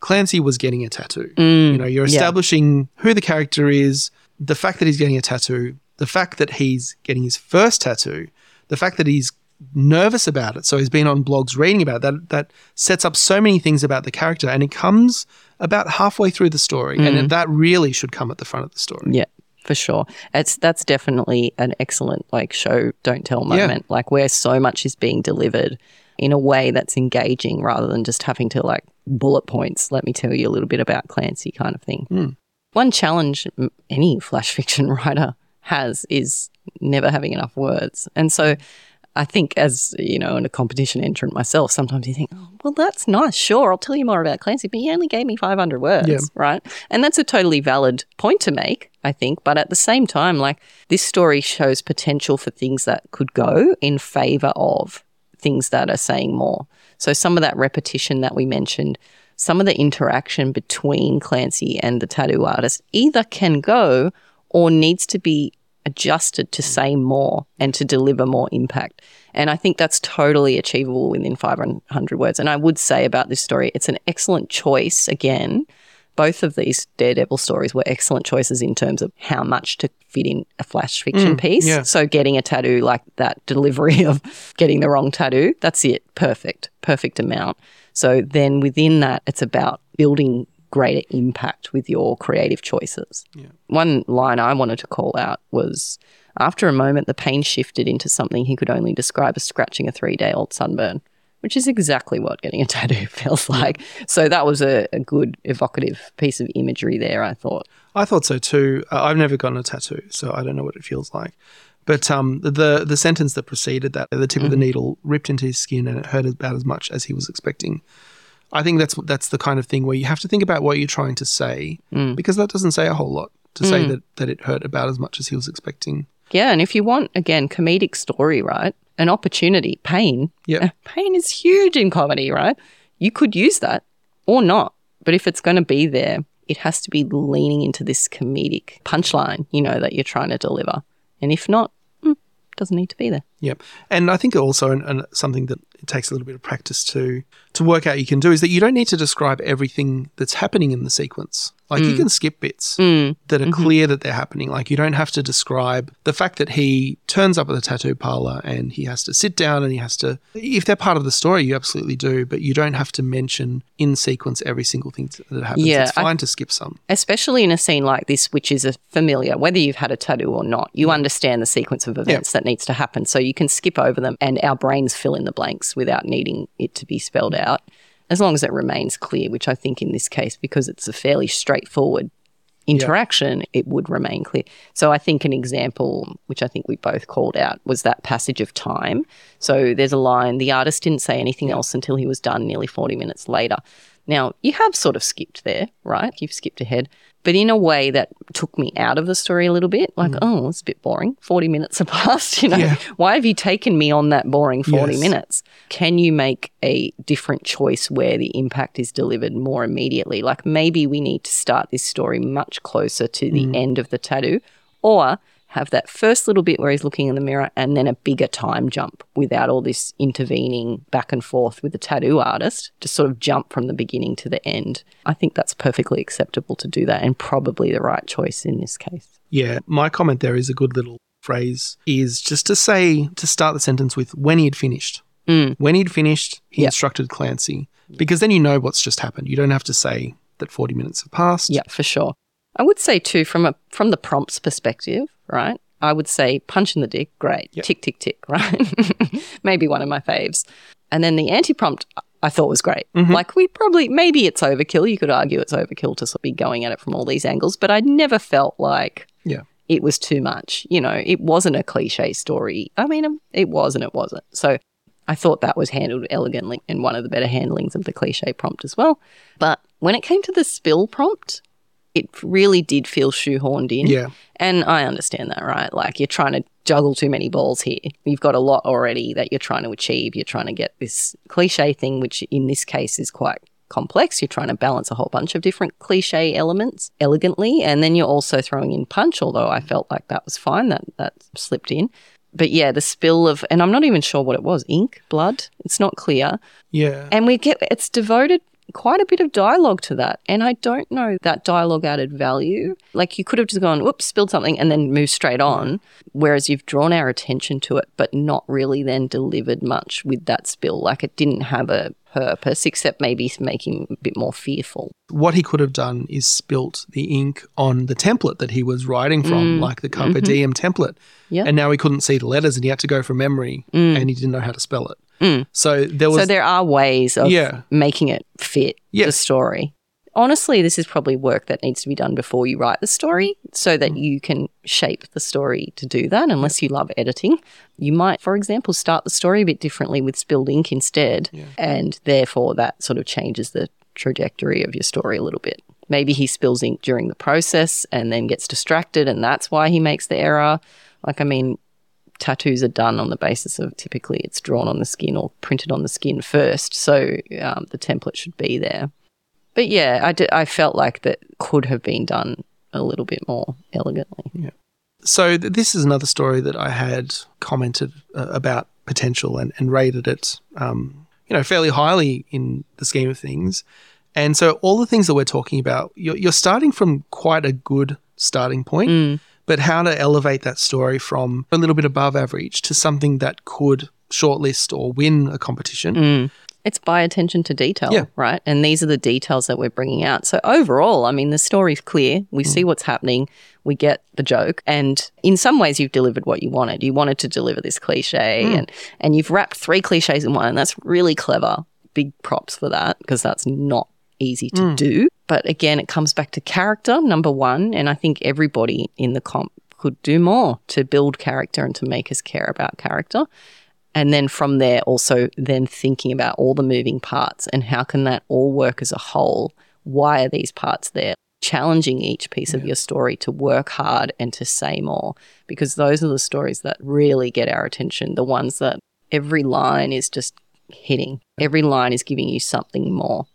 Clancy was getting a tattoo. Mm, you know, you're establishing yeah. who the character is, the fact that he's getting a tattoo, the fact that he's getting his first tattoo, the fact that he's nervous about it. So he's been on blogs reading about it. That, that sets up so many things about the character, and it comes about halfway through the story. Mm. And that really should come at the front of the story. Yeah. For sure. It's that's definitely an excellent like show, don't tell moment, yeah. like where so much is being delivered in a way that's engaging rather than just having to like bullet points, let me tell you a little bit about Clancy kind of thing. Mm. One challenge any flash fiction writer has is never having enough words. And so I think as, you know, in a competition entrant myself, sometimes you think, oh, well, that's nice. Sure, I'll tell you more about Clancy, but he only gave me five hundred words, yeah. right? And that's a totally valid point to make, I think. But at the same time, like this story shows potential for things that could go in favour of things that are saying more. So some of that repetition that we mentioned, some of the interaction between Clancy and the tattoo artist either can go or needs to be adjusted to say more and to deliver more impact. And I think that's totally achievable within five hundred words. And I would say about this story, it's an excellent choice. Again, both of these Daredevil stories were excellent choices in terms of how much to fit in a flash fiction mm, piece. Yeah. So getting a tattoo, like that delivery of getting the wrong tattoo, that's it. Perfect, perfect amount. So then within that, it's about building greater impact with your creative choices. Yeah. One line I wanted to call out was, after a moment, the pain shifted into something he could only describe as scratching a three-day-old sunburn, which is exactly what getting a tattoo feels like. Yeah. So that was a, a good evocative piece of imagery there, I thought. I thought so too. Uh, I've never gotten a tattoo, so I don't know what it feels like. But um, the the sentence that preceded that, the tip mm-hmm. of the needle ripped into his skin and it hurt about as much as he was expecting. I think that's that's the kind of thing where you have to think about what you're trying to say mm. because that doesn't say a whole lot to mm. say that, that it hurt about as much as he was expecting. Yeah, and if you want, again, comedic story, right? An opportunity, pain. Yeah. Pain is huge in comedy, right? You could use that or not. But if it's going to be there, it has to be leaning into this comedic punchline, you know, that you're trying to deliver. And if not, mm, doesn't need to be there. Yep. And I think also and, and something that it takes a little bit of practice to to work out you can do is that you don't need to describe everything that's happening in the sequence. Like mm. you can skip bits mm. that are mm-hmm. clear that they're happening. Like you don't have to describe the fact that he turns up at the tattoo parlor and he has to sit down and he has to – if they're part of the story, you absolutely do, but you don't have to mention in sequence every single thing that happens. Yeah, it's fine I, to skip some. Especially in a scene like this, which is a familiar, whether you've had a tattoo or not, you yeah. understand the sequence of events yeah. that needs to happen. So you can skip over them and our brains fill in the blanks without needing it to be spelled out. As long as it remains clear, which I think in this case, because it's a fairly straightforward interaction, yeah. it would remain clear. So I think an example, which I think we both called out, was that passage of time. So there's a line, the artist didn't say anything else until he was done nearly forty minutes later. Now, you have sort of skipped there, right? You've skipped ahead, but in a way that took me out of the story a little bit, like, mm. oh, it's a bit boring. forty minutes have passed, you know. Yeah. Why have you taken me on that boring forty yes. minutes? Can you make a different choice where the impact is delivered more immediately? Like maybe we need to start this story much closer to the mm. end of the tattoo, or have that first little bit where he's looking in the mirror and then a bigger time jump without all this intervening back and forth with the tattoo artist, just sort of jump from the beginning to the end. I think that's perfectly acceptable to do that and probably the right choice in this case. Yeah, my comment there is a good little phrase is just to say, to start the sentence with when he had finished. Mm. When he'd finished, he yep. instructed Clancy, because then you know what's just happened. You don't have to say that forty minutes have passed. Yeah, for sure. I would say too, from a from the prompts perspective, right, I would say punch in the dick, great, yep. tick, tick, tick, right? Maybe one of my faves. And then the anti-prompt I thought was great. Mm-hmm. Like we probably, maybe it's overkill. You could argue it's overkill to sort of be going at it from all these angles, but I never felt like yeah. it was too much. You know, it wasn't a cliche story. I mean, it was and it wasn't. So I thought that was handled elegantly and one of the better handlings of the cliche prompt as well. But when it came to the spill prompt, it really did feel shoehorned in. Yeah. And I understand that, right? Like you're trying to juggle too many balls here. You've got a lot already that you're trying to achieve. You're trying to get this cliche thing, which in this case is quite complex. You're trying to balance a whole bunch of different cliche elements elegantly. And then you're also throwing in punch, although I felt like that was fine. That, that slipped in. But, yeah, the spill of – and I'm not even sure what it was, ink, blood. It's not clear. Yeah. And we get – it's devoted – quite a bit of dialogue to that, and I don't know that dialogue added value. Like you could have just gone, whoops, spilled something and then moved straight on, whereas you've drawn our attention to it but not really then delivered much with that spill. Like it didn't have a purpose except maybe make him a bit more fearful. What he could have done is spilt the ink on the template that he was writing from, mm. like the Carpe mm-hmm. Diem template, yep. and now he couldn't see the letters and he had to go from memory mm. and he didn't know how to spell it. Mm. So there was. So there are ways of yeah. making it fit yes. the story. Honestly, this is probably work that needs to be done before you write the story so that mm. you can shape the story to do that, unless you love editing. You might, for example, start the story a bit differently with spilled ink instead, yeah. and therefore that sort of changes the trajectory of your story a little bit. Maybe he spills ink during the process and then gets distracted and that's why he makes the error. Like, I mean, tattoos are done on the basis of typically it's drawn on the skin or printed on the skin first, so um, the template should be there. But, yeah, I, d- I felt like that could have been done a little bit more elegantly. Yeah. So th- this is another story that I had commented uh, about potential and, and rated it, um, you know, fairly highly in the scheme of things. And so all the things that we're talking about, you're, you're starting from quite a good starting point. Mm. But how to elevate that story from a little bit above average to something that could shortlist or win a competition. Mm. It's by attention to detail, yeah. right? And these are the details that we're bringing out. So overall, I mean, the story's clear. We mm. see what's happening. We get the joke. And in some ways, you've delivered what you wanted. You wanted to deliver this cliche mm. and, and you've wrapped three cliches in one. And that's really clever. Big props for that, because that's not easy to mm. do. But again, it comes back to character, number one. And I think everybody in the comp could do more to build character and to make us care about character. And then from there, also then thinking about all the moving parts and how can that all work as a whole? Why are these parts there? Challenging each piece yeah. of your story to work hard and to say more, because those are the stories that really get our attention, the ones that every line is just hitting. Every line is giving you something more.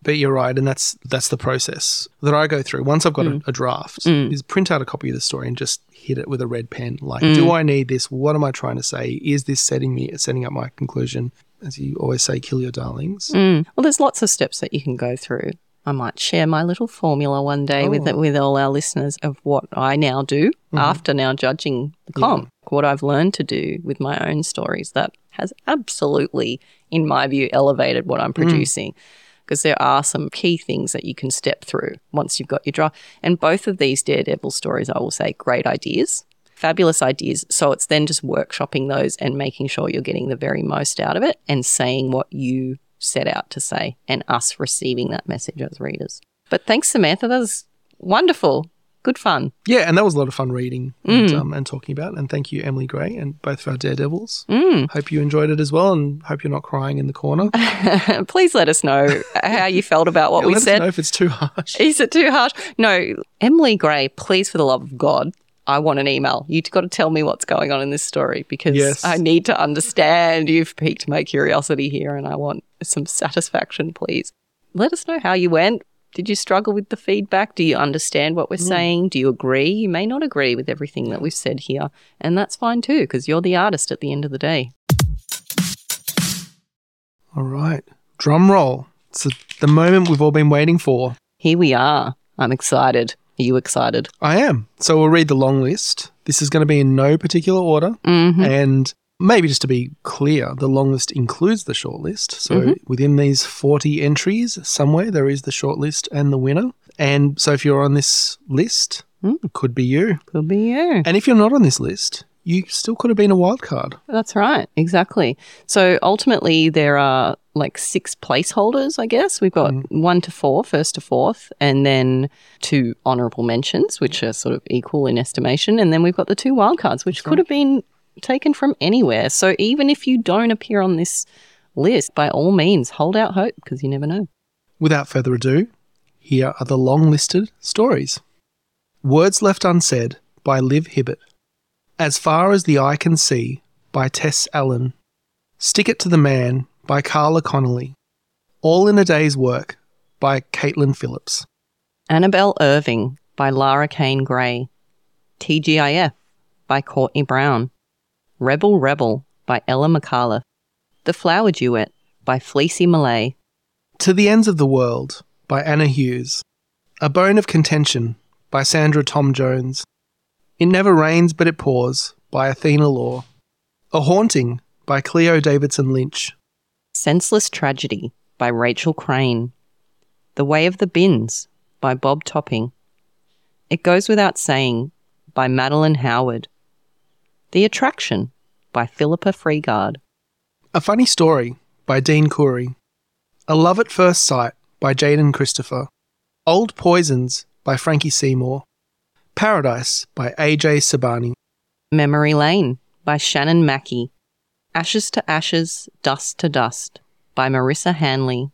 But you're right, and that's that's the process that I go through. Once I've got mm. a, a draft, mm. is print out a copy of the story and just hit it with a red pen. Like, mm. do I need this? What am I trying to say? Is this setting me setting up my conclusion? As you always say, kill your darlings. Mm. Well, there's lots of steps that you can go through. I might share my little formula one day oh. with with all our listeners of what I now do mm-hmm. after now judging the comp, yeah. what I've learned to do with my own stories that has absolutely, in my view, elevated what I'm producing. Mm. Because there are some key things that you can step through once you've got your draft. And both of these Daredevil stories, I will say, great ideas, fabulous ideas. So it's then just workshopping those and making sure you're getting the very most out of it and saying what you set out to say and us receiving that message as readers. But thanks, Samantha. That was wonderful. Good fun. Yeah, and that was a lot of fun reading mm. and, um, and talking about. And thank you, M. Lee Gray, and both of our Daredevils. Mm. Hope you enjoyed it as well, and hope you're not crying in the corner. Please let us know how you felt about what yeah, we let said. Let us know if it's too harsh. Is it too harsh? No, M. Lee Gray, please, for the love of God, I want an email. You've got to tell me what's going on in this story, because yes. I need to understand. You've piqued my curiosity here, and I want some satisfaction, please. Let us know how you went. Did you struggle with the feedback? Do you understand what we're mm. saying? Do you agree? You may not agree with everything that we've said here, and that's fine too, because you're the artist at the end of the day. All right. Drum roll. It's the moment we've all been waiting for. Here we are. I'm excited. Are you excited? I am. So we'll read the long list. This is going to be in no particular order, mm-hmm. and maybe just to be clear, the long list includes the short list. So mm-hmm. within these forty entries somewhere, there is the short list and the winner. And so if you're on this list, mm. it could be you. Could be you. And if you're not on this list, you still could have been a wild card. That's right. Exactly. So ultimately there are like six placeholders, I guess. We've got mm. one to four, first to fourth, and then two honourable mentions, which are sort of equal in estimation. And then we've got the two wild cards, which That's could right. have been taken from anywhere. So even if you don't appear on this list, by all means, hold out hope, because you never know. Without further ado, here are the long-listed stories. Words Left Unsaid by Liv Hibbert. As Far as the Eye Can See by Tess Allen. Stick It to the Man by Carla Connolly. All in a Day's Work by Caitlin Phillips. Annabelle Irving by Lara Kane Gray. T G I F by Courtney Brown. Rebel Rebel by Ella McAuliffe. The Flower Duet by Fleecy Malay. To the Ends of the World by Anna Hughes. A Bone of Contention by Sandra Tom Jones. It Never Rains But It Pours by Athena Law. A Haunting by Cleo Davidson Lynch. Senseless Tragedy by Rachel Crane. The Way of the Bins by Bob Topping. It Goes Without Saying by Madeline Howard. The Attraction by Philippa Freegard. A Funny Story by Dean Clory. A Love at First Sight by Jaden Christopher. Old Poisons by Frankie Seymour. Paradise by A J Sabani. Memory Lane by Shannon Mackey. Ashes to Ashes, Dust to Dust by Marissa Hanley.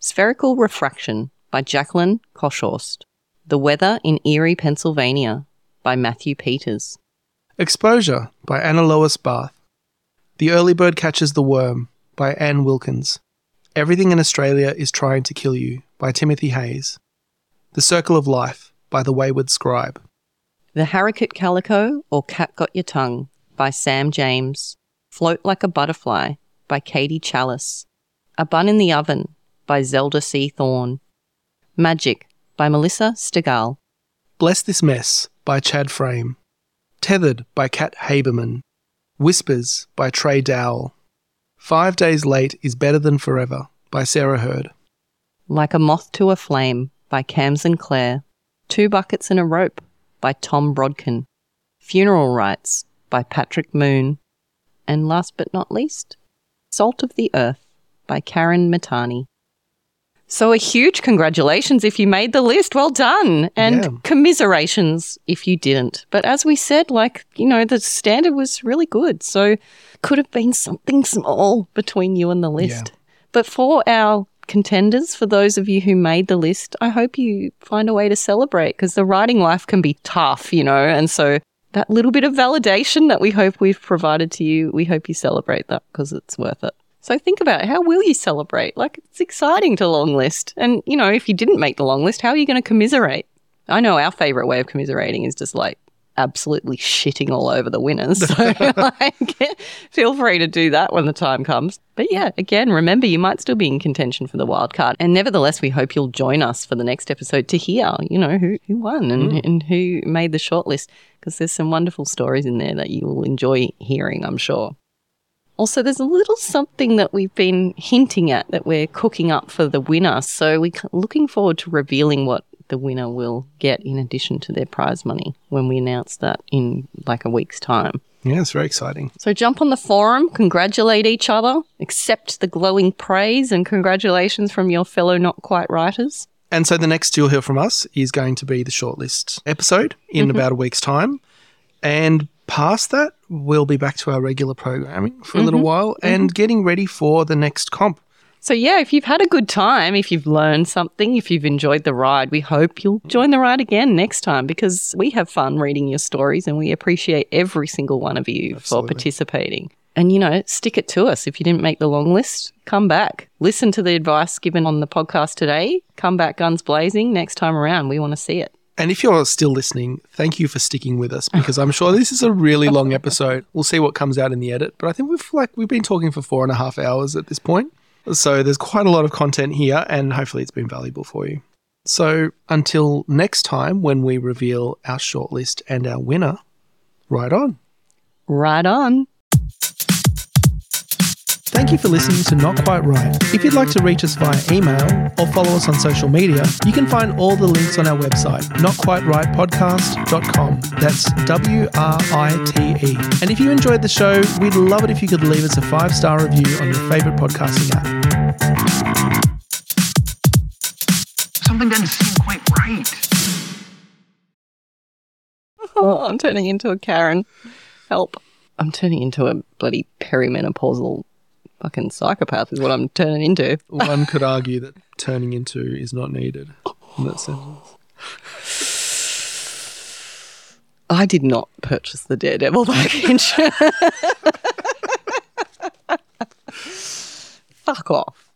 Spherical Refraction by Jacqueline Koshorst. The Weather in Erie, Pennsylvania by Matthew Peters. Exposure by Anna Lois Barth. The Early Bird Catches the Worm by Anne Wilkins. Everything in Australia is Trying to Kill You by Timothy Hayes. The Circle of Life by The Wayward Scribe. The Haricot Calico or Cat Got Your Tongue by Sam James. Float Like a Butterfly by Katie Chalice. A Bun in the Oven by Zelda C. Thorne. Magic by Melissa Stegall. Bless This Mess by Chad Frame. Tethered by Kat Haberman. Whispers by Trey Dowell. Five Days Late is Better Than Forever by Sarah Hurd. Like a Moth to a Flame by Cam Sinclair. Two Buckets and a Rope by Tom Brodkin. Funeral Rites by Patrick Moon. And last but not least, Salt of the Earth by Karen Matani. So a huge congratulations if you made the list. Well done. And yeah. commiserations if you didn't. But as we said, like, you know, the standard was really good. So could have been something small between you and the list. Yeah. But for our contenders, for those of you who made the list, I hope you find a way to celebrate, because the writing life can be tough, you know, and so that little bit of validation that we hope we've provided to you, we hope you celebrate that because it's worth it. So think about it. How will you celebrate? Like, it's exciting to long list. And, you know, if you didn't make the long list, how are you going to commiserate? I know our favourite way of commiserating is just like absolutely shitting all over the winners. So like, feel free to do that when the time comes. But yeah, again, remember, you might still be in contention for the wild card. And nevertheless, we hope you'll join us for the next episode to hear, you know, who, who won and, mm. and who made the shortlist, because there's some wonderful stories in there that you will enjoy hearing, I'm sure. Also, there's a little something that we've been hinting at that we're cooking up for the winner. So we're looking forward to revealing what the winner will get in addition to their prize money when we announce that in like a week's time. Yeah, it's very exciting. So jump on the forum, congratulate each other, accept the glowing praise and congratulations from your fellow Not Quite Writers. And so the next you'll hear from us is going to be the shortlist episode in mm-hmm. about a week's time. And past that, we'll be back to our regular programming for a mm-hmm. little while mm-hmm. and getting ready for the next comp. So, yeah, if you've had a good time, if you've learned something, if you've enjoyed the ride, we hope you'll join the ride again next time, because we have fun reading your stories and we appreciate every single one of you Absolutely. For participating. And, you know, stick it to us. If you didn't make the long list, come back. Listen to the advice given on the podcast today. Come back guns blazing next time around. We want to see it. And if you're still listening, thank you for sticking with us, because I'm sure this is a really long episode. We'll see what comes out in the edit. But I think we've like we've been talking for four and a half hours at this point. So there's quite a lot of content here, and hopefully it's been valuable for you. So until next time, when we reveal our shortlist and our winner, right on. Right on. Thank you for listening to Not Quite Right. If you'd like to reach us via email or follow us on social media, you can find all the links on our website, not quite right podcast dot com. That's W R I T E. And if you enjoyed the show, we'd love it if you could leave us a five-star review on your favourite podcasting app. Something doesn't seem quite right. Oh, I'm turning into a Karen. Help. I'm turning into a bloody perimenopausal fucking psychopath is what I'm turning into. One could argue that turning into is not needed in that sentence. I did not purchase the Daredevil package. Fuck off.